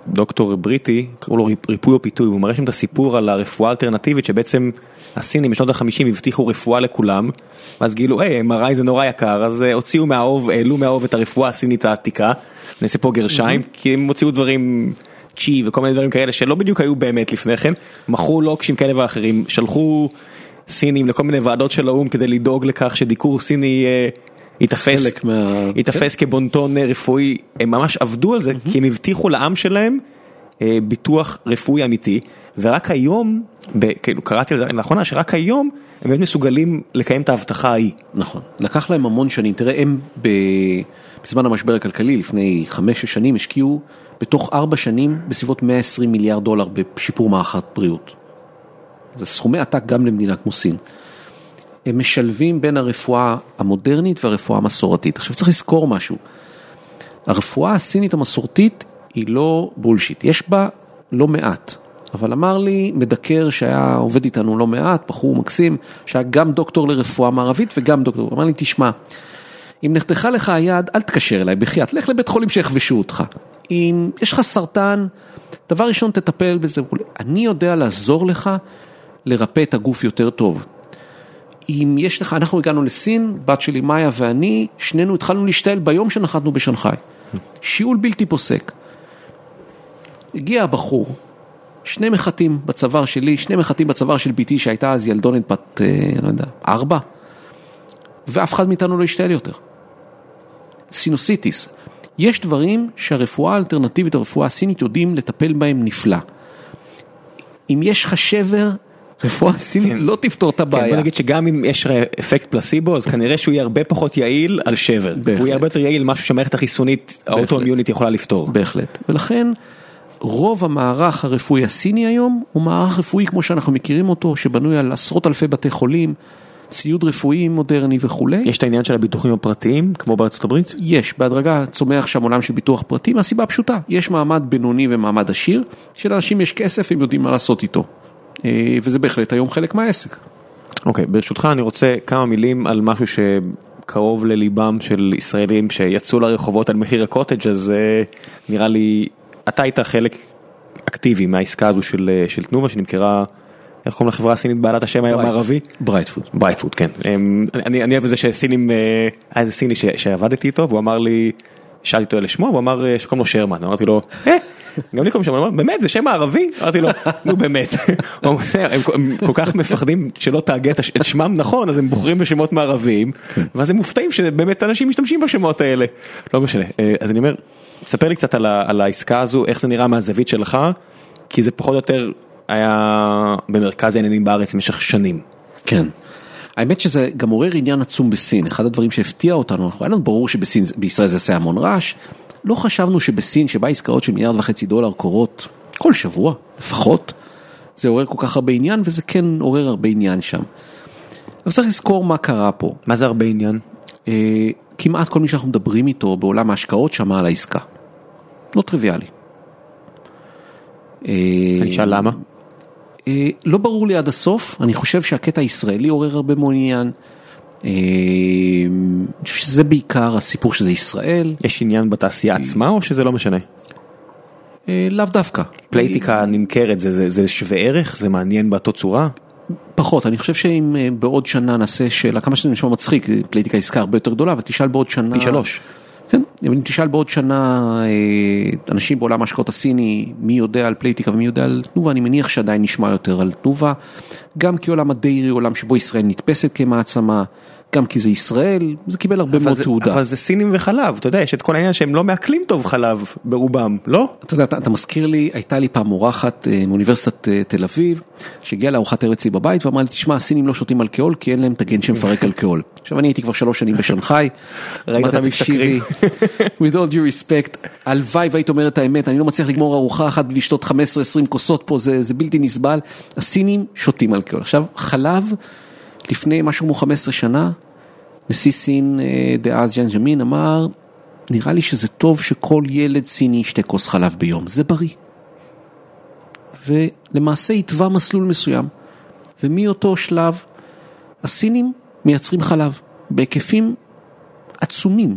דוקטור בריטי, קראו לו ריפוי או פיתוי, הוא מראה שם את הסיפור על הרפואה האלטרנטיבית, שבעצם הסינים בשנות ה-50 הבטיחו רפואה לכולם, ואז גילו, MRI זה נורא יקר, אז הוציאו מהאוב, העלו מהאוב את הרפואה הסינית העתיקה, נעשה פה גרשיים, כי הם הוציאו דברים... צ'י וכל מיני דברים כאלה שלא בדיוק היו באמת לפני כן, מכרו לוקשים כאלה ואחרים, שלחו סינים לכל מיני ועדות של האום כדי לדאוג לכך שדיקור סיני יתפס כבונטון רפואי. הם ממש עבדו על זה, כי הם הבטיחו לעם שלהם ביטוח רפואי אמיתי, ורק היום, קראתי לאחרונה, שרק היום הם מסוגלים לקיים את ההבטחה ההיא. נכון, לקח להם המון שנים. תראה, הם בזמן המשבר הכלכלי, לפני 5-6 שנים, השקיעו בתוך 4 שנים בסביבות $120 מיליארד בשיפור מערכת בריאות. זה סכומי עתק גם למדינה כמו סין. הם משלבים בין הרפואה המודרנית והרפואה המסורתית. עכשיו צריך לזכור משהו. הרפואה הסינית המסורתית היא לא בולשיט. יש בה לא מעט. אבל אמר לי מדקר שהיה עובד איתנו לא מעט, בחור מקסים, שהיה גם דוקטור לרפואה מערבית וגם דוקטור. אמר לי, תשמע, אם נחתך לך היד, אל תקשר אליי בחייאת, לך לבית חולים שיחבשו אותך. אם יש לך סרטן, דבר ראשון תטפל בזה. אני יודע לעזור לך לרפא את הגוף יותר טוב. אם יש לך, אנחנו הגענו לסין, בת שלי מאיה ואני, שנינו התחלנו להשתעל ביום שנחתנו בשנחאי. שיעול בלתי פוסק. הגיע הבחור, 2 מחטים בצוואר שלי, 2 מחטים בצוואר של ביתי, שהייתה אז ילדונת בת, לא יודע, 4, ואף אחד מאיתנו לא השתעל יותר. סינוסיטיס. יש דברים שהרפואה האלטרנטיבית, הרפואה הסינית, יודעים לטפל בהם נפלא. אם יש לך שבר, רפואה סינית לא תפתור את הבעיה. בוא נגיד שגם אם יש אפקט פלסיבו, אז כנראה שהוא יהיה הרבה פחות יעיל על שבר. הוא יהיה הרבה יותר יעיל משהו שהמערכת החיסונית, האוטואימיונית יכולה לפתור. בהחלט. ולכן, רוב המערך הרפואי הסיני היום, הוא מערך רפואי כמו שאנחנו מכירים אותו, שבנוי על עשרות אלפי בתי חולים, ציוד רפואי מודרני וכו'. יש את העניין של הביטוחים הפרטיים, כמו בארצות הברית? יש, בהדרגה צומח שם עולם של ביטוח פרטי, מהסיבה הפשוטה. יש מעמד בינוני ומעמד עשיר, שלאנשים יש כסף, הם יודעים מה לעשות איתו. וזה בהחלט היום חלק מהעסק. אוקיי, ברשותך אני רוצה כמה מילים על משהו שקרוב לליבם של ישראלים שיצאו לרחובות על מחיר הקוטג', אז נראה לי, אתה היית חלק אקטיבי מהעסקה הזו של תנובה, שנמכרה, איך קוראים לחברה הסינית בעלת השם היום הערבי? ברייטפוד. ברייטפוד, כן. אני אוהב את זה שסינים, היה איזה סיני שעבדתי איתו, והוא אמר לי, שאלתי אותו לשמו, והוא אמר שקוראים לו שרמן, אמרתי לו, גם לי קוראים שרמן, באמת, זה שם הערבי? אמרתי לו, נו באמת. הם כל כך מפחדים שלא תהגה את שמם נכון, אז הם בוחרים בשמות מערביים, ואז הם מופתעים שבאמת אנשים משתמשים בשמות האלה. לא משנה. אז אני אומר, תספר לי קצת על העסקה הזו, איך זה נראה מהזווית שלך, כי זה פחות או יותר היה במרכז העניינים בארץ במשך שנים. כן. האמת שזה גם עורר עניין עצום בסין. אחד הדברים שהפתיע אותנו, היה לנו ברור שבסין, בישראל זה עשה המון רעש. לא חשבנו שבסין, שבה עסקאות של $1.5 מיליארד קורות כל שבוע, לפחות, זה עורר כל כך הרבה עניין, וזה כן עורר הרבה עניין שם. אבל צריך לזכור מה קרה פה. מה זה הרבה עניין? כמעט כל מי שאנחנו מדברים איתו בעולם ההשקעות שמע על העסקה. לא טריוויאלי. אני שאל למה? לא ברור לי עד הסוף, אני חושב שהקטע הישראלי עורר הרבה מעניין, שזה בעיקר הסיפור שזה ישראל. יש עניין בתעשייה עצמה או שזה לא משנה? לאו דווקא. פלייטיקה נמכרת, זה שווה ערך? זה מעניין באותו צורה? פחות, אני חושב שאם בעוד שנה נעשה שאלה, כמה שזה נשמע מצחיק, פלייטיקה עסקה הרבה יותר גדולה, אבל תשאל בעוד שנה... פי 3. כן, אם תשאל בעוד שנה אנשים בעולם ההשקעות הסיני, מי יודע על פלייטיקה ומי יודע על תנובה, אני מניח שעדיין נשמע יותר על תנובה, גם כי עולם הדיירי, עולם שבו ישראל נתפסת כמעצמה, גם כי זה ישראל, זה קיבל הרבה מאוד תעודה. אבל זה סינים וחלב, אתה יודע, יש את כל העניין שהם לא מאקלים טוב חלב ברובם, לא? אתה יודע, אתה מזכיר לי, הייתה לי פעם מורחת מאוניברסיטת תל אביב, שהגיעה לארוחת ערב אצלי בבית, ואמרה לי, תשמע, הסינים לא שותים אלכוהול, כי אין להם את הגן שמפרק אלכוהול. עכשיו, אני הייתי כבר 3 שנים בשנחאי, ראית אותם משתכרים. With all due respect, הלוואי והיית אומרת את האמת, אני לא מצליח לגמור ארוחה אחת בלי לשתות 15-20 כוסות פה, זה בלתי נסבל. הסינים שותים אלכוהול. עכשיו, חלב, לפני משהו 15 שנה, נשיא סין דאז ג'אן ז'מין אמר, נראה לי שזה טוב שכל ילד סיני ישתה כוס חלב ביום, זה בריא. ולמעשה יתווה מסלול מסוים, ומאותו שלב, הסינים מייצרים חלב, בהיקפים עצומים,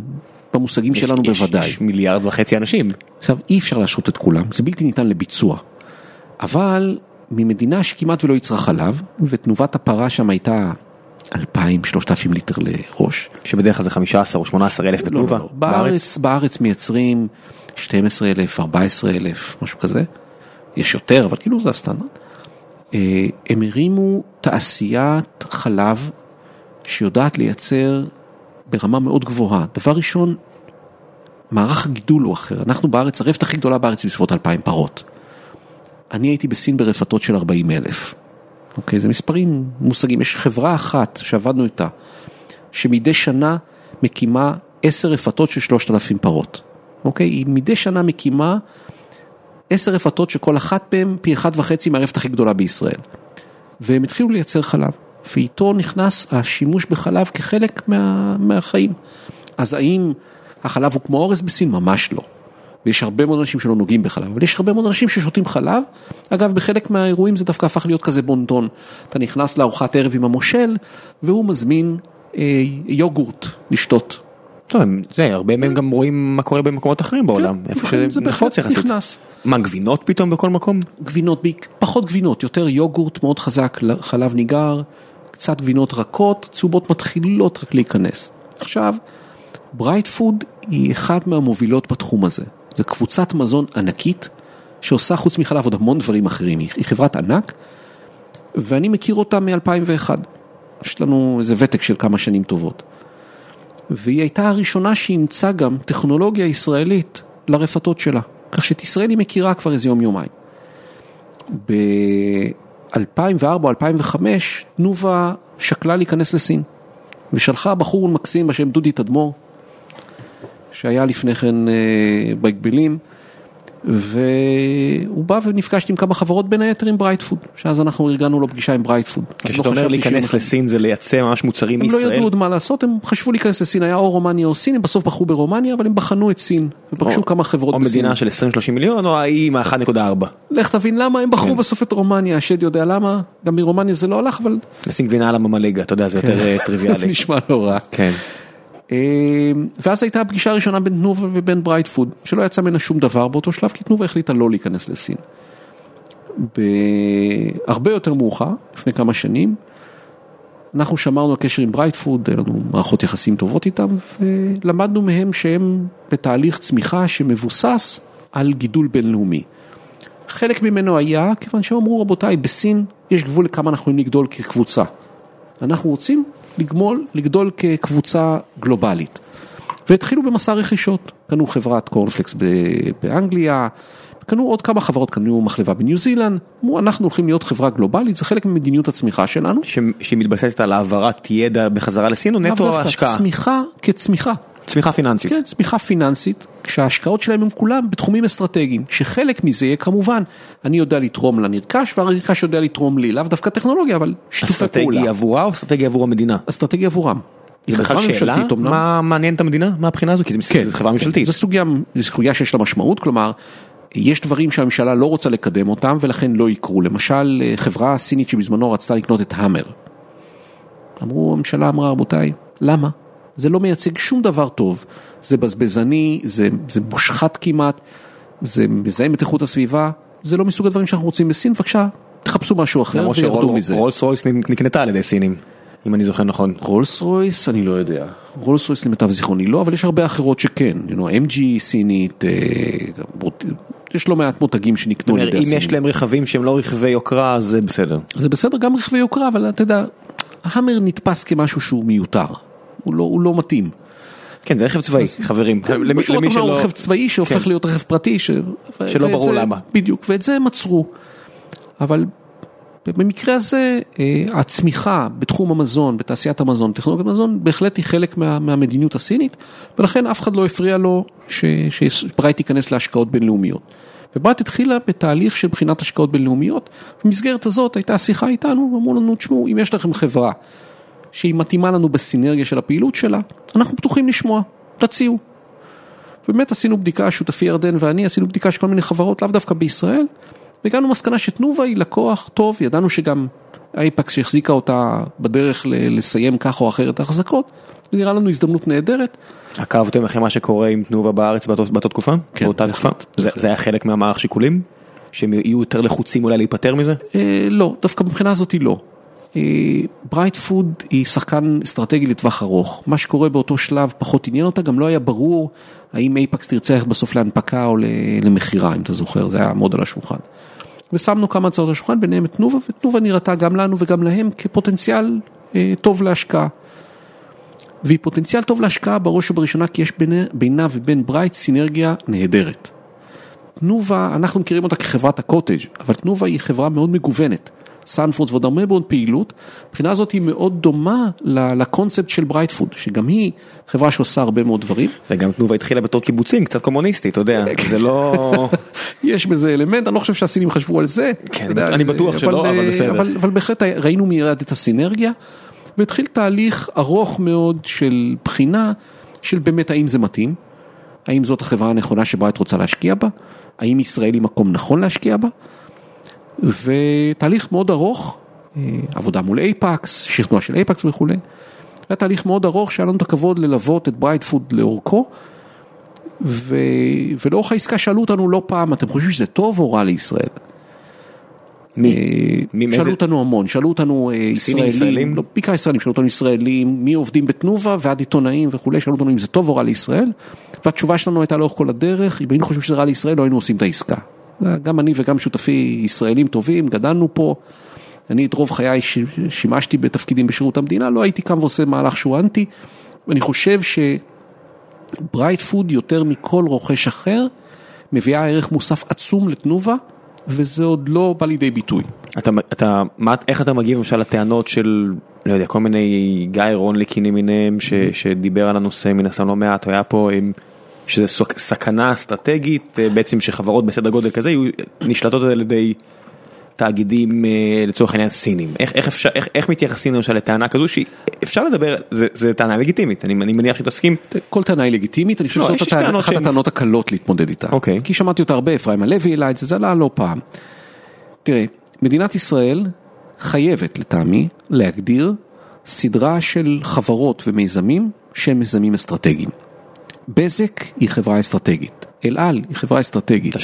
במושגים שלנו בוודאי. יש 1.5 מיליארד אנשים. עכשיו, אי אפשר להשוות את כולם, זה בלתי ניתן לביצוע. אבל... ממדינה שכמעט ולא יצרה חלב, ותנובת הפרה שם הייתה 2,000-3,000 ליטר לראש. שבדרך כלל זה 15 או 18 אלף בתנובה. לא. בארץ מייצרים 12 אלף, 14 אלף, משהו כזה. יש יותר, אבל כאילו זה הסטנדרט. הם הרימו תעשיית חלב שיודעת לייצר ברמה מאוד גבוהה. דבר ראשון, מערך הגידול הוא אחר. אנחנו בארץ, הרפת הכי גדולה בארץ בסביבות 2,000 פרות. אני הייתי בסין ברפתות של 40,000. אוקיי, זה מספרים מושגים. יש חברה אחת שעבדנו איתה, שמדי שנה מקימה 10 רפתות של 3,000 פרות. אוקיי, היא מדי שנה מקימה 10 רפתות שכל אחת פעם פי 1.5 מהרפת הכי גדולה בישראל. והם התחילו לייצר חלב. ואיתו נכנס השימוש בחלב כחלק מהחיים. אז האם החלב הוא כמו אורז בסין? ממש לא. ויש הרבה מאוד אנשים שלא נוגעים בחלב, אבל יש הרבה מאוד אנשים ששותים חלב. אגב, בחלק מהאירועים זה דווקא הפך להיות כזה בונטון. אתה נכנס לארוחת ערב עם המושל, והוא מזמין יוגורט לשתות. טוב, זה, הרבה מהם גם רואים מה קורה במקומות אחרים בעולם. איפה שזה נפוץ יחסית. מה, גבינות פתאום בכל מקום? גבינות, פחות גבינות, יותר יוגורט מאוד חזק, חלב ניגר, קצת גבינות רכות, צובות מתחילות רק להיכנס. עכשיו, ברייט פוד היא אחת מהמובילות בתחום הזה. זו קבוצת מזון ענקית, שעושה חוץ מחלב עוד המון דברים אחרים. היא חברת ענק, ואני מכיר אותה מ-2001. יש לנו איזה ותק של כמה שנים טובות. והיא הייתה הראשונה שהמצאה גם טכנולוגיה ישראלית לרפתות שלה. כך שאת ישראל היא מכירה כבר איזה יום-יומיים. ב-2004 או 2005, תנובה שקלה להיכנס לסין. ושלחה בחור מקסים בשם דודי תדמור, שהיה לפני כן בהגבלים, והוא בא ונפגשתי עם כמה חברות בין היתר עם ברייטפוד, שאז אנחנו ארגנו לו פגישה עם ברייטפוד. כשאתה אומר להיכנס לסין זה לייצא ממש מוצרים מישראל? הם לא ידעו עוד מה לעשות, הם חשבו להיכנס לסין, היה או רומניה או סין, הם בסוף בחרו ברומניה, אבל הם בחנו את סין, ופגשו כמה חברות בסין. או מדינה של 20-30 מיליון, או האי מה-1.4? לך תבין למה, הם בחרו בסוף את רומניה, השד יודע למה, גם מרומניה זה לא הלך, אבל... לסין גבינה על הממלגה, אתה יודע, זה יותר טריוויאלי. זה נשמע לא רע. כן. ואז הייתה הפגישה הראשונה בין תנובה ובין ברייט פוד, שלא יצא ממנה שום דבר באותו שלב, כי תנובה החליטה לא להיכנס לסין. הרבה יותר מאוחר, לפני כמה שנים, אנחנו שמרנו הקשר עם ברייט פוד, היו לנו מערכות יחסים טובות איתם, ולמדנו מהם שהם בתהליך צמיחה שמבוסס על גידול בינלאומי. חלק ממנו היה, כיוון שהם אמרו, רבותיי, בסין יש גבול לכמה אנחנו נגדול כקבוצה. אנחנו רוצים לגדול כקבוצה גלובלית. והתחילו במסע רכישות. קנו חברת קורנפלקס באנגליה, קנו עוד כמה חברות, קנו מחלבה בניו זילנד. אנחנו הולכים להיות חברה גלובלית, זה חלק ממדיניות הצמיחה שלנו. שמתבססת על העברת ידע בחזרה לסין, או נטו ההשקעה? צמיחה כצמיחה. צמיחה פיננסית. כן, צמיחה פיננסית, כשההשקעות שלהם הם כולם בתחומים אסטרטגיים, שחלק מזה יהיה כמובן, אני יודע לתרום לנרכש, והנרכש יודע לתרום לי, לאו דווקא טכנולוגיה, אבל שיתוף הפעולה. אסטרטגיה עבורה או אסטרטגיה עבור המדינה? אסטרטגיה עבורם. היא חברה ממשלתית, אומנם. מה מעניין את המדינה? מה הבחינה הזו? כי זה חברה ממשלתית. זו סוגיה שיש לה משמעות, כלומר, יש דברים שהממשלה לא רוצה לקדם אותם, ולכן לא יקרו. למשל, חברה סינית שבזמנו רצתה לקנות את המר. הממשלה אמרה, רבותיי, למה? זה לא מייצג שום דבר טוב, זה בזבזני, זה מושחת כמעט, זה מזהם את איכות הסביבה, זה לא מסוג הדברים שאנחנו רוצים בסין, בבקשה, תחפשו משהו אחר וירדו מזה. רולס רויס נקנתה על ידי סינים, אם אני זוכר נכון. רולס רויס, אני לא יודע. רולס רויס למיטב זיכרוני לא, אבל יש הרבה אחרות שכן. MG סינית, יש לא מעט מותגים שנקנו על ידי הסינים. אם יש להם רכבים שהם לא רכבי יוקרה, זה בסדר. זה בסדר, גם רכבי יוקרה, אבל אתה יודע, המר נתפס כמשהו שהוא מיותר. הוא לא מתאים. כן, זה רכב צבאי, חברים. למי שלא... רכב צבאי שהופך להיות רכב פרטי, שלא ברור למה. בדיוק, ואת זה הם עצרו. אבל במקרה הזה, הצמיחה בתחום המזון, בתעשיית המזון, טכנולוגיית המזון, בהחלט היא חלק מהמדיניות הסינית, ולכן אף אחד לא הפריע לו שברייט תיכנס להשקעות בינלאומיות. וברייט התחילה בתהליך של בחינת השקעות בינלאומיות, במסגרת הזאת הייתה שיחה איתנו, ואמרו לנו, תשמעו, אם יש לכם חברה, שהיא מתאימה לנו בסינרגיה של הפעילות שלה, אנחנו פתוחים לשמוע, תציעו. באמת עשינו בדיקה, שותפי ירדן ואני, עשינו בדיקה של כל מיני חברות, לאו דווקא בישראל, והגענו מסקנה שתנובה היא לקוח טוב, ידענו שגם האיפקס שהחזיקה אותה בדרך לסיים כך או אחרת ההחזקות, ונראה לנו הזדמנות נהדרת. עקבתם אחרי מה שקורה עם תנובה בארץ באותה תקופה? כן. באותה תקופה? זה היה חלק מהמערך שיקולים? שהם יהיו יותר לחוצים אולי להיפטר מזה? לא, דווקא מבחינה הזאת לא. ברייט פוד היא שחקן אסטרטגי לטווח ארוך. מה שקורה באותו שלב פחות עניין אותה, גם לא היה ברור האם אייפקס תרצה בסוף להנפקה או למחירה, אם אתה זוכר, זה היה מאוד על השולחן. ושמנו כמה הצעות על השולחן, ביניהם את תנובה, ותנובה נראתה גם לנו וגם להם כפוטנציאל טוב להשקעה. והיא פוטנציאל טוב להשקעה בראש ובראשונה, כי יש בינה ובין ברייט סינרגיה נהדרת. תנובה, אנחנו מכירים אותה כחברת הקוטג', אבל תנובה היא חברה מאוד מגוונת. סנפורדס ועוד הרבה מאוד פעילות. מבחינה הזאת היא מאוד דומה לקונספט של ברייטפוד, שגם היא חברה שעושה הרבה מאוד דברים. וגם תנובה התחילה בתור קיבוצים, קצת קומוניסטי, אתה יודע. זה לא... יש בזה אלמנט, אני לא חושב שהסינים חשבו על זה. כן, אני בטוח שלא, אבל בסדר. אבל בהחלט ראינו מיד את הסינרגיה, והתחיל תהליך ארוך מאוד של בחינה, של באמת האם זה מתאים, האם זאת החברה הנכונה שברייט רוצה להשקיע בה, האם ישראל היא מקום נכון להשקיע בה, ותהליך מאוד ארוך, עבודה מול אייפקס, שכנוע של אייפקס וכו'. היה תהליך מאוד ארוך שהיה לנו את הכבוד ללוות את ברייטפוד לאורכו, ולאורך העסקה שאלו אותנו לא פעם, אתם חושבים שזה טוב או רע לישראל? שאלו אותנו המון, שאלו אותנו ישראלים, בעיקר ישראלים, שאלו אותנו ישראלים, מי עובדים בתנובה ועד עיתונאים וכו', שאלו אותנו אם זה טוב או רע לישראל, והתשובה שלנו הייתה לאורך כל הדרך, אם היינו חושבים שזה רע לישראל, לא היינו עושים את העסקה. גם אני וגם שותפי ישראלים טובים, גדלנו פה, אני את רוב חיי שימשתי בתפקידים בשירות המדינה, לא הייתי קם ועושה מהלך שהוא אנטי, ואני חושב שברייטפוד יותר מכל רוכש אחר, מביאה ערך מוסף עצום לתנובה, וזה עוד לא בא לידי ביטוי. איך אתה מגיב למשל לטענות של, לא יודע, כל מיני גיא רונליקים למיניהם, שדיבר על הנושא מן הסתם לא מעט, הוא היה פה עם... שזה סכנה אסטרטגית, בעצם שחברות בסדר גודל כזה נשלטות על ידי תאגידים לצורך העניין סינים. איך מתייחסים למשל לטענה כזו שאפשר לדבר, זה טענה לגיטימית, אני מניח שתסכים. כל טענה היא לגיטימית, אני חושב שזאת אחת הטענות הקלות להתמודד איתה. כי שמעתי אותה הרבה, אפרים הלוי העלה את זה, זה עלה לא פעם. תראה, מדינת ישראל חייבת לטעמי להגדיר סדרה של חברות ומיזמים שהם מיזמים אסטרטגיים. בזק היא חברה אסטרטגית, אל-על היא חברה אסטרטגית.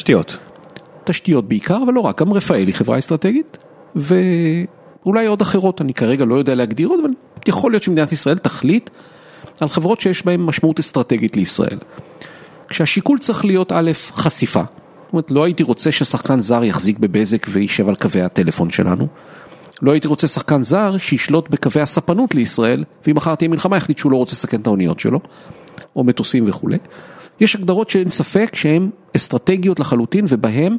תשתיות בעיקר, אבל לא רק, גם רפאל היא חברה אסטרטגית, ואולי עוד אחרות, אני כרגע לא יודע להגדיר עוד, אבל יכול להיות שמדינת ישראל תחליט על חברות שיש בהן משמעות אסטרטגית לישראל. כשהשיקול צריך להיות א', חשיפה. זאת אומרת, לא הייתי רוצה ששחקן זר יחזיק בבזק ויישב על קווי הטלפון שלנו. לא הייתי רוצה שחקן זר שישלוט בקווי הספנות לישראל, ואם אחר תהיה מלחמה יחליט שהוא לא רוצה לסכן את האוניות שלו. או מטוסים וכו'. יש הגדרות שאין ספק שהן אסטרטגיות לחלוטין, ובהן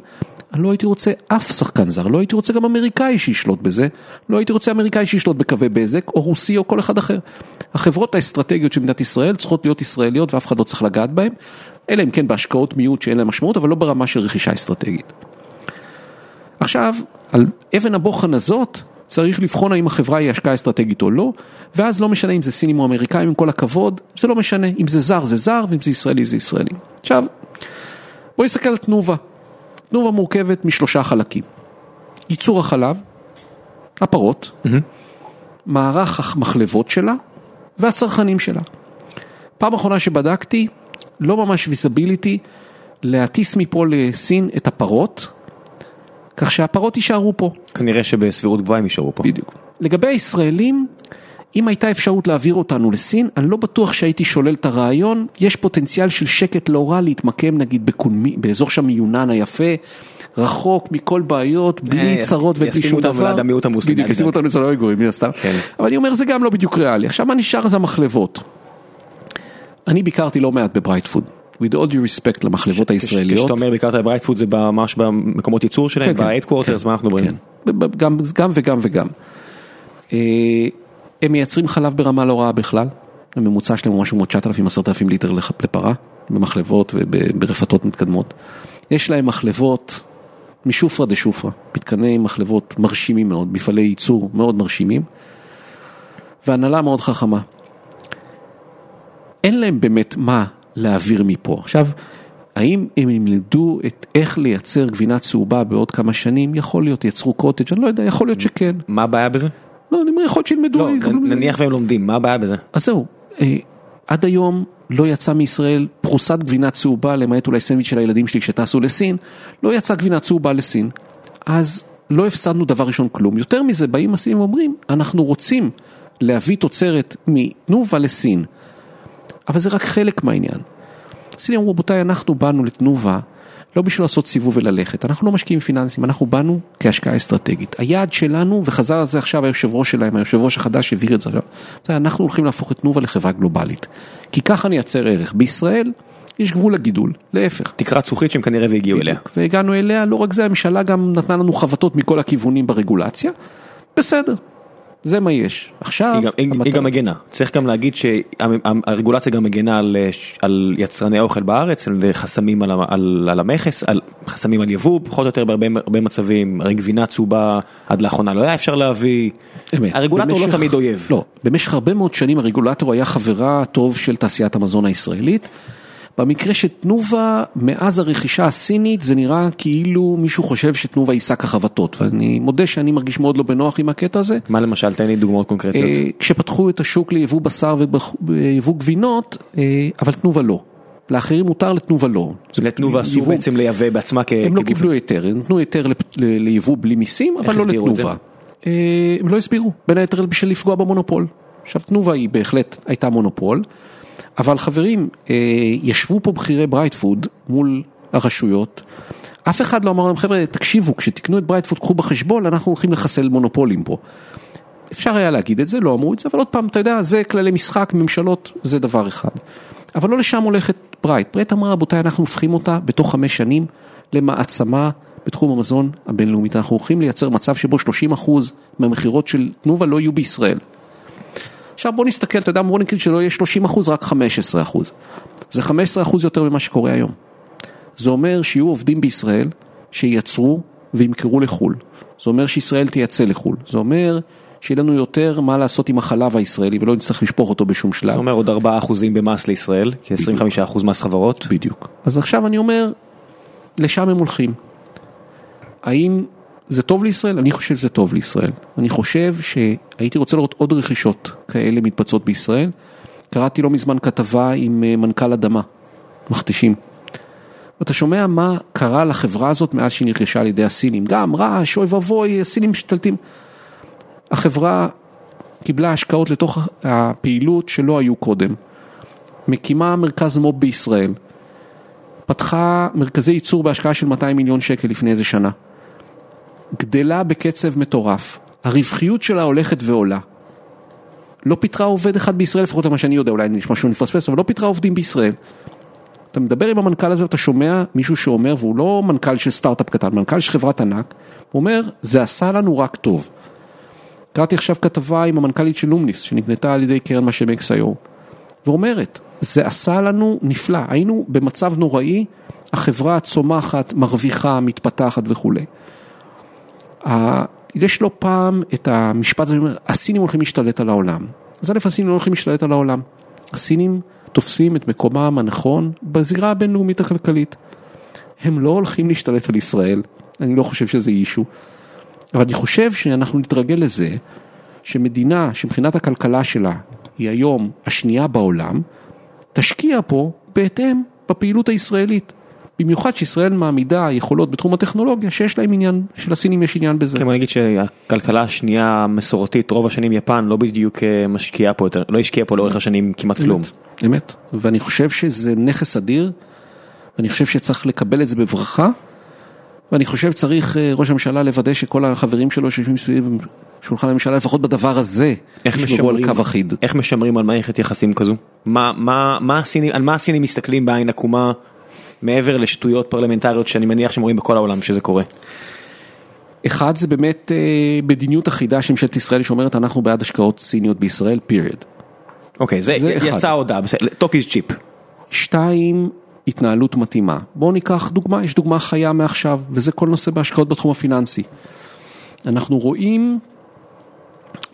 אני לא הייתי רוצה אף שחקן זר, לא הייתי רוצה גם אמריקאי שישלוט בזה, לא הייתי רוצה אמריקאי שישלוט בקווי בזק, או רוסי או כל אחד אחר. החברות האסטרטגיות של מדינת ישראל צריכות להיות ישראליות, ואף אחד לא צריך לגעת בהן, אלא אם כן בהשקעות מיעוט שאין להן משמעות, אבל לא ברמה של רכישה אסטרטגית. עכשיו, על אבן הבוחן הזאת, צריך לבחון האם החברה היא השקעה אסטרטגית או לא, ואז לא משנה אם זה סינים או אמריקאים, עם כל הכבוד, זה לא משנה, אם זה זר זה זר, ואם זה ישראלי זה ישראלי. עכשיו, בואו נסתכל על תנובה. תנובה מורכבת משלושה חלקים. ייצור החלב, הפרות, מערך המחלבות שלה, והצרכנים שלה. פעם אחרונה שבדקתי, לא ממש ויזביליטי, להטיס מפה לסין את הפרות, כך שהפרות יישארו פה. כנראה שבסבירות גבוהה הם יישארו פה. בדיוק. לגבי הישראלים, אם הייתה אפשרות להעביר אותנו לסין, אני לא בטוח שהייתי שולל את הרעיון, יש פוטנציאל של שקט לא רע להתמקם, נגיד, באזור שם מיונן היפה, רחוק מכל בעיות, בלי צרות ובלי שום דבר. ישימו אותנו לדמיות המוסלמית. בדיוק, ישימו אותנו לצלוי גורים, מן הסתם. אבל אני אומר, זה גם לא בדיוק ריאלי. עכשיו, מה נשאר זה המחלבות. אני ביקרתי לא מעט בברייטפוד. with all due respect למחלבות הישראליות. כשאתה אומר ביקרת ברייטפוד זה ממש במקומות ייצור שלהם, ב-headquarters, מה אנחנו אומרים? גם וגם וגם. הם מייצרים חלב ברמה לא רעה בכלל, הממוצע שלהם הוא משהו כמו 9,000-10,000 ליטר לפרה, במחלבות וברפתות מתקדמות. יש להם מחלבות משופרה דשופרה, מתקני מחלבות מרשימים מאוד, מפעלי ייצור מאוד מרשימים, והנהלה מאוד חכמה. אין להם באמת מה להעביר מפה. עכשיו, האם הם ילמדו את איך לייצר גבינה צהובה בעוד כמה שנים? יכול להיות, יצרו קוטג', אני לא יודע, יכול להיות שכן. מה הבעיה בזה? לא, אני אומר, יכול להיות שילמדו. לא, נניח והם לומדים, מה הבעיה בזה? אז זהו, עד היום לא יצא מישראל פרוסת גבינה צהובה, למעט אולי סנדוויץ' של הילדים שלי שטסו לסין, לא יצא גבינה צהובה לסין. אז לא הפסדנו דבר ראשון כלום. יותר מזה, באים הסינים ואומרים, אנחנו רוצים להביא תוצרת מתנובה לסין. אבל זה רק חלק מהעניין. סינים, רבותיי, אנחנו באנו לתנובה לא בשביל לעשות סיבוב וללכת. אנחנו לא משקיעים פיננסים, אנחנו באנו כהשקעה אסטרטגית. היעד שלנו, וחזר על זה עכשיו היושב ראש שלהם, היושב ראש החדש הבהיר את זה, אנחנו הולכים להפוך את תנובה לחברה גלובלית. כי ככה נייצר ערך. בישראל יש גבול לגידול, להפך. תקרת זכוכית שהם כנראה והגיעו אליה. והגענו אליה, לא רק זה, הממשלה גם נתנה לנו חבטות מכל הכיוונים ברגולציה. בסדר. זה מה יש. עכשיו... היא גם מגנה. צריך גם להגיד שהרגולציה גם מגנה על יצרני האוכל בארץ, על חסמים על המכס, על חסמים על יבוא, פחות או יותר בהרבה מצבים, הרי גבינה צהובה עד לאחרונה לא היה אפשר להביא. הרגולטור לא תמיד אויב. לא. במשך הרבה מאוד שנים הרגולטור היה חברה טוב של תעשיית המזון הישראלית. במקרה שתנובה, מאז הרכישה הסינית, זה נראה כאילו מישהו חושב שתנובה יישא כחבטות, ואני מודה שאני מרגיש מאוד לא בנוח עם הקטע הזה. מה למשל, תן לי דוגמאות קונקרטיות. כשפתחו את השוק ליבוא בשר וביבוא גבינות, אבל תנובה לא. לאחרים מותר, לתנובה לא. לתנובה אסור בעצם לייבא בעצמה כגיבוי. הם לא קיבלו היתר, הם נתנו היתר ליבוא בלי מיסים, אבל לא לתנובה. הם לא הסבירו, בין היתר בשביל לפגוע במונופול. עכשיו, תנובה היא בהחלט הייתה מונופול. אבל חברים, ישבו פה בחירי ברייטפוד מול הרשויות, אף אחד לא אמר להם, חבר'ה, תקשיבו, כשתקנו את ברייטפוד, קחו בחשבון, אנחנו הולכים לחסל מונופולים פה. אפשר היה להגיד את זה, לא אמרו את זה, אבל עוד פעם, אתה יודע, זה כללי משחק, ממשלות, זה דבר אחד. אבל לא לשם הולכת ברייט. ברייט אמרה, רבותיי, אנחנו הופכים אותה בתוך 5 שנים למעצמה בתחום המזון הבינלאומית. אנחנו הולכים לייצר מצב שבו 30% מהמחירות של תנובה לא יהיו בישראל. עכשיו בוא נסתכל, אתה יודע, בוא נגיד שלא יהיה 30%, רק 15%. זה 15% יותר ממה שקורה היום. זה אומר שיהיו עובדים בישראל שייצרו וימכרו לחול. זה אומר שישראל תייצא לחול. זה אומר שיהיה לנו יותר מה לעשות עם החלב הישראלי, ולא נצטרך לשפוך אותו בשום שלב. זה אומר עוד 4% במס לישראל, כי 25% מס חברות. בדיוק. אז עכשיו אני אומר, לשם הם הולכים. האם זה טוב לישראל? אני חושב שזה טוב לישראל. אני חושב שהייתי רוצה לראות עוד רכישות כאלה מתבצעות בישראל. קראתי לא מזמן כתבה עם מנכ"ל אדמה, מכתשים. אתה שומע מה קרה לחברה הזאת מאז שהיא נרכשה על ידי הסינים? גם רעש, אוי ובוי, הסינים משתלטים. החברה קיבלה השקעות לתוך הפעילות שלא היו קודם. מקימה מרכז מו"פ בישראל. פתחה מרכזי ייצור בהשקעה של 200 מיליון שקל לפני איזה שנה. גדלה בקצב מטורף. הרווחיות שלה הולכת ועולה. לא פיתרה עובד אחד בישראל, לפחות למה שאני יודע, אולי נשמע שהוא נפספס, אבל לא פיתרה עובדים בישראל. אתה מדבר עם המנכ"ל הזה, ואתה שומע מישהו שאומר, והוא לא מנכ"ל של סטארט-אפ קטן, מנכ"ל של חברת ענק, הוא אומר, זה עשה לנו רק טוב. קראתי עכשיו כתבה עם המנכ"לית של לומניס, שנקנתה על ידי קרן משאבי אקסיור, ואומרת, זה עשה לנו נפלא. היינו במצב נוראי, החברה צומחת, מרוויחה, מתפתחת וכולי. יש לא פעם את המשפט, הסינים הולכים להשתלט על העולם. אז א', הסינים לא הולכים להשתלט על העולם. הסינים תופסים את מקומם הנכון בזירה הבינלאומית הכלכלית. הם לא הולכים להשתלט על ישראל. אני לא חושב שזה אישו. אבל אני חושב שאנחנו נתרגל לזה שמדינה שמבחינת הכלכלה שלה היא היום השנייה בעולם, תשקיע פה בהתאם בפעילות הישראלית. במיוחד שישראל מעמידה יכולות בתחום הטכנולוגיה, שיש להם עניין, שלסינים יש עניין בזה. כן, אני אגיד שהכלכלה השנייה המסורתית, רוב השנים יפן, לא בדיוק משקיעה פה יותר, לא השקיעה פה לאורך השנים כמעט כלום. אמת, ואני חושב שזה נכס אדיר, ואני חושב שצריך לקבל את זה בברכה, ואני חושב צריך ראש הממשלה לוודא שכל החברים שלו שיושבים סביב שולחן הממשלה, לפחות בדבר הזה, ישמרו על קו אחיד. איך משמרים על מערכת יחסים כזו? על מה הסינים מסתכלים בעין עקומה? מעבר לשטויות פרלמנטריות שאני מניח שהם רואים בכל העולם שזה קורה. אחד, זה באמת מדיניות אחידה שממשלת ישראל שאומרת אנחנו בעד השקעות סיניות בישראל, period. אוקיי, זה יצא הודעה, talk is cheap. 2, התנהלות מתאימה. בואו ניקח דוגמה, יש דוגמה חיה מעכשיו, וזה כל נושא בהשקעות בתחום הפיננסי. אנחנו רואים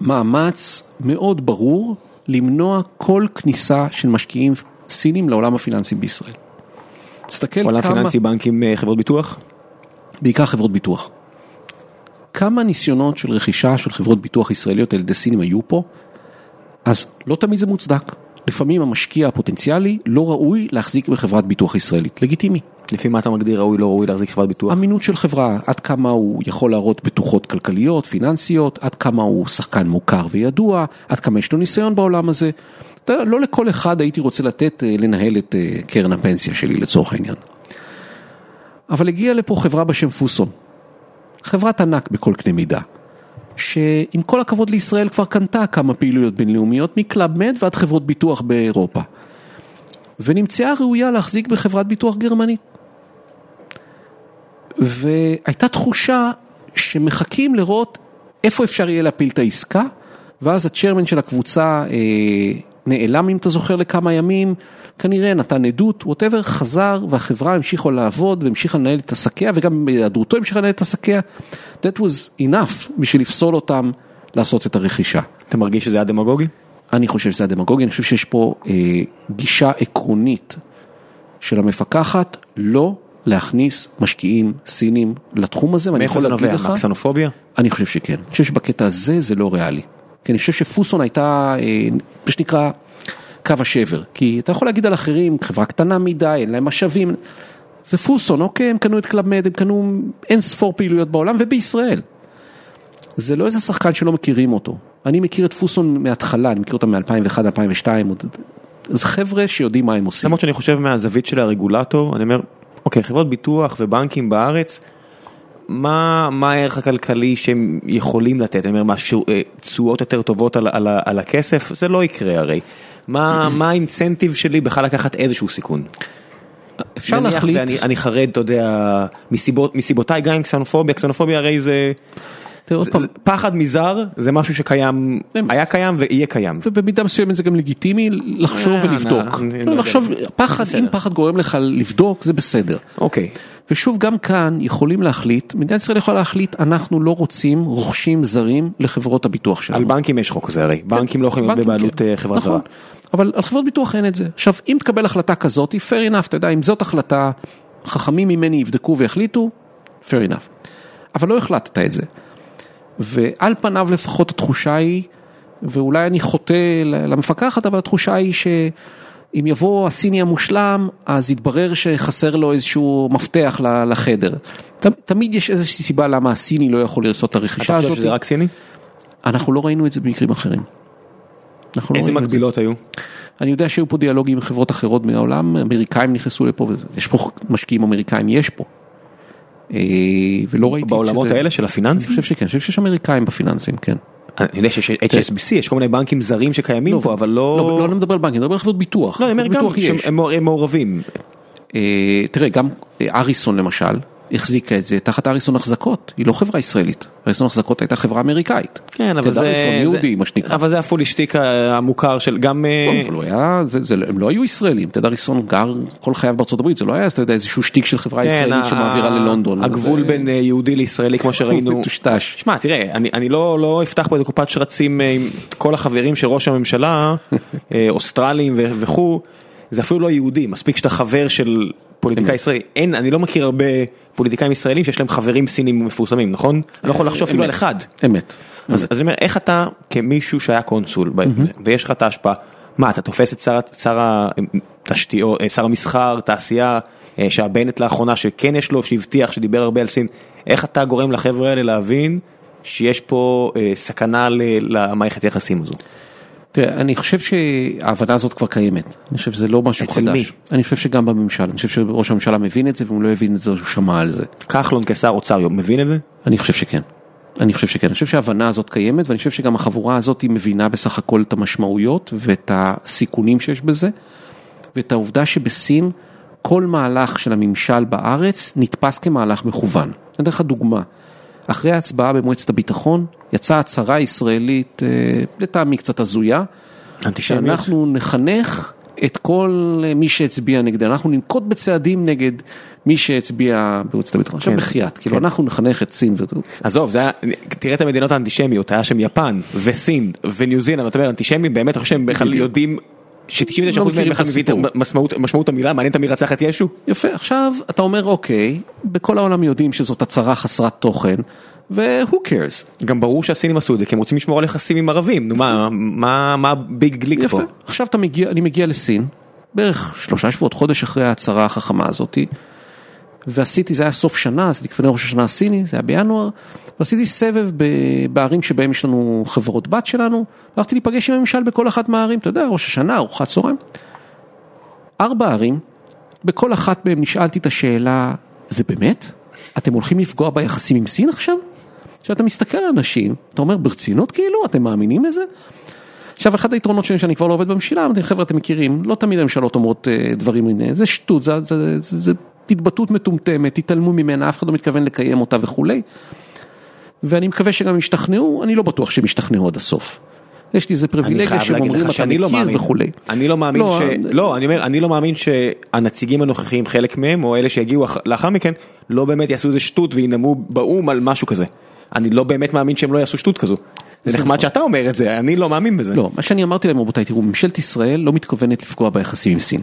מאמץ מאוד ברור למנוע כל כניסה של משקיעים סינים לעולם הפיננסי בישראל. עולם פיננסי, בנקים, חברות ביטוח? בעיקר חברות ביטוח. כמה ניסיונות של רכישה של חברות ביטוח ישראליות על ידי סינים היו פה, אז לא תמיד זה מוצדק. לפעמים המשקיע הפוטנציאלי לא ראוי להחזיק בחברת ביטוח ישראלית. לגיטימי. לפי מה אתה מגדיר ראוי, לא ראוי להחזיק חברת ביטוח? אמינות של חברה, עד כמה הוא יכול להראות בטוחות כלכליות, פיננסיות, עד כמה הוא שחקן מוכר וידוע, עד כמה יש לו ניסיון בעולם הזה. לא לכל אחד הייתי רוצה לתת לנהל את קרן הפנסיה שלי לצורך העניין. אבל הגיעה לפה חברה בשם פוסון, חברת ענק בכל קנה מידה, שעם כל הכבוד לישראל כבר קנתה כמה פעילויות בינלאומיות, מקלאב-מד ועד חברות ביטוח באירופה, ונמצאה ראויה להחזיק בחברת ביטוח גרמנית. והייתה תחושה שמחכים לראות איפה אפשר יהיה להפיל את העסקה, ואז הצ'רמן של הקבוצה נעלם, אם אתה זוכר, לכמה ימים, כנראה נתן עדות, ווטבר, חזר, והחברה המשיכה לעבוד, והמשיכה לנהל את עסקיה, וגם בהיעדרותו המשיכה לנהל את עסקיה. That was enough בשביל לפסול אותם לעשות את הרכישה. אתה מרגיש שזה היה דמגוגי? אני חושב שזה היה דמגוגי, אני חושב שיש פה גישה עקרונית של המפקחת, לא להכניס משקיעים סינים לתחום הזה. מאיך זה נובע? מהקסנופוביה? אני חושב שכן. אני חושב שבקטע הזה זה לא ריאלי. כי אני חושב שפוסון הייתה, שנקרא, קו השבר. כי אתה יכול להגיד על אחרים, חברה קטנה מדי, אין להם משאבים. זה פוסון, אוקיי, הם קנו את קלאב-מד, הם קנו אין ספור פעילויות בעולם ובישראל. זה לא איזה שחקן שלא מכירים אותו. אני מכיר את פוסון מההתחלה, אני מכיר אותם מ-2001, 2002, זה חבר'ה שיודעים מה הם עושים. למרות שאני חושב מהזווית של הרגולטור, אני אומר, אוקיי, חברות ביטוח ובנקים בארץ, מה הערך הכלכלי שהם יכולים לתת? אני אומר, תשואות יותר טובות על הכסף? זה לא יקרה הרי. מה האינסנטיב שלי בכלל לקחת איזשהו סיכון? אפשר להחליט. אני חרד, אתה יודע, מסיבותיי, גם קסנופוביה. קסנופוביה הרי זה פחד מזר, זה משהו שקיים, היה קיים ויהיה קיים. ובמידה מסוימת זה גם לגיטימי לחשוב ולבדוק. לחשוב, פחד, אם פחד גורם לך לבדוק, זה בסדר. אוקיי. ושוב, גם כאן יכולים להחליט, מדינת ישראל יכולה להחליט, אנחנו לא רוצים רוכשים זרים לחברות הביטוח שלנו. על בנקים יש חוק זה הרי, בנקים לא יכולים בבעלות חברה זרה. אבל על חברות ביטוח אין את זה. עכשיו, אם תקבל החלטה כזאת, fair enough, אתה יודע, אם זאת החלטה, חכמים ממני יבדקו ויחליטו, fair enough. אבל לא החלטת את זה. ועל פניו לפחות התחושה היא, ואולי אני חוטא למפקחת, אבל התחושה היא ש... אם יבוא הסיני המושלם, אז יתברר שחסר לו איזשהו מפתח לחדר. תמיד יש איזושהי סיבה למה הסיני לא יכול לרסות את הרכישה הזאת. אתה חושב שזה רק סיני? אנחנו לא ראינו את זה במקרים אחרים. איזה מקבילות היו? אני יודע שהיו פה דיאלוגים עם חברות אחרות מהעולם, אמריקאים נכנסו לפה, יש פה משקיעים אמריקאים, יש פה. ולא ראיתי שזה... בעולמות האלה של הפיננסים? אני חושב שכן, אני חושב שיש אמריקאים בפיננסים, כן. אני יודע ש-HSBC, יש כל מיני בנקים זרים שקיימים פה, אבל לא... לא, אני מדבר על בנקים, אני מדבר על חברות ביטוח. לא, אני אומר גם שהם מעורבים. תראה, גם אריסון למשל, החזיקה את זה, תחת אריסון החזקות, היא לא חברה ישראלית. אריסון החזקות הייתה חברה אמריקאית. כן, אבל זה... אריסון יהודי, מה שנקרא. אבל זה הפולישטיק המוכר של גם... הם לא היו ישראלים, תדע, אריסון גר כל חייו בארצות הברית, זה לא היה, אז אתה יודע, איזשהו שטיק של חברה ישראלית שמעבירה ללונדון. הגבול בין יהודי לישראלי, כמו שראינו... תושטש. שמע, תראה, אני לא אפתח פה את קופת שרצים עם כל החברים של ראש הממשלה, אוסטרלים וכו'. זה אפילו לא יהודי, מספיק שאתה חבר של פוליטיקאי ישראלי. אין, אני לא מכיר הרבה פוליטיקאים ישראלים שיש להם חברים סינים מפורסמים, נכון? אני לא יכול לחשוב אפילו על אחד. אמת. אז אני אומר, איך אתה, כמישהו שהיה קונסול, ויש לך את ההשפעה, מה, אתה תופס את שר המסחר, תעשייה, שהבנט לאחרונה שכן יש לו, שהבטיח, שדיבר הרבה על סין, איך אתה גורם לחבר'ה האלה להבין שיש פה סכנה למערכת יחסים הזו? תראה, אני חושב שההבנה הזאת כבר קיימת. אני חושב שזה לא משהו חדש. אצל מי? אני חושב שגם בממשל. אני חושב שראש הממשלה מבין את זה, ואם הוא לא הבין את זה, הוא שמע על זה. כחלון כשר אוצר יום, מבין את זה? אני חושב שכן. אני חושב שכן. אני חושב שההבנה הזאת קיימת, ואני חושב שגם החבורה הזאת היא מבינה בסך הכל את המשמעויות, ואת הסיכונים שיש בזה, ואת העובדה שבסין, כל מהלך של הממשל בארץ נתפס כמהלך מכוון. אני אתן לך דוגמה. אחרי ההצבעה במועצת הביטחון, יצאה הצהרה ישראלית, לטעמי קצת הזויה, שאנחנו נחנך את כל מי שהצביע נגד, אנחנו ננקוט בצעדים נגד מי שהצביע במועצת הביטחון, עכשיו בחייאת, כאילו אנחנו נחנך את סין. עזוב, תראה את המדינות האנטישמיות, היה שם יפן וסין וניו זילנד, אתה אומר, אנטישמים באמת חושב שהם בכלל יודעים, ש-99% מהם בכלל מביא את משמעות המילה, מעניין את המרצח את ישו? יפה, עכשיו אתה אומר אוקיי, בכל העולם יודעים שזאת הצהרה חסרת תוכן, ו-who cares? גם ברור שהסינים עשו את זה, כי הם רוצים לשמור על יחסים עם ערבים, נו מה ביג גליק פה? יפה, עכשיו אני מגיע לסין, בערך 3 שבועות, חודש אחרי ההצהרה החכמה הזאת, ועשיתי, זה היה סוף שנה, זה לפני ראש השנה הסיני, זה היה בינואר, ועשיתי סבב בערים שבהם יש לנו חברות בת שלנו, והלכתי להיפגש עם הממשל בכל אחת מהערים, אתה יודע, ראש השנה, ארוחת צהריים, 4 ערים, בכל אחת מהם נשאלתי את השאלה, זה באמת? אתם הולכים לפגוע ביחסים עם סין עכשיו? כשאתה מסתכל על אנשים, אתה אומר ברצינות כאילו, אתם מאמינים לזה? עכשיו, אחד היתרונות שלי שאני כבר לא עובד במשילה, חבר'ה, אתם מכירים, לא תמיד הממשלות אומרות דברים רעיני, זה שטות, זה התבטאות מטומטמת, התעלמו ממנה, אף אחד לא מתכוון לקיים אותה וכולי, ואני מקווה שגם ישתכנעו, אני לא בטוח שהם ישתכנעו עד הסוף. יש לי איזה פריבילגיה שאומרים אתה מכיר וכולי. אני לא מאמין אני לא מאמין שהנציגים הנוכחיים, חלק מהם, או אלה שהגיעו לאחר מכן, לא באמת יעשו איזה שטות וינמו באום על משהו כזה. אני לא באמת מאמין שהם לא יעשו שטות כזו. זה נחמד שאתה אומר את זה, אני לא מאמין בזה. לא, מה שאני אמרתי להם, רבותיי, תראו, ממשלת ישראל לא מתכוונת לפגוע ביחסים עם סין.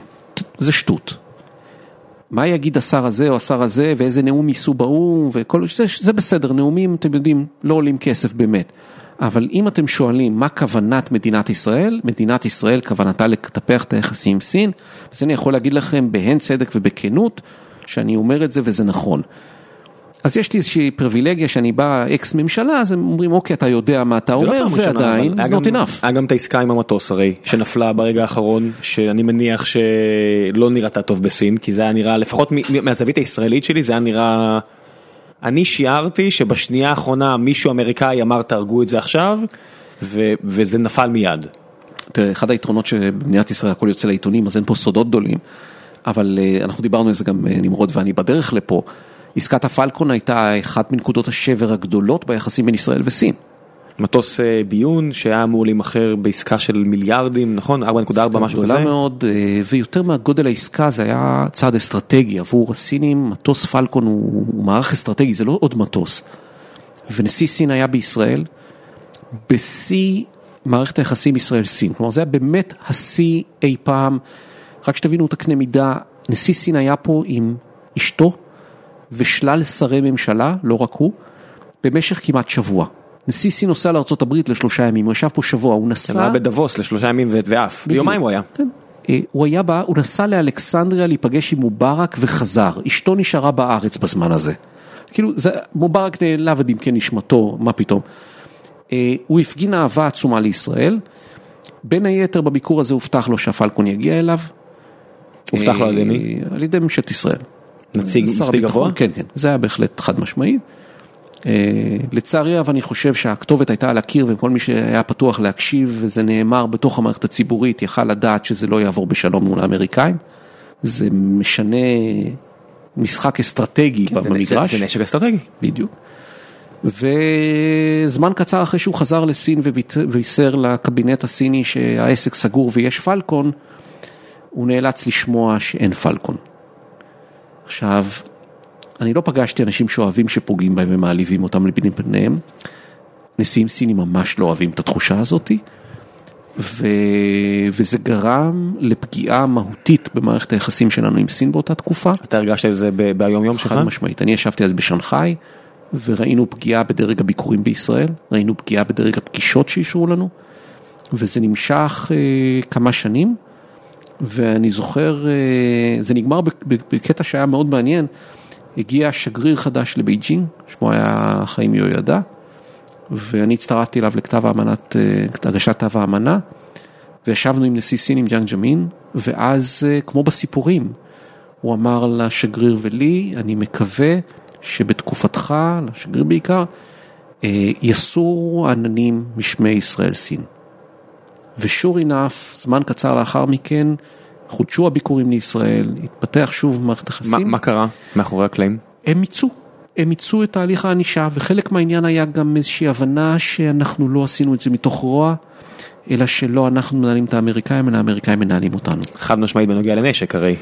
זה שטות. מה יגיד השר הזה או השר הזה, ואיזה נאום יישאו באום, זה בסדר, נאומים, אתם יודעים, לא עולים כסף באמת. אבל אם אתם שואלים מה כוונת מדינת ישראל, מדינת ישראל כוונתה לטפח את היחסים עם סין, וזה אני יכול להגיד לכם בהן צדק ובכנות, שאני אומר את זה וזה נכון. אז יש לי איזושהי פריבילגיה שאני בא אקס ממשלה, אז הם אומרים, אוקיי, אתה יודע מה אתה אומר, ועדיין, זה not enough. היה גם את העסקה עם המטוס הרי, שנפלה ברגע האחרון, שאני מניח שלא נראתה טוב בסין, כי זה היה נראה, לפחות מהזווית הישראלית שלי, זה היה נראה... אני שיערתי שבשנייה האחרונה מישהו אמריקאי אמר תהרגו את זה עכשיו, וזה נפל מיד. תראה, אחד היתרונות שבמדינת ישראל הכל יוצא לעיתונים, אז אין פה סודות גדולים, אבל אנחנו דיברנו על זה גם נמרוד ואני בדרך לפה, עסקת הפלקון הייתה אחת מנקודות השבר הגדולות ביחסים בין ישראל וסין. מטוס ביון שהיה אמור להימחר בעסקה של מיליארדים, נכון? 4.4 משהו כזה. גדולה מאוד, ויותר מהגודל העסקה זה היה צעד אסטרטגי עבור הסינים, מטוס פלקון הוא מערך אסטרטגי, זה לא עוד מטוס. ונשיא סין היה בישראל, בשיא מערכת היחסים ישראל-סין. כלומר, זה היה באמת השיא אי פעם, רק שתבינו את הקנה מידה, נשיא סין היה פה עם אשתו, ושלל שרי ממשלה, לא רק הוא, במשך כמעט שבוע. נשיא סין נוסע לארצות הברית לשלושה ימים, הוא ישב פה שבוע, הוא נסע... הוא היה בדבוס לשלושה ימים ואף, ביומיים הוא היה. כן, הוא נסע לאלכסנדריה להיפגש עם מוברק וחזר, אשתו נשארה בארץ בזמן הזה. כאילו, מוברק נעלה ודמקה נשמתו, מה פתאום. הוא הפגין אהבה עצומה לישראל, בין היתר בביקור הזה הובטח לו שהפלקון יגיע אליו. הובטח לו על ידי? על ידי ממשלת ישראל. נציג מספיק גבוה? כן, כן, זה היה בהחלט חד משמעי. לצערי, אבל אני חושב שהכתובת הייתה על הקיר, וכל מי שהיה פתוח להקשיב, וזה נאמר בתוך המערכת הציבורית, יכל לדעת שזה לא יעבור בשלום מול האמריקאים. זה משנה משחק אסטרטגי במגרש. זה נשק אסטרטגי. בדיוק. וזמן קצר אחרי שהוא חזר לסין ובישר לקבינט הסיני שהעסק סגור ויש פלקון, הוא נאלץ לשמוע שאין פלקון. עכשיו, אני לא פגשתי אנשים שאוהבים שפוגעים בהם ומעליבים אותם לבינים פניהם. נשיאים סינים ממש לא אוהבים את התחושה הזאת, וזה גרם לפגיעה מהותית במערכת היחסים שלנו עם סין באותה תקופה. אתה הרגשת את זה ביום יום שלך? חד משמעית. אני ישבתי אז בשנחאי, וראינו פגיעה בדרג הביקורים בישראל, ראינו פגיעה בדרג הפגישות שישרו לנו, וזה נמשך כמה שנים, ואני זוכר, זה נגמר בקטע שהיה מאוד מעניין, הגיע שגריר חדש לבייג'ינג, שמו היה חיים יוידע, ואני הצטרפתי אליו לכתב האמנת, הגשת כתב האמנה, וישבנו עם נשיא סין, עם ג'אנג ג'מין, ואז, כמו בסיפורים, הוא אמר לשגריר ולי, אני מקווה שבתקופתך, לשגריר בעיקר, יסורו העננים משמי ישראל סין. ושור אינף, זמן קצר לאחר מכן, חודשו הביקורים לישראל, התפתח שוב מערכת החסים. מה קרה מאחורי הקלעים? הם מיצו את תהליך האנישה, וחלק מהעניין היה גם איזושהי הבנה שאנחנו לא עשינו את זה מתוך רוע, אלא שלא אנחנו מנהלים את האמריקאים, אלא האמריקאים מנהלים אותנו. חד משמעית בנוגע לנשק הרי.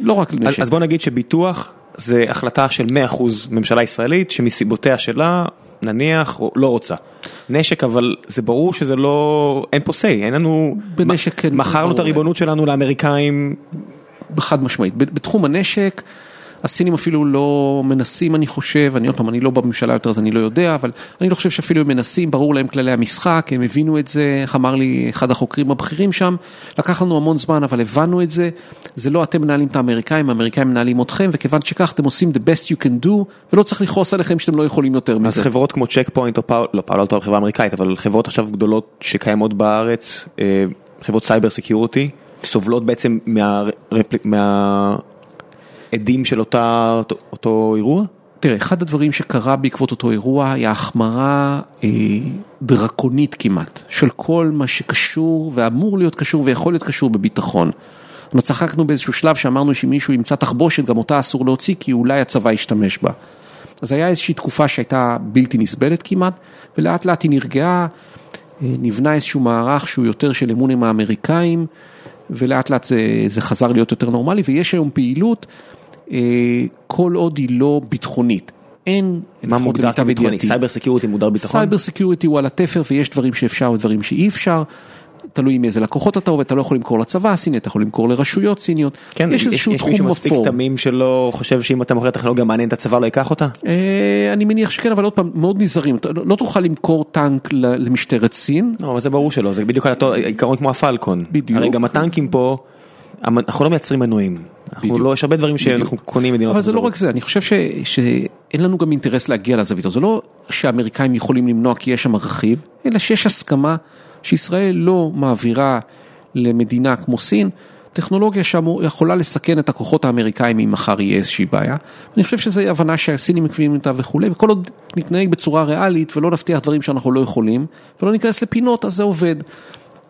לא רק לנשק. אז בוא נגיד שביטוח זה החלטה של 100% ממשלה ישראלית, שמסיבותיה שלה נניח לא רוצה. נשק, אבל זה ברור שזה לא... אין פה סי, אין לנו... בנשק... מכרנו את הריבונות שלנו לאמריקאים... חד משמעית. בתחום הנשק, הסינים אפילו לא מנסים, אני חושב, אני לא בממשלה יותר, אז אני לא יודע, אבל אני לא חושב שאפילו הם מנסים, ברור להם כללי המשחק, הם הבינו את זה, אמר לי אחד החוקרים הבכירים שם, לקח לנו המון זמן, אבל הבנו את זה, זה לא אתם מנהלים את האמריקאים, האמריקאים מנהלים אתכם, וכיוון שכך אתם עושים the best you can do, ולא צריך לחוס עליכם שאתם לא יכולים יותר מזה. אז חברות כמו צ'ק פוינט, לא פעלות או חברה אמריקאית, אבל חברות עכשיו גדולות שקיימות בארץ, חברות סייבר סקיוריטי, סובלות בעצם מה עדים של אותו אירוע? תראה, אחד הדברים שקרה בעקבות אותו אירוע היה החמרה דרקונית כמעט, של כל מה שקשור ואמור להיות קשור ויכול להיות קשור בביטחון. אנחנו צחקנו באיזשהו שלב שאמרנו שמישהו ימצא תחבושת, גם אותה אסור להוציא, כי אולי הצבא ישתמש בה. אז היה איזושהי תקופה שהייתה בלתי נסבלת כמעט, ולאט לאט היא נרגעה, נבנה איזשהו מערך שהוא יותר של אמון עם האמריקאים, ולאט לאט זה חזר להיות יותר נורמלי, ויש היום פעילות, כל עוד היא לא ביטחונית. אין, מה מוגדר כביטחוני? סייבר סקיוריטי מוגדר ביטחון? סייבר סקיוריטי הוא על התפר, ויש דברים שאפשר ודברים שאי אפשר, תלוי מאיזה לקוחות אתה עובד, אתה לא יכול למכור לצבא הסיני, אתה יכול למכור לרשויות סיניות. כן, יש איזשהו תחום מפור. יש מישהו מספיק תמים שלא חושב שאם אתה מוכר טכנולוגיה מעניינת, הצבא לא ייקח אותה? אני מניח שכן, אבל עוד פעם, מאוד נזהרים. לא תוכל למכור טנק למשטרת סין. לא, אבל זה ברור שלא, זה בדיוק עיקרון כמו הפלקון. בדיוק. הרי גם הטנקים פה, אנחנו לא מייצרים מנועים. יש הרבה דברים שאנחנו קונים מדינות. אבל זה לא רק זה, אני חושב שאין לנו גם אינטרס להגיע לזווית. זה לא שהאמריקאים יכולים למנוע כי יש שם רכיב, אלא שיש הסכמה שישראל לא מעבירה למדינה כמו סין, טכנולוגיה שיכולה לסכן את הכוחות האמריקאים אם מחר יהיה איזושהי בעיה. אני חושב שזו הבנה שהסינים מקביעים אותה וכו', וכל עוד נתנהג בצורה ריאלית ולא נבטיח דברים שאנחנו לא יכולים, ולא ניכנס לפינות, אז זה עובד.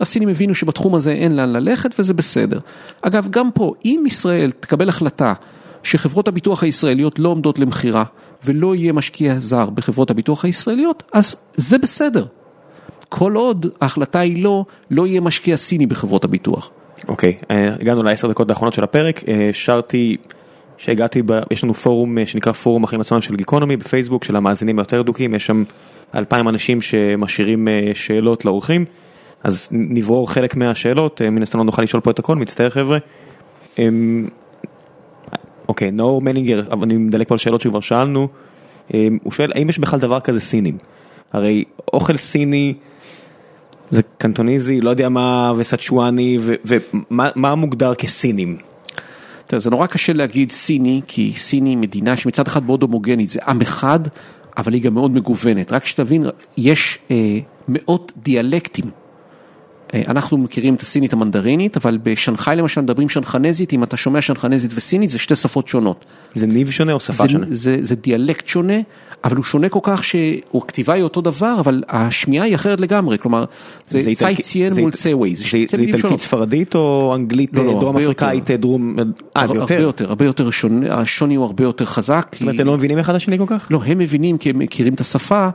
הסינים הבינו שבתחום הזה אין לאן ללכת וזה בסדר. אגב, גם פה, אם ישראל תקבל החלטה שחברות הביטוח הישראליות לא עומדות למחירה, ולא יהיה משקיע זר בחברות הביטוח הישראליות, אז זה בסדר. כל עוד ההחלטה היא לא יהיה משקיע סיני בחברות הביטוח. אוקיי, הגענו ל10 דקות האחרונות של הפרק, שרתי שהגעתי, יש לנו פורום שנקרא פורום אחרים עצמם של גיקונומי בפייסבוק, של המאזינים היותר דוקים, יש שם 2000 אנשים שמשאירים שאלות לאורחים, אז נברור חלק מהשאלות, מן הסתם לא נוכל לשאול פה את הכל, מצטער חבר'ה. אוקיי, נאור מלינגר, אני מדלק פה על שאלות שכבר שאלנו, הוא שואל, האם יש בכלל דבר כזה סינים? הרי אוכל סיני זה קנטוניזי, לא יודע מה, וסצ'ואני, ומה מוגדר כסינים? זה נורא קשה להגיד סיני, כי סיני היא מדינה שמצד אחד מאוד הומוגנית, זה עם אחד, אבל היא גם מאוד מגוונת. רק שתבין, יש מאות דיאלקטים. אנחנו מכירים את הסינית המנדרינית, אבל בשנחאי למשל מדברים שנחנזית, אם אתה שומע שנחנזית וסינית, זה שתי שפות שונות. זה ניב שונה או שפה שונה? זה דיאלקט שונה, אבל הוא שונה כל כך שהכתיבה היא אותו דבר, אבל השמיעה היא אחרת לגמרי, כלומר, זה צייציין מול צייווי. זה איטלקית ספרדית או אנגלית, דרום אפריקאית, דרום... זה יותר. הרבה יותר שונה, השוני הוא הרבה יותר חזק. זאת אומרת, הם לא מבינים אחד השני כל כך? לא, הם מבינים כי הם מכירים את השפה,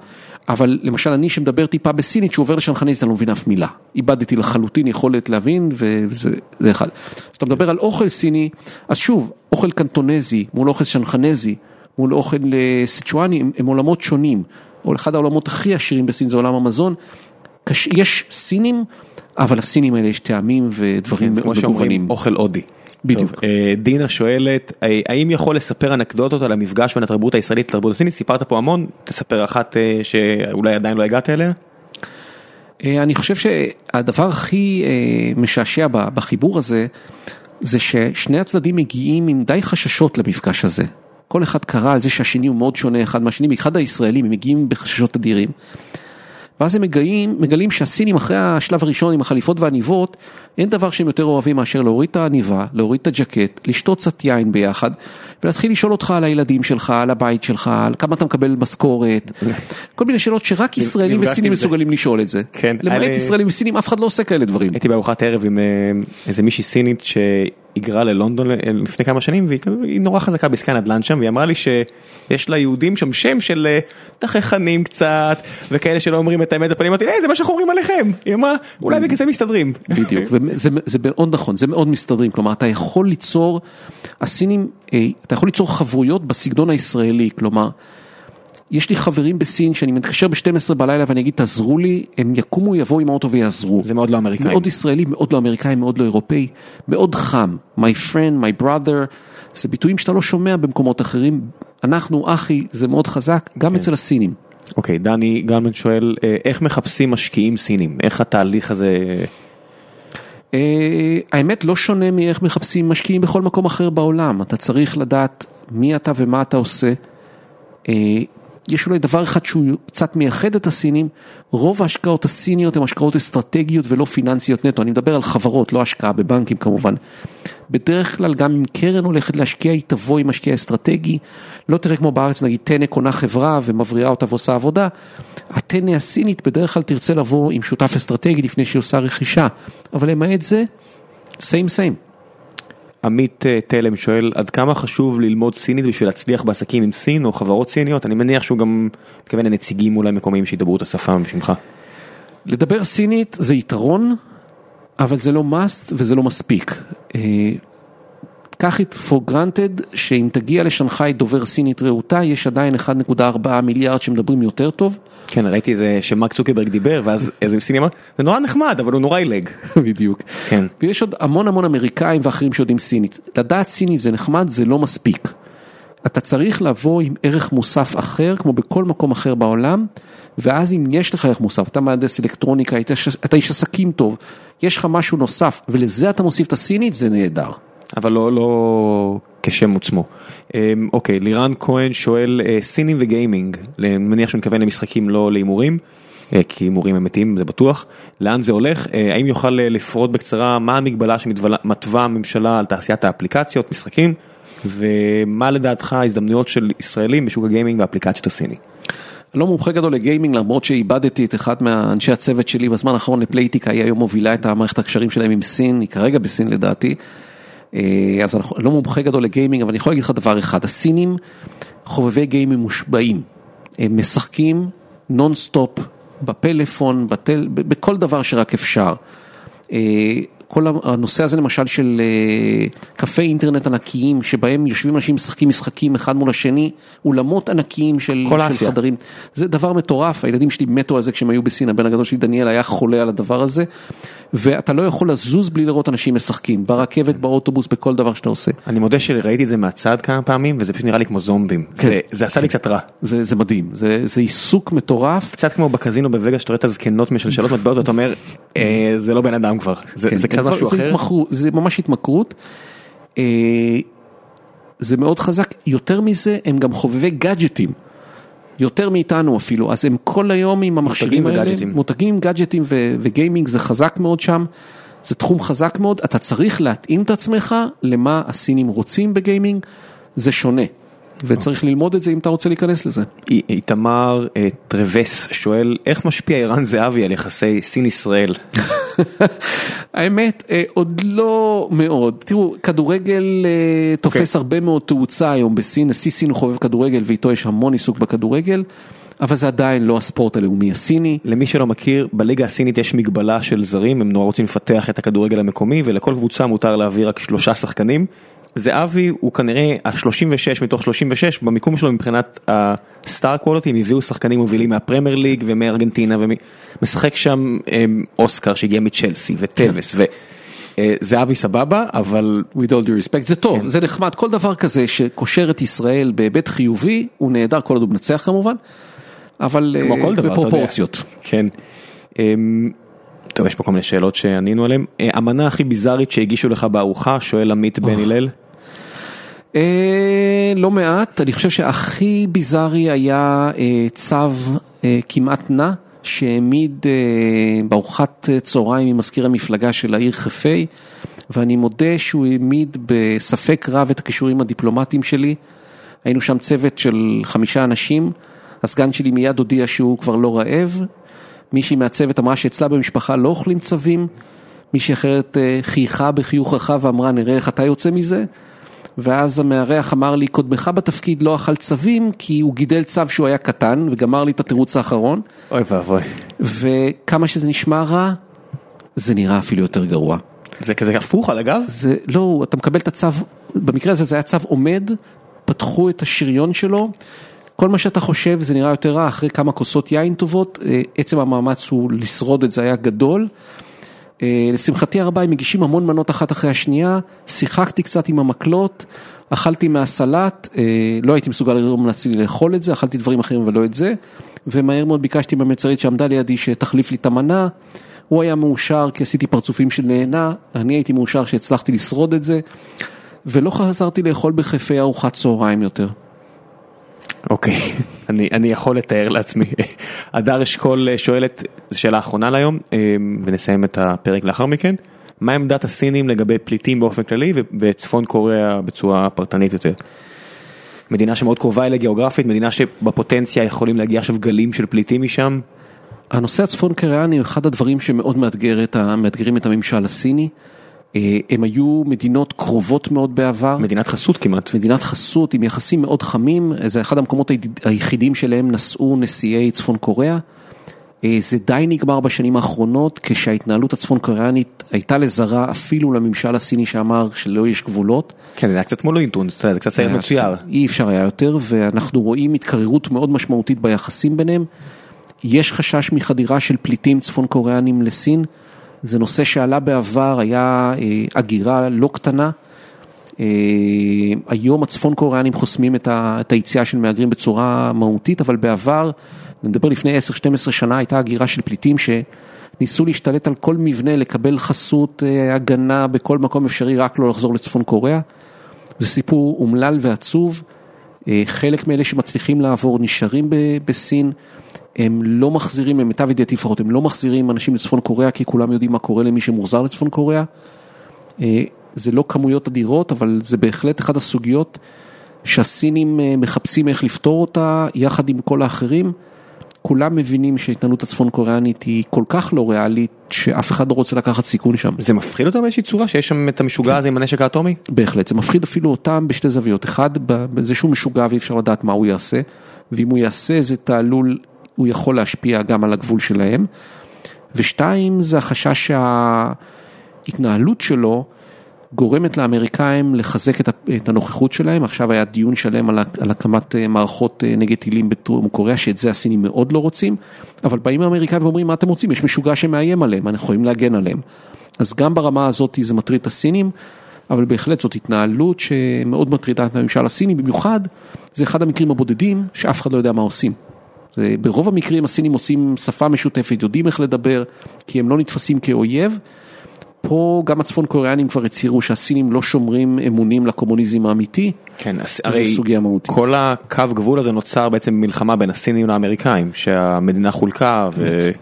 אבל למשל אני שמדבר טיפה בסינית, שעובר לשנחנזית, אני לא מבין אף מילה. איבדתי לחלוטין יכולת להבין, וזה אחד. כשאתה מדבר על אוכל סיני, אז שוב, אוכל קנטונזי מול אוכל שנכנזי, מול אוכל סיצ'ואני, הם עולמות שונים. אחד העולמות הכי עשירים בסין זה עולם המזון. יש סינים, אבל הסינים האלה יש טעמים ודברים מאוד מגוונים. אוכל אודי. בדיוק. דינה שואלת, האם יכול לספר אנקדוטות על המפגש בין התרבות הישראלית לתרבות הסינית? סיפרת פה המון, תספר אחת שאולי עדיין לא הגעת אליה? אני חושב שהדבר הכי משעשע בחיבור הזה, זה ששני הצדדים מגיעים עם די חששות למפגש הזה. כל אחד קרא על זה שהשני הוא מאוד שונה אחד מהשני, מאחד הישראלים, הם מגיעים בחששות אדירים. ואז הם מגלים שהסינים אחרי השלב הראשון עם החליפות והניבות, אין דבר שהם יותר אוהבים מאשר להוריד את העניבה, להוריד את הג'קט, לשתות קצת יין ביחד, ולהתחיל לשאול אותך על הילדים שלך, על הבית שלך, על כמה אתה מקבל משכורת, כל מיני שאלות שרק ישראלים וסינים מסוגלים לשאול את זה. למעט ישראלים וסינים, אף אחד לא עושה כאלה דברים. הייתי בארוחת ערב עם איזה מישהי סינית שהיגרה ללונדון לפני כמה שנים, והיא נורא חזקה בעסקי נדל"ן שם, והיא אמרה לי שיש לה יהודים שם שם של תחכנים קצת, וכאלה שלא אומרים את האמת בפנים, אמרתי, זה מה שאנחנו אומרים עליכם. היא אמרה, אולי בגלל זה מסתדרים. בדיוק, וזה מאוד נכון, זה מאוד מסתדרים. כלומר, אתה יכול ליצור, הסינים, אתה יכול ליצור חברויות בסגנון הישראלי, כלומר, יש לי חברים בסין שאני מתקשר ב-12 בלילה ואני אגיד, תעזרו לי, הם יקומו, יבואו עם האוטו ויעזרו. זה מאוד לא אמריקאי. מאוד ישראלי, מאוד לא אמריקאי, מאוד לא אירופאי, מאוד חם. My friend, my brother, זה ביטויים שאתה לא שומע במקומות אחרים. אנחנו, אחי, זה מאוד חזק, גם אצל הסינים. אוקיי, דני גלמן שואל, איך מחפשים משקיעים סינים? איך התהליך הזה... האמת לא שונה מאיך מחפשים משקיעים בכל מקום אחר בעולם. אתה צריך לדעת מי אתה ומה אתה עושה. יש אולי דבר אחד שהוא קצת מייחד את הסינים, רוב ההשקעות הסיניות הן השקעות אסטרטגיות ולא פיננסיות נטו, אני מדבר על חברות, לא השקעה בבנקים כמובן. בדרך כלל גם אם קרן הולכת להשקיע, היא תבוא עם השקיע אסטרטגי, לא תראה כמו בארץ, נגיד תנה קונה חברה ומבריאה אותה ועושה עבודה, התנה הסינית בדרך כלל תרצה לבוא עם שותף אסטרטגי לפני שהיא עושה רכישה, אבל למעט זה, same. עמית תלם שואל, עד כמה חשוב ללמוד סינית בשביל להצליח בעסקים עם סין או חברות סיניות? אני מניח שהוא גם מתכוון לנציגים אולי מקומיים שידברו את השפה משמך. לדבר סינית זה יתרון, אבל זה לא must וזה לא מספיק. קח it for granted שאם תגיע לשנחי דובר סינית ראותה, יש עדיין 1.4 מיליארד שמדברים יותר טוב. כן, ראיתי איזה שמרק צוקרברג דיבר, ואז איזה סינמה, זה נורא נחמד, אבל הוא נורא ילג. בדיוק. כן. ויש עוד המון אמריקאים ואחרים שיודעים סינית. לדעת סינית זה נחמד, זה לא מספיק. אתה צריך לבוא עם ערך מוסף אחר, כמו בכל מקום אחר בעולם, ואז אם יש לך ערך מוסף, אתה מהנדס אלקטרוניקה, אתה איש עסקים טוב, יש לך משהו נוסף, ולזה אתה מוסיף את הסינית, זה נהדר. אבל לא כשם עצמו. אוקיי, לירן כהן שואל, סינים וגיימינג, מניח שמכוון למשחקים לא להימורים, כי הימורים אמיתיים, זה בטוח. לאן זה הולך? האם יוכל לפרוט בקצרה מה המגבלה שמתווה הממשלה על תעשיית האפליקציות, משחקים, ומה לדעתך ההזדמנויות של ישראלים בשוק הגיימינג והאפליקציות הסיני? לא מומחה גדול לגיימינג, למרות שאיבדתי את אחד מהאנשי הצוות שלי בזמן האחרון לפלייטיקה, היא היום מובילה את המערכת הקשרים שלהם עם סין, היא כרגע בסין לדעתי. אז אני לא מומחה גדול לגיימינג, אבל אני יכול להגיד לך דבר אחד, הסינים חובבי גיימים מושבעים, הם משחקים נונסטופ, בפלאפון, בכל דבר שרק אפשר. כל הנושא הזה למשל של קפי אינטרנט ענקיים, שבהם יושבים אנשים משחקים משחקים אחד מול השני, אולמות ענקיים של חדרים. זה דבר מטורף, הילדים שלי מתו על זה כשהם היו בסין, הבן הגדול שלי דניאל היה חולה על הדבר הזה, ואתה לא יכול לזוז בלי לראות אנשים משחקים, ברכבת, באוטובוס, בכל דבר שאתה עושה. אני מודה שראיתי את זה מהצד כמה פעמים, וזה פשוט נראה לי כמו זומבים. זה עשה לי קצת רע. זה מדהים, זה עיסוק מטורף. קצת כמו בקזינו בווגאס, שאתה רואה את הזקנות משלשלות מטבעות, ואתה אומר, זה לא בן אדם כבר. זה קצת משהו אחר. זה ממש התמכרות. זה מאוד חזק. יותר מזה, הם גם חובבי גאדג'טים. יותר מאיתנו אפילו, אז הם כל היום עם המכשירים האלה, מותגים, גאדג'טים וגיימינג, זה חזק מאוד שם, זה תחום חזק מאוד, אתה צריך להתאים את עצמך למה הסינים רוצים בגיימינג, זה שונה, וצריך ללמוד את זה אם אתה רוצה להיכנס לזה. איתמר טרווס שואל, איך משפיע איראן זהבי על יחסי סין-ישראל? האמת, עוד לא מאוד. תראו, כדורגל תופס הרבה מאוד תאוצה היום בסין, נשיא סין חובב כדורגל ואיתו יש המון עיסוק בכדורגל, אבל זה עדיין לא הספורט הלאומי הסיני. למי שלא מכיר, בליגה הסינית יש מגבלה של זרים, הם נורא רוצים לפתח את הכדורגל המקומי, ולכל קבוצה מותר להעביר רק 3 שחקנים, זהבי הוא כנראה ה-36 מתוך 36, במיקום שלו מבחינת הסטאר קוולטי, הם הביאו שחקנים מובילים מהפרמייר ליג ומארגנטינה, ומשחק שם אוסקר שהגיע מצ'לסי וטבס, וזהבי סבבה, אבל... With all due respect, זה טוב, זה נחמד, כל דבר כזה שקושר את ישראל בהיבט חיובי, הוא נהדר, כל עוד הוא מנצח כמובן, אבל בפרופורציות. כן. טוב, יש פה כל מיני שאלות שענינו עליהן. המנה הכי ביזארית שהגישו לך בארוחה, שואל עמית בן הלל. לא מעט, אני חושב שהכי ביזארי היה צו כמעט נע, שהעמיד בארוחת צהריים עם מזכיר המפלגה של העיר חפי, ואני מודה שהוא העמיד בספק רב את הקישורים הדיפלומטיים שלי. היינו שם צוות של 5 אנשים, הסגן שלי מיד הודיע שהוא כבר לא רעב, מישהי מהצוות אמרה שאצלה במשפחה לא אוכלים צווים, מישהי אחרת חייכה בחיוך רחב ואמרה נראה איך אתה יוצא מזה, ואז המארח אמר לי קודמך בתפקיד לא אכל צווים כי הוא גידל צו שהוא היה קטן וגמר לי את התירוץ האחרון. אוי ואבוי. וכמה שזה נשמע רע, זה נראה אפילו יותר גרוע. זה כזה הפוך על הגב? לא, אתה מקבל את הצו, במקרה הזה זה היה צו עומד, פתחו את השריון שלו, כל מה שאתה חושב זה נראה יותר רע, אחרי כמה כוסות יין טובות, עצם המאמץ הוא לשרוד את זה היה גדול, לשמחתי הרבה הם מגישים המון מנות אחת אחרי השנייה, שיחקתי קצת עם המקלות, אכלתי מהסלט, לא הייתי מסוגל להציל לאכול את זה, אכלתי דברים אחרים ולא את זה, ומהר מאוד ביקשתי מהמצרית שעמדה לידי שתחליף לי את המנה, הוא היה מאושר כי עשיתי פרצופים של נהנה, אני הייתי מאושר שהצלחתי לשרוד את זה, ולא חזרתי לאכול בחפי ארוחת צהריים יותר. אוקיי, אני יכול לתאר לעצמי. הדר אשכול שואלת, זו שאלה האחרונה להיום, ונסיים את הפרק לאחר מכן. מה עמדת הסינים לגבי פליטים באופן כללי וצפון קוריאה בצורה פרטנית יותר? מדינה שמאוד קרובה אליה גיאוגרפית, מדינה שבפוטנציה יכולים להגיע עכשיו גלים של פליטים משם. הנושא הצפון קוריאני הוא אחד הדברים שמאוד מאתגרים את הממשל הסיני. הם היו מדינות קרובות מאוד בעבר. מדינת חסות כמעט. מדינת חסות עם יחסים מאוד חמים. זה אחד המקומות היחידים שלהם נסעו נשיאי צפון קוריאה. זה די נגמר בשנים האחרונות, כשההתנהלות הצפון קוריאנית הייתה לזרה אפילו לממשל הסיני שאמר שלא יש גבולות. כן, זה היה קצת מולוינטון, זה קצת סעיר מצויר. אי אפשר היה יותר, ואנחנו רואים התקררות מאוד משמעותית ביחסים ביניהם. יש חשש מחדירה של פליטים צפון קוריאנים לסין. זה נושא שעלה בעבר, היה הגירה לא קטנה. היום הצפון קוריאנים חוסמים את היציאה של מהגרים בצורה מהותית, אבל בעבר, נדבר לפני 10-12 שנה, הייתה הגירה של פליטים שניסו להשתלט על כל מבנה, לקבל חסות, הגנה בכל מקום אפשרי, רק לא לחזור לצפון קוריאה. זה סיפור אומלל ועצוב. חלק מאלה שמצליחים לעבור נשארים בסין. הם לא מחזירים, למיטב ידיעתי לפחות, הם לא מחזירים אנשים לצפון קוריאה, כי כולם יודעים מה קורה למי שמוחזר לצפון קוריאה. זה לא כמויות אדירות, אבל זה בהחלט אחת הסוגיות שהסינים מחפשים איך לפתור אותה, יחד עם כל האחרים. כולם מבינים שההתנהלות הצפון קוריאנית היא כל כך לא ריאלית, שאף אחד לא רוצה לקחת סיכון שם. זה מפחיד אותם באיזושהי צורה, שיש שם את המשוגע הזה עם הנשק האטומי? בהחלט, זה מפחיד אפילו אותם בשתי זוויות. אחד, זה שהוא משוגע ואי אפשר לדעת מה הוא יעשה, ואם הוא יעשה, זה תעלול, הוא יכול להשפיע גם על הגבול שלהם. ושתיים, זה החשש שההתנהלות שלו גורמת לאמריקאים לחזק את הנוכחות שלהם. עכשיו היה דיון שלם על הקמת מערכות נגד טילים בדרום קוריאה, שאת זה הסינים מאוד לא רוצים, אבל באים האמריקאים ואומרים, מה אתם רוצים? יש משוגע שמאיים עליהם, אנחנו יכולים להגן עליהם. אז גם ברמה הזאת זה מטריד את הסינים, אבל בהחלט זאת התנהלות שמאוד מטרידה את הממשל הסיני, במיוחד זה אחד המקרים הבודדים שאף אחד לא יודע מה עושים. ברוב המקרים הסינים מוצאים שפה משותפת, יודעים איך לדבר, כי הם לא נתפסים כאויב. פה גם הצפון קוריאנים כבר הצהירו שהסינים לא שומרים אמונים לקומוניזם האמיתי. כן, הרי כל הקו גבול הזה נוצר בעצם במלחמה בין הסינים לאמריקאים, שהמדינה חולקה.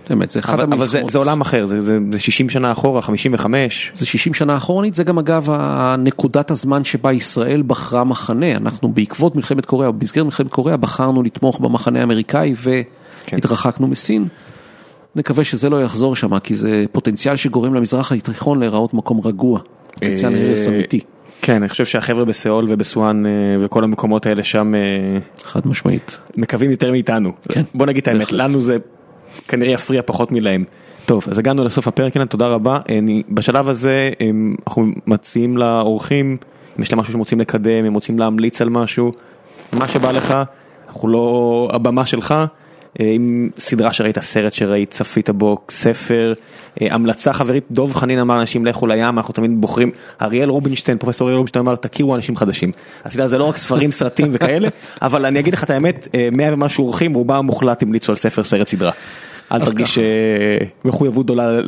באמת, זה אחד המלחמות. אבל זה עולם אחר, זה 60 שנה אחורה, 55. זה 60 שנה אחורנית, זה גם אגב נקודת הזמן שבה ישראל בחרה מחנה. אנחנו בעקבות מלחמת קוריאה, במסגרת מלחמת קוריאה, בחרנו לתמוך במחנה האמריקאי והתרחקנו מסין. נקווה שזה לא יחזור שם, כי זה פוטנציאל שגורם למזרח התיכון להיראות מקום רגוע, פוטנציאל הרס אמיתי. כן, אני חושב שהחבר'ה בסאול ובסואן וכל המקומות האלה שם חד משמעית. מקווים יותר מאיתנו. בוא נגיד את האמת, לנו זה כנראה יפריע פחות מלהם. טוב, אז הגענו לסוף הפרק, תודה רבה. בשלב הזה אנחנו מציעים לאורחים, אם יש להם משהו שהם רוצים לקדם, הם רוצים להמליץ על משהו, מה שבא לך, אנחנו לא הבמה שלך, עם סדרה שראית, הסרט שראית, צפית בו, ספר, המלצה חברית, דוב חנין אמר אנשים לכו לים, אנחנו תמיד בוחרים, אריאל רובינשטיין, פרופסור אריאל רובינשטיין אמר, תכירו אנשים חדשים. הסדרה זה לא רק ספרים, סרטים וכאלה, אבל אני אגיד לך את האמת, 100 ומשהו אורחים, רובם מוחלט המליצו על ספר, סרט, סדרה. אל תרגיש מחויבות גדולה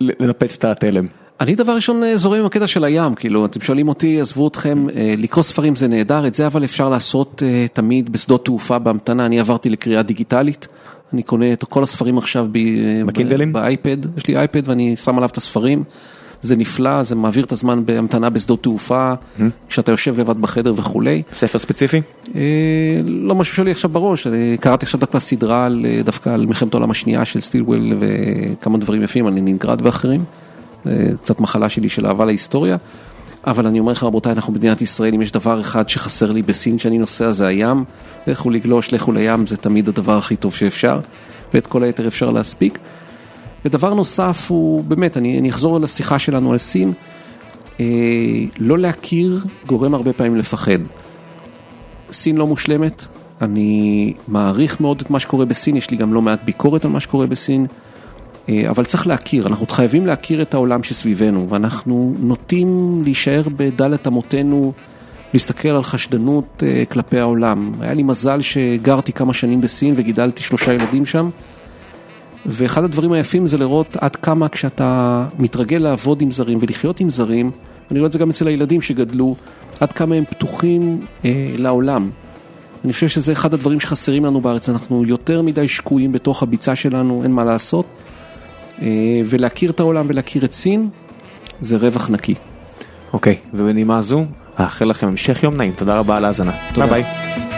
לנפץ את התלם. אני דבר ראשון זורם עם הקטע של הים, כאילו, אתם שואלים אותי, עזבו אתכם, לקרוא ספרים זה נהדר, את זה אבל אפשר לעשות תמיד בשדות תעופה בהמתנה, אני עברתי לקריאה דיגיטלית, אני קונה את כל הספרים עכשיו באייפד, יש לי אייפד ואני שם עליו את הספרים, זה נפלא, זה מעביר את הזמן בהמתנה בשדות תעופה, כשאתה יושב לבד בחדר וכולי. ספר ספציפי? לא משהו שלי עכשיו בראש, קראתי עכשיו דווקא סדרה דווקא על מלחמת העולם השנייה של סטילוול וכמה דברים יפים, אני נגרד ואחרים. קצת מחלה שלי של אהבה להיסטוריה, אבל אני אומר לך רבותיי, אנחנו במדינת ישראל, אם יש דבר אחד שחסר לי בסין שאני נוסע זה הים, לכו לגלוש, לכו לים, זה תמיד הדבר הכי טוב שאפשר, ואת כל היתר אפשר להספיק. ודבר נוסף הוא, באמת, אני אחזור לשיחה שלנו על סין, לא להכיר גורם הרבה פעמים לפחד. סין לא מושלמת, אני מעריך מאוד את מה שקורה בסין, יש לי גם לא מעט ביקורת על מה שקורה בסין, אבל צריך להכיר, אנחנו חייבים להכיר את העולם שסביבנו, ואנחנו נוטים להישאר בדלת אמותינו, להסתכל על חשדנות כלפי העולם. היה לי מזל שגרתי כמה שנים בסין וגידלתי 3 ילדים שם, ואחד הדברים היפים זה לראות עד כמה כשאתה מתרגל לעבוד עם זרים ולחיות עם זרים, אני רואה את זה גם אצל הילדים שגדלו, עד כמה הם פתוחים לעולם. אני חושב שזה אחד הדברים שחסרים לנו בארץ, אנחנו יותר מדי שקועים בתוך הביצה שלנו, אין מה לעשות, ולהכיר את העולם ולהכיר את סין, זה רווח נקי. אוקיי, ובנימה זו, אאחל לכם המשך יום נעים, תודה רבה על ההזנה. ביי ביי.